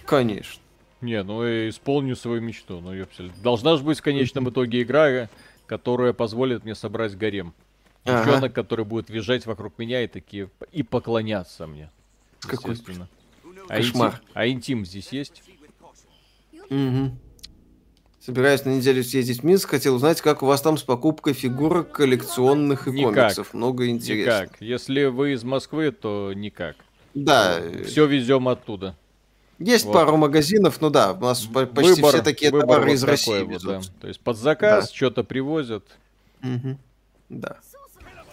Конечно. Не, ну я исполню свою мечту. Ну, ёпсель. Должна же быть в конечном итоге игра, которая позволит мне собрать гарем. Ага. Девчонок, которые будут визжать вокруг меня и такие и поклоняться мне. Какой а кошмар. Интим, а интим здесь есть? Угу. Собираюсь на неделю съездить в Минск. Хотел узнать, как у вас там с покупкой фигурок коллекционных и никак. Комиксов. Много интересного. Никак. Если вы из Москвы, то никак. Да. Все везем оттуда. Есть вот. Пару магазинов, ну да, у нас почти выбор, все такие товары вот из России вот, да. То есть под заказ да. что-то привозят. Угу. Да.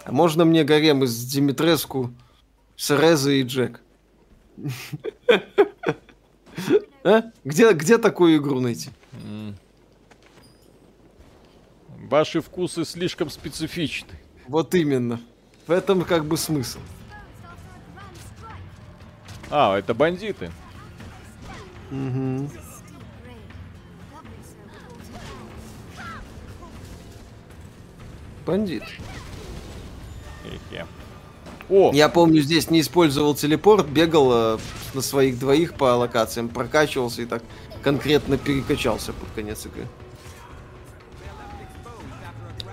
А можно мне гарем из Димитреску, Серезы и Джек? Где такую игру найти? Ваши вкусы слишком специфичны. Вот именно. В этом как бы смысл. А, это бандиты. Угу. Бандит. О! Я помню, здесь не использовал телепорт, бегал э, на своих двоих по локациям, прокачивался и так конкретно перекачался под конец игры.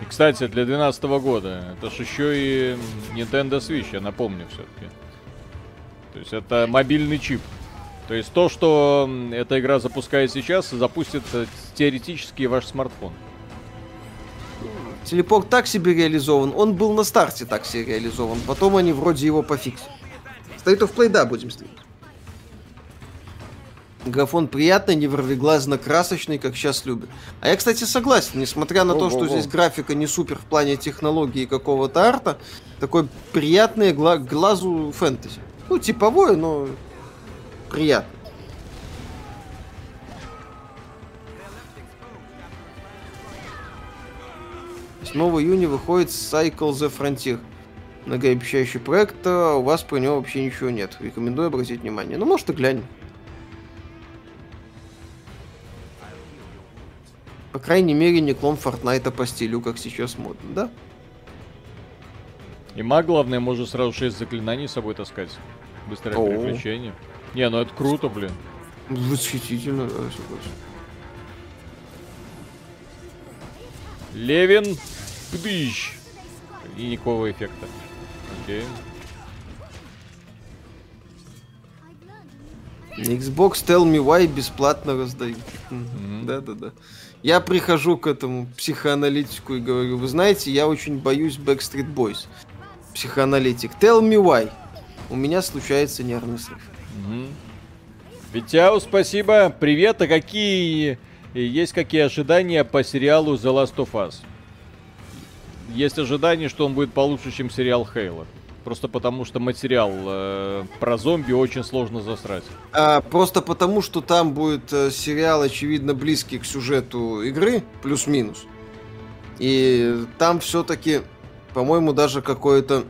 И, кстати, для две тысячи двенадцатого года, это ж еще и Nintendo Switch, я напомню все-таки. То есть это мобильный чип. То есть то, что эта игра запускает сейчас, запустит теоретически ваш смартфон. Телепорт так себе реализован, он был на старте так себе реализован, потом они вроде его пофиксили. State of Play, да, будем стримить. Графон приятный, невровиглазно красочный, как сейчас любят. А я, кстати, согласен, несмотря на о, то, о, что о. здесь графика не супер в плане технологии и какого-то арта, такой приятный гла- глазу фэнтези. Ну, типовое, но приятно. восьмого июня выходит Cycle the Frontier. Многообещающий проект, а у вас про него вообще ничего нет. Рекомендую обратить внимание. Ну, может, и глянем. По крайней мере, не клон Фортнайта по стилю, как сейчас модно, да? И маг, главное, может сразу шесть заклинаний с собой таскать. Быстрое О-о-о. Переключение. Не, ну это круто, блин. Восхитительно, да, согласен. Левин, пдыщ. И никакого эффекта. Окей. Xbox Tell Me Why бесплатно раздают. Mm-hmm. Да-да-да. Я прихожу к этому психоаналитику и говорю, вы знаете, я очень боюсь Backstreet Boys. Психоаналитик. Tell me why. У меня случается нервный срыв. Mm-hmm. Витяу, спасибо. Привет, а какие... И есть какие ожидания по сериалу The Last of Us? Есть ожидание, что он будет получше, чем сериал Halo. Просто потому, что материал э, про зомби очень сложно засрать. А, просто потому, что там будет э, сериал, очевидно, близкий к сюжету игры, плюс-минус. И там все-таки, по-моему, даже какое-то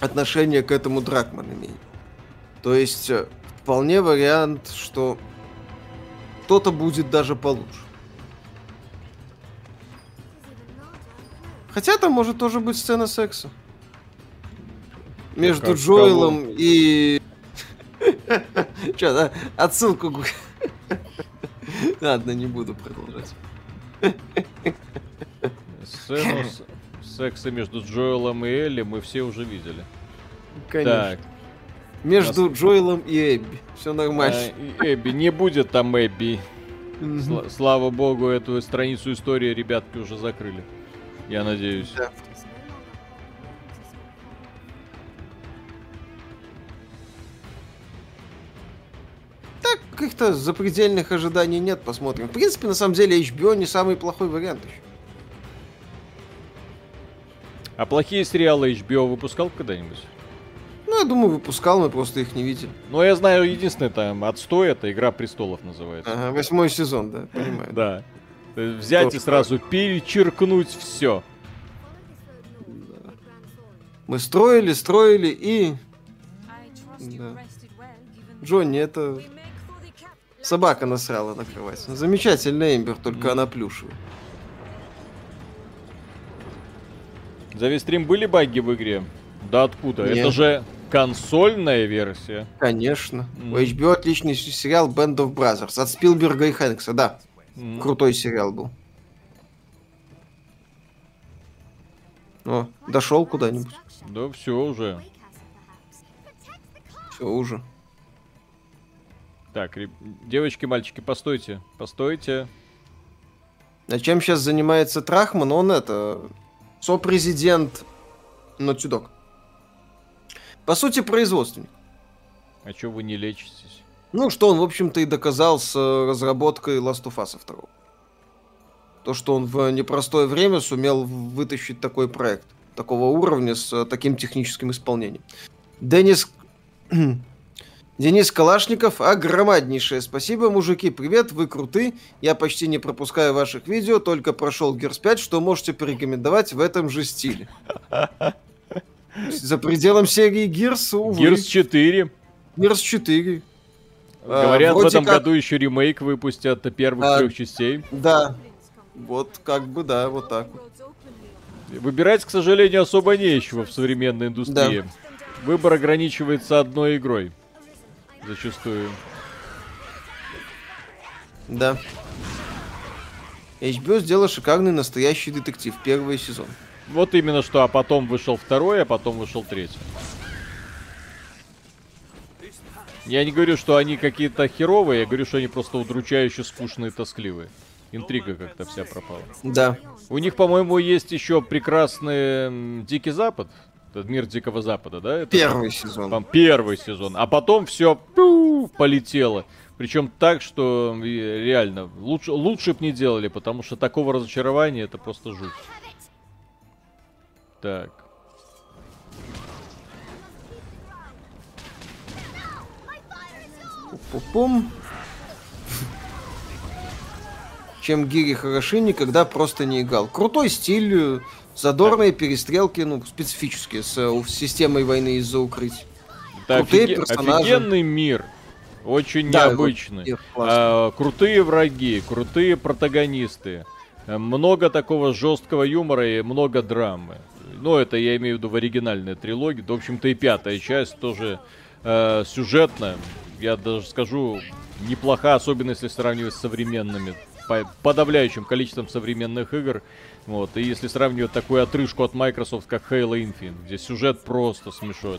отношение к этому Дракман имеет. То есть, э, вполне вариант, что... Кто-то будет даже получше. Хотя там может тоже быть сцена секса. Я между Джоэлом кого? И... Че, да? Отсылку... Ладно, не буду продолжать. Сцену секса между Джоэлом и Элли мы все уже видели. Конечно. Так. Между нас... Джоэлом и Эбби. Все нормально. А, Эбби. Не будет там Эбби. Mm-hmm. Слава богу, эту страницу истории ребятки уже закрыли. Я надеюсь. Да. Так, каких-то запредельных ожиданий нет. Посмотрим. В принципе, на самом деле, эйч би о не самый плохой вариант еще. А плохие сериалы эйч би о выпускал когда-нибудь? Ну, я думаю, выпускал, мы просто их не видели. Ну, я знаю, единственное там отстой, это «Игра престолов» называется. Ага, восьмой сезон, да, понимаю. Да. Взять и сразу перечеркнуть все. Мы строили, строили и... Джонни, это Собака насрала на кровать. Замечательная Эмбер, только она плюшевая. За весь стрим были баги в игре? Да откуда? Нет. Это же консольная версия. Конечно. Mm. У эйч би о отличный сериал Band of Brothers от Спилберга и Хэнкса, да. Mm. Крутой сериал был. О, дошел куда-нибудь? Да все уже. Все уже. Так, реб... девочки, мальчики, постойте, постойте. А чем сейчас занимается Трахман? Он это... сопрезидент Naughty Dog. По сути, производственник. А чё вы не лечитесь? Ну, что он, в общем-то, и доказал с разработкой Ласт оф Ас два. То, что он в непростое время сумел вытащить такой проект, такого уровня, с таким техническим исполнением. Денис... Денис Калашников, огромнейшее спасибо, мужики, привет, вы круты, я почти не пропускаю ваших видео, только прошел Герс пять, что можете порекомендовать в этом же стиле? За пределом серии Герс, увы. Герс четыре. Герс четыре. Говорят, а, в этом как... году еще ремейк выпустят первых а, трех частей. Да, вот как бы, да, вот так вот. Выбирать, к сожалению, особо нечего в современной индустрии. Да. Выбор ограничивается одной игрой. Зачастую. Да. эйч би о сделал шикарный настоящий детектив. Первый сезон. Вот именно что. А потом вышел второй, а потом вышел третий. Я не говорю, что они какие-то херовые. Я говорю, что они просто удручающе скучные, тоскливые. Интрига как-то вся пропала. Да. У них, по-моему, есть еще прекрасный Дикий Запад. Мир Дикого Запада, да? Это первый сезон. Там первый сезон. А потом все пью, полетело. Причем так, что реально лучше, лучше бы не делали, потому что такого разочарования это просто жуть. Так. Пу-пу-пум. Чем Гири Хараши никогда просто не играл. Крутой стиль... Задорные так. перестрелки, ну, специфические, с э, системой войны из-за укрытий. Да, крутые офиге... персонажи. Офигенный мир. Очень да, необычный. Мир, а, крутые враги, крутые протагонисты. Много такого жесткого юмора и много драмы. Ну, это я имею в виду в оригинальной трилогии. Да, в общем-то, и пятая часть тоже э, сюжетная. Я даже скажу, неплоха, особенно если сравнивать с современными. Подавляющим количеством современных игр. Вот. И если сравнивать такую отрыжку от Microsoft, как Halo Infinite, где сюжет просто смешон.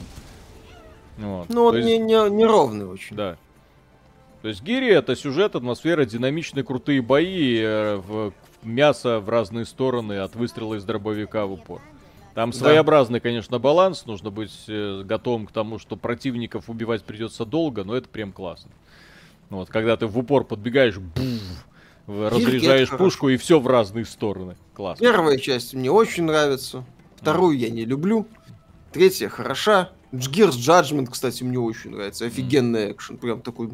Вот. Ну, вот не, есть... не, не ровный очень. Да. То есть Гири — это сюжет, атмосфера, динамичные крутые бои, э, в, в мясо в разные стороны от выстрела из дробовика в упор. Там своеобразный, да. конечно, баланс. Нужно быть э, готовым к тому, что противников убивать придется долго, но это прям классно. Вот. Когда ты в упор подбегаешь, буф, разряжаешь пушку, хорошо. И все в разные стороны. Классно. Первая часть мне очень нравится. Вторую mm. я не люблю. Третья хороша. Gears Judgment, кстати, мне очень нравится. Офигенный mm. экшен. Прям такой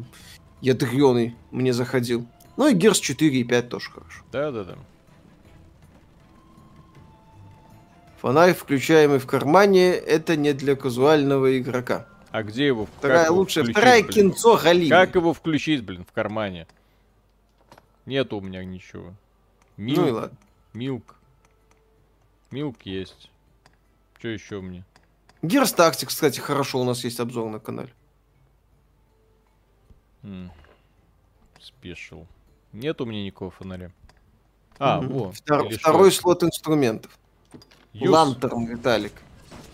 ядрёный мне заходил. Ну и Гирс четыре и пять тоже хорошо. Да-да-да. Фонарь, включаемый в кармане, это не для казуального игрока. А где его? Вторая лучшая. Вторая кинцо Галины. Как его включить, блин, в кармане? Нет у меня ничего. Милк. Ну и ладно. Милк. Милк есть. Что еще мне? Gears Tactics, кстати, хорошо. У нас есть обзор на канале. Спешл. Mm. Нет у меня никакого фонаря. А, mm-hmm. во. Втор- второй шо? слот инструментов. Use. Лантерн, Виталик.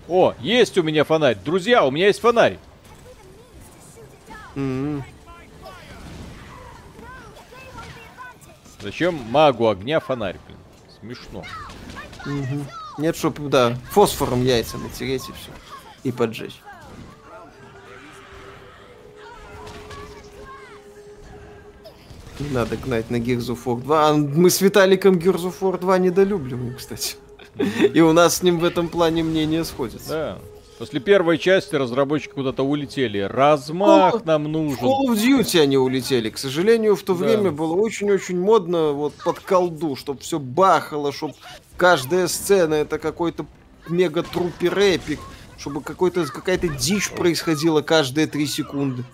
О, есть у меня фонарь. Друзья, у меня есть фонарь. Mm-hmm. Зачем магу огня фонарь, блин? Смешно. Угу. Нет, чтобы, да, фосфором яйца натереть и все. И поджечь. Не надо гнать на Гирзу Фор два. А мы с Виталиком Гирзу Фор два недолюбливаем, кстати. Mm-hmm. И у нас с ним в этом плане мнение сходится. Да. После первой части разработчики куда-то улетели. Размах Call... нам нужен. В Call of Duty они улетели. К сожалению, в то да. время было очень-очень модно вот под колду, чтобы все бахало, чтобы каждая сцена это какой-то мега-трупер-эпик, чтобы какой-то, какая-то дичь происходила каждые три секунды.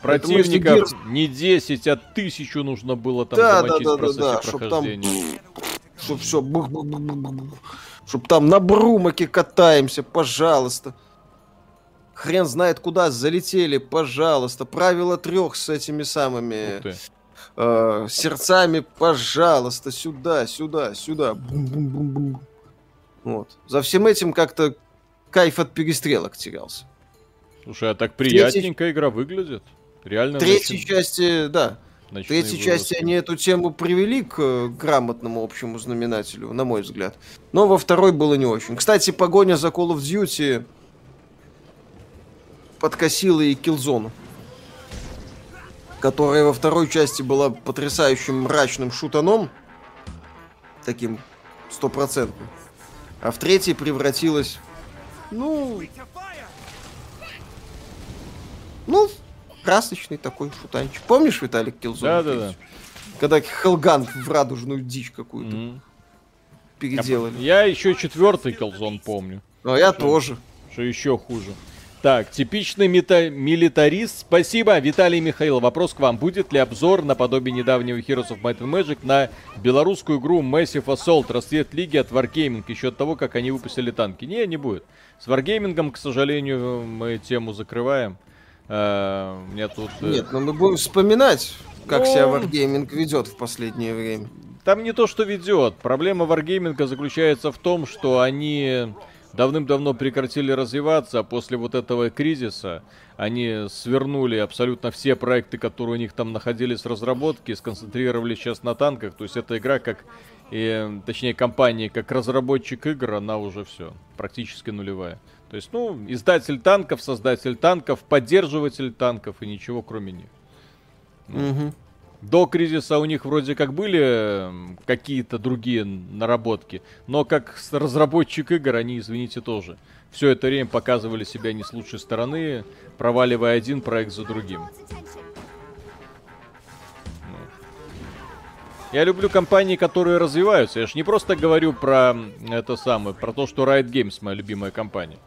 Противников не десять, а тысячу нужно было там замочить в процессе прохождения. Чтоб все, чтоб там на брумаке катаемся, пожалуйста. Хрен знает куда залетели, пожалуйста. Правило трех с этими самыми э, сердцами, пожалуйста. Сюда, сюда, сюда. Бум-бум-бум-бум. Вот. За всем этим как-то кайф от перестрелок терялся. Слушай, а так приятненько третьей... игра выглядит. Реально. В третьей начин... части, да. В третьей части они эту тему привели к грамотному общему знаменателю, на мой взгляд. Но во второй было не очень. Кстати, погоня за Call of Duty подкосила и Killzone, которая во второй части была потрясающим мрачным шутаном, таким стопроцентным, а в третьей превратилась, ну, ну, красочный такой шутанчик. Помнишь, Виталик, Killzone? Да, да, да. Когда Хелган в радужную дичь какую-то mm-hmm. переделали. Я, я еще четвертый Killzone помню. А я что, тоже. Что еще хуже. Так, типичный мета- милитарист. Спасибо, Виталий Михайлов. Вопрос к вам. Будет ли обзор наподобие недавнего Heroes of Might and Magic на белорусскую игру Massive Assault, расцвет лиги от Wargaming, еще от того, как они выпустили танки? Не, не будет. С Wargaming, к сожалению, мы тему закрываем. А, у меня тут... Нет, но мы будем вспоминать, как но... себя Wargaming ведет в последнее время. Там не то, что ведет. Проблема Wargaming заключается в том, что они... давным-давно прекратили развиваться, а после вот этого кризиса они свернули абсолютно все проекты, которые у них там находились в разработке, сконцентрировались сейчас на танках. То есть эта игра, как, э, точнее компания, как разработчик игр, она уже все, практически нулевая. То есть, ну, издатель танков, создатель танков, поддерживатель танков и ничего кроме них. Mm-hmm. До кризиса у них вроде как были какие-то другие наработки, но как разработчик игр они, извините, тоже все это время показывали себя не с лучшей стороны, проваливая один проект за другим. Я люблю компании, которые развиваются. Я же не просто говорю про это самое, про то, что Riot Games моя любимая компания.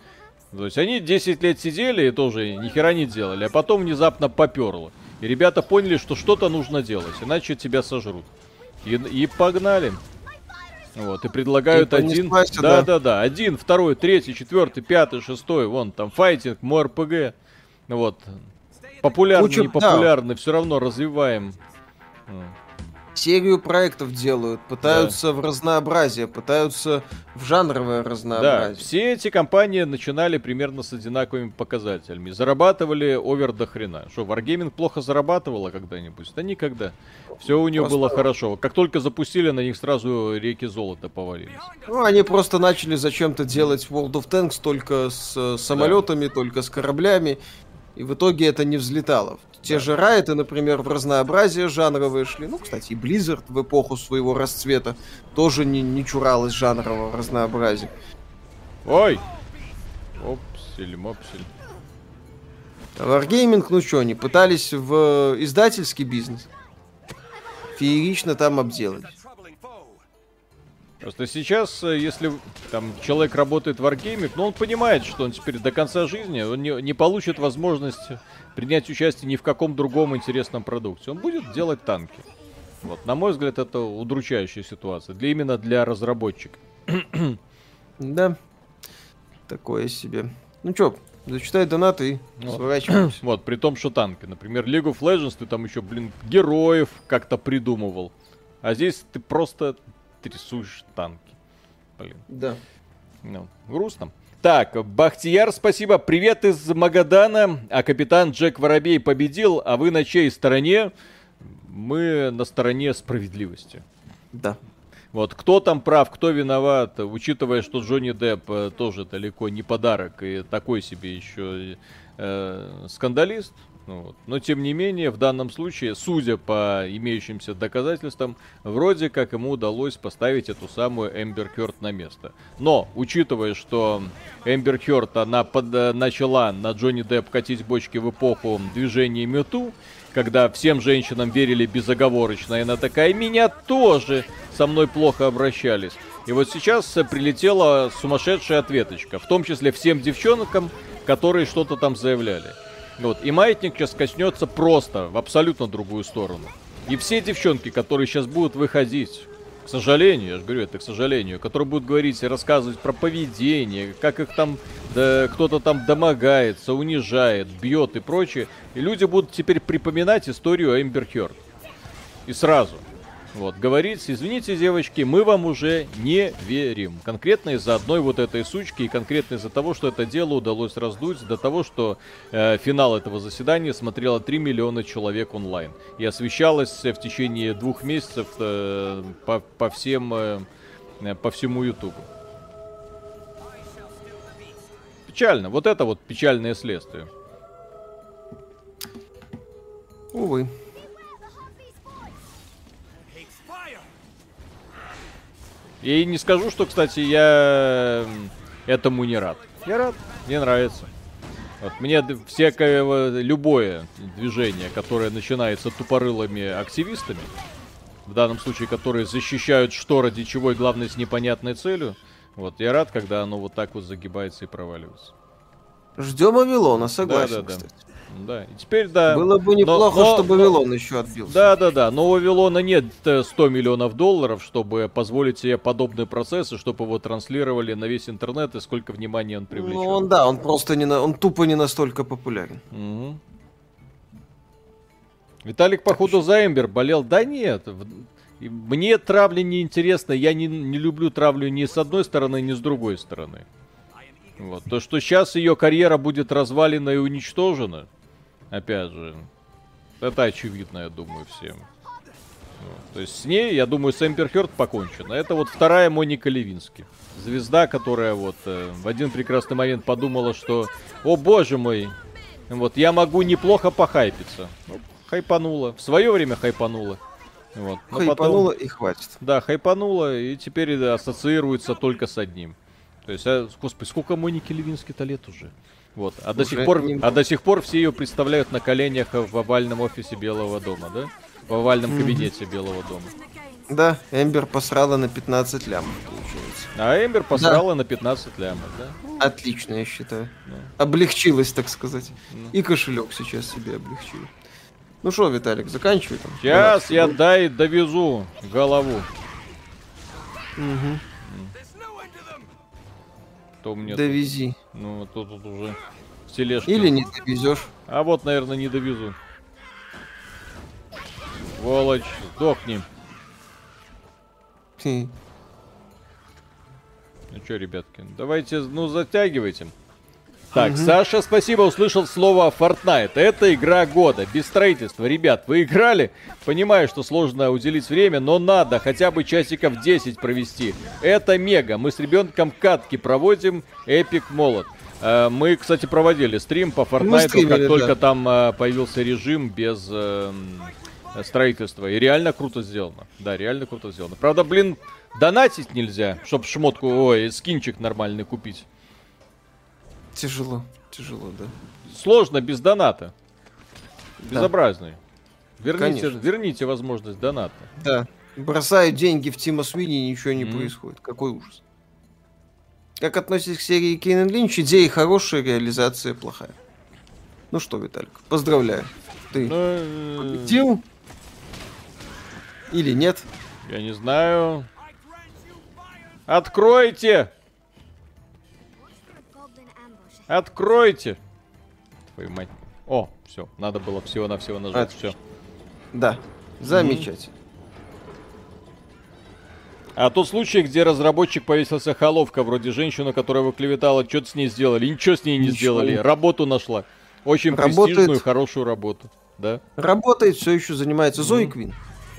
То есть они десять лет сидели и тоже ни хера не делали, а потом внезапно поперло. И ребята поняли, что что-то нужно делать, иначе тебя сожрут. И, и погнали. Вот, и предлагают и один... Спасти, да, да, да, да. Один, второй, третий, четвертый, пятый, шестой. Вон, там, файтинг, мор-эр пэ гэ. Вот. Популярный, Куча... непопулярный, да. Все равно развиваем. Серию проектов делают, пытаются да. в разнообразие, пытаются в жанровое разнообразие. Да, все эти компании начинали примерно с одинаковыми показателями. Зарабатывали овер до хрена. Что, Wargaming плохо зарабатывала когда-нибудь? Да никогда. Все у нее просто... было хорошо. Как только запустили, на них сразу реки золота повалились. Ну, они просто начали зачем-то делать World of Tanks только с самолетами, да. только с кораблями. И в итоге это не взлетало. Те же Райты, например, в разнообразие жанровые шли. Ну, кстати, и Blizzard в эпоху своего расцвета тоже не, не чуралась жанрового разнообразия. Ой! Опсель-мопсель. Wargaming, ну что, они пытались в издательский бизнес феерично там обделать. Просто сейчас, если там человек работает в Wargaming, но он понимает, что он теперь до конца жизни он не, не получит возможность принять участие ни в каком другом интересном продукте. Он будет делать танки. Вот, на мой взгляд, это удручающая ситуация. Для, именно для разработчиков. Да, такое себе. Ну чё, зачитай донаты и вот. Сворачиваемся. Вот, при том, что танки. Например, League of Legends ты там еще, блин, героев как-то придумывал. А здесь ты просто... рисуешь танки. Блин. Да. Ну, грустно. Так, Бахтияр, спасибо. Привет из Магадана. А капитан Джек Воробей победил, а вы на чьей стороне? Мы на стороне справедливости. Да. Вот, кто там прав, кто виноват, учитывая, что Джонни Депп тоже далеко не подарок и такой себе еще э, скандалист. Вот. Но, тем не менее, в данном случае, судя по имеющимся доказательствам, вроде как ему удалось поставить эту самую Эмбер Хёрд на место. Но, учитывая, что Эмбер Хёрд, она под... начала на Джонни Депп катить бочки в эпоху движения MeToo, когда всем женщинам верили безоговорочно, и она такая, меня тоже со мной плохо обращались. И вот сейчас прилетела сумасшедшая ответочка, в том числе всем девчонкам, которые что-то там заявляли. Вот. И маятник сейчас коснется просто в абсолютно другую сторону. И все девчонки, которые сейчас будут выходить, к сожалению, я же говорю это к сожалению, которые будут говорить и рассказывать про поведение, как их там, да, кто-то там домогается, унижает, бьет и прочее. И люди будут теперь припоминать историю Эмбер Хёрд. И сразу. Вот, говорить, извините, девочки, мы вам уже не верим. Конкретно из-за одной вот этой сучки и конкретно из-за того, что это дело удалось раздуть до того, что э, финал этого заседания смотрело три миллиона человек онлайн. И освещалось в течение двух месяцев э, по, по, всем, э, по всему Ютубу. Печально. Вот это вот печальное следствие. Увы. И не скажу, что, кстати, я этому не рад. Я рад, мне нравится. Вот, мне всякое, любое движение, которое начинается тупорылыми активистами, в данном случае, которые защищают что, ради чего и, главное, с непонятной целью, вот, я рад, когда оно вот так вот загибается и проваливается. Ждем Авилона, согласен, да, да, кстати. Да. Да, и теперь, да. Было бы неплохо, но, но, чтобы Вавилон но... еще отбился. Да, да, да, но у Вавилона нет ста миллионов долларов, чтобы позволить себе подобные процессы, чтобы его транслировали на весь интернет и сколько внимания он привлечет. Ну, он, да, он просто не на... он тупо не настолько популярен. Угу. Виталик, походу, за Эмбер болел. Да нет, мне травля не интересна, я не, не люблю травлю ни с одной стороны, ни с другой стороны. Вот. То, что сейчас ее карьера будет развалена и уничтожена, опять же, это очевидно, я думаю, всем. Вот. То есть с ней, я думаю, с Эмбер Хёрд покончено. Это вот вторая Моника Левински. Звезда, которая вот э, в один прекрасный момент подумала, что «О боже мой, вот я могу неплохо похайпиться». Ну, хайпанула. В свое время хайпанула. Вот. Хайпанула потом... и хватит. Да, хайпанула и теперь ассоциируется только с одним. То есть, а, господи, сколько Моники Левински-то лет уже. Вот. А, уже до сих пор, а до сих пор все ее представляют на коленях в овальном офисе Белого дома, да? В овальном mm-hmm. кабинете Белого дома. Да, Эмбер посрала на пятнадцать лямов, получается. А Эмбер посрала да. на пятнадцать лямов, да? Отлично, я считаю. Да. Облегчилась, так сказать. Mm-hmm. И кошелек сейчас себе облегчили. Ну что, Виталик, заканчивай там. Сейчас я дай довезу голову. Mm-hmm. Мне довези. Тут, ну, тут, тут уже тележки. Или не довезешь. А вот, наверное, не довезу. Волочь, сдохни. Хм. Ну что, ребятки, давайте, ну, затягивайте. Так, угу. Саша, спасибо, услышал слово Fortnite. Это игра года, без строительства. Ребят, вы играли? Понимаю, что сложно уделить время, но надо хотя бы часиков десять провести. Это мега. Мы с ребенком катки проводим. Эпик молот. Э, мы, кстати, проводили стрим по Fortnite, стримили, как да. только там э, появился режим без э, строительства. И реально круто сделано. Да, реально круто сделано. Правда, блин, донатить нельзя, чтобы шмотку, ой, скинчик нормальный купить. Тяжело, тяжело, да. Сложно без доната. Да. Безобразный. Верните, верните возможность доната. Да. Бросают деньги в Тима Свини, ничего не mm-hmm. происходит. Какой ужас. Как относитесь к серии Кейн и Линч? Идея хорошая, реализация плохая. Ну что, Виталик, поздравляю. Ты победил? Или нет? Я не знаю. Откройте! Откройте! Твою мать. О, все. Надо было всего-навсего нажать. Все. Да. Замечательно. А тот случай, где разработчик повесился холовка, вроде женщина, которая его клеветала, что-то с ней сделали. Ничего с ней не Ничего. Сделали. Работу нашла. Очень Работает. Престижную, хорошую работу. Да? Работает, все еще занимается mm-hmm. Зои Квин.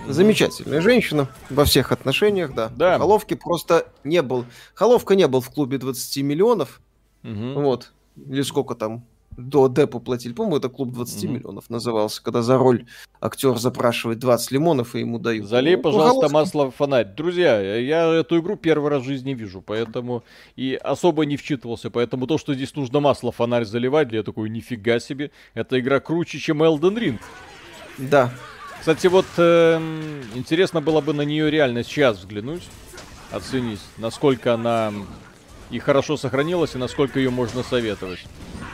Замечательная женщина во всех отношениях, да. да. Холовки просто не был. Холовка не был в клубе двадцати миллионов. Uh-huh. Вот, или сколько там до депо платили. По-моему, это клуб двадцати uh-huh. миллионов назывался, когда за роль актер запрашивает двадцать лимонов, и ему дают. Залей, ну, пожалуйста, масло в фонарь. Друзья, я эту игру первый раз в жизни вижу, поэтому и особо не вчитывался. Поэтому то, что здесь нужно масло в фонарь заливать, я такой, нифига себе, эта игра круче, чем Elden Ring. Да. Кстати, вот э-м, интересно было бы на нее реально сейчас взглянуть, оценить, насколько она... и хорошо сохранилась, и насколько ее можно советовать.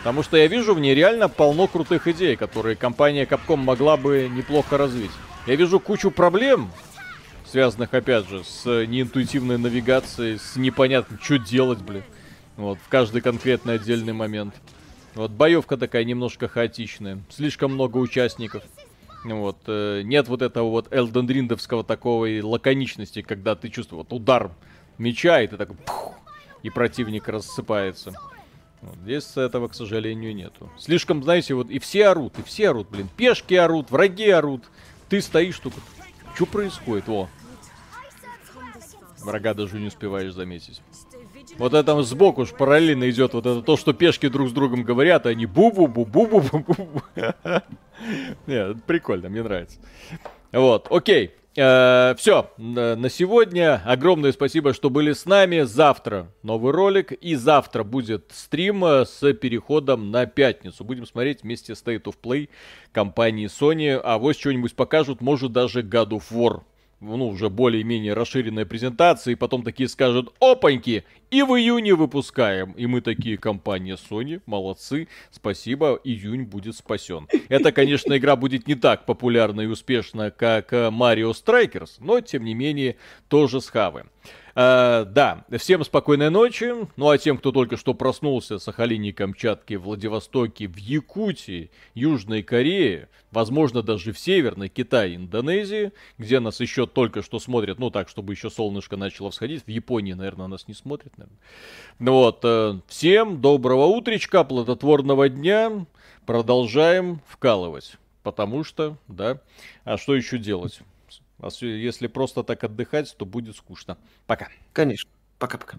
Потому что я вижу в ней реально полно крутых идей, которые компания Capcom могла бы неплохо развить. Я вижу кучу проблем, связанных, опять же, с неинтуитивной навигацией, с непонятным, что делать, блин. Вот, в каждый конкретный отдельный момент. Вот, боевка такая немножко хаотичная. Слишком много участников. Вот, нет вот этого вот Elden Ring-овского такой лаконичности, когда ты чувствуешь вот, удар меча, и ты такой... Пух, и противник рассыпается. Вот, здесь этого, к сожалению, нету. Слишком, знаете, вот и все орут, и все орут, блин. Пешки орут, враги орут. Ты стоишь, только... Что происходит? О! Врага даже не успеваешь заметить. Вот это там сбоку уж параллельно идет вот это то, что пешки друг с другом говорят, а они бу-бу-бу-бу-бу-бу-бу. Нет, прикольно, мне нравится. Вот, окей. Все, на сегодня. Огромное спасибо, что были с нами. Завтра новый ролик. И завтра будет стрим с переходом на пятницу. Будем смотреть вместе State of Play компании Sony. Авось что-нибудь покажут, может даже God of War. Ну, уже более-менее расширенная презентация, и потом такие скажут: опаньки, и в июне выпускаем. И мы такие: компания Sony, молодцы, спасибо, июнь будет спасен. Это, конечно, игра будет не так популярна и успешна, как Mario Strikers, но, тем не менее, тоже схаваем. А, да, всем спокойной ночи. Ну, а тем, кто только что проснулся в Сахалине, Камчатке, Владивостоке, в Якутии, Южной Корее, возможно, даже в Северной, Китае, Индонезии, где нас еще только что смотрят, ну, так, чтобы еще солнышко начало всходить. В Японии, наверное, нас не смотрят, наверное. Вот, всем доброго утречка, плодотворного дня. Продолжаем вкалывать, потому что, да, а что еще делать? Если просто так отдыхать, то будет скучно. Пока. Конечно. Пока-пока.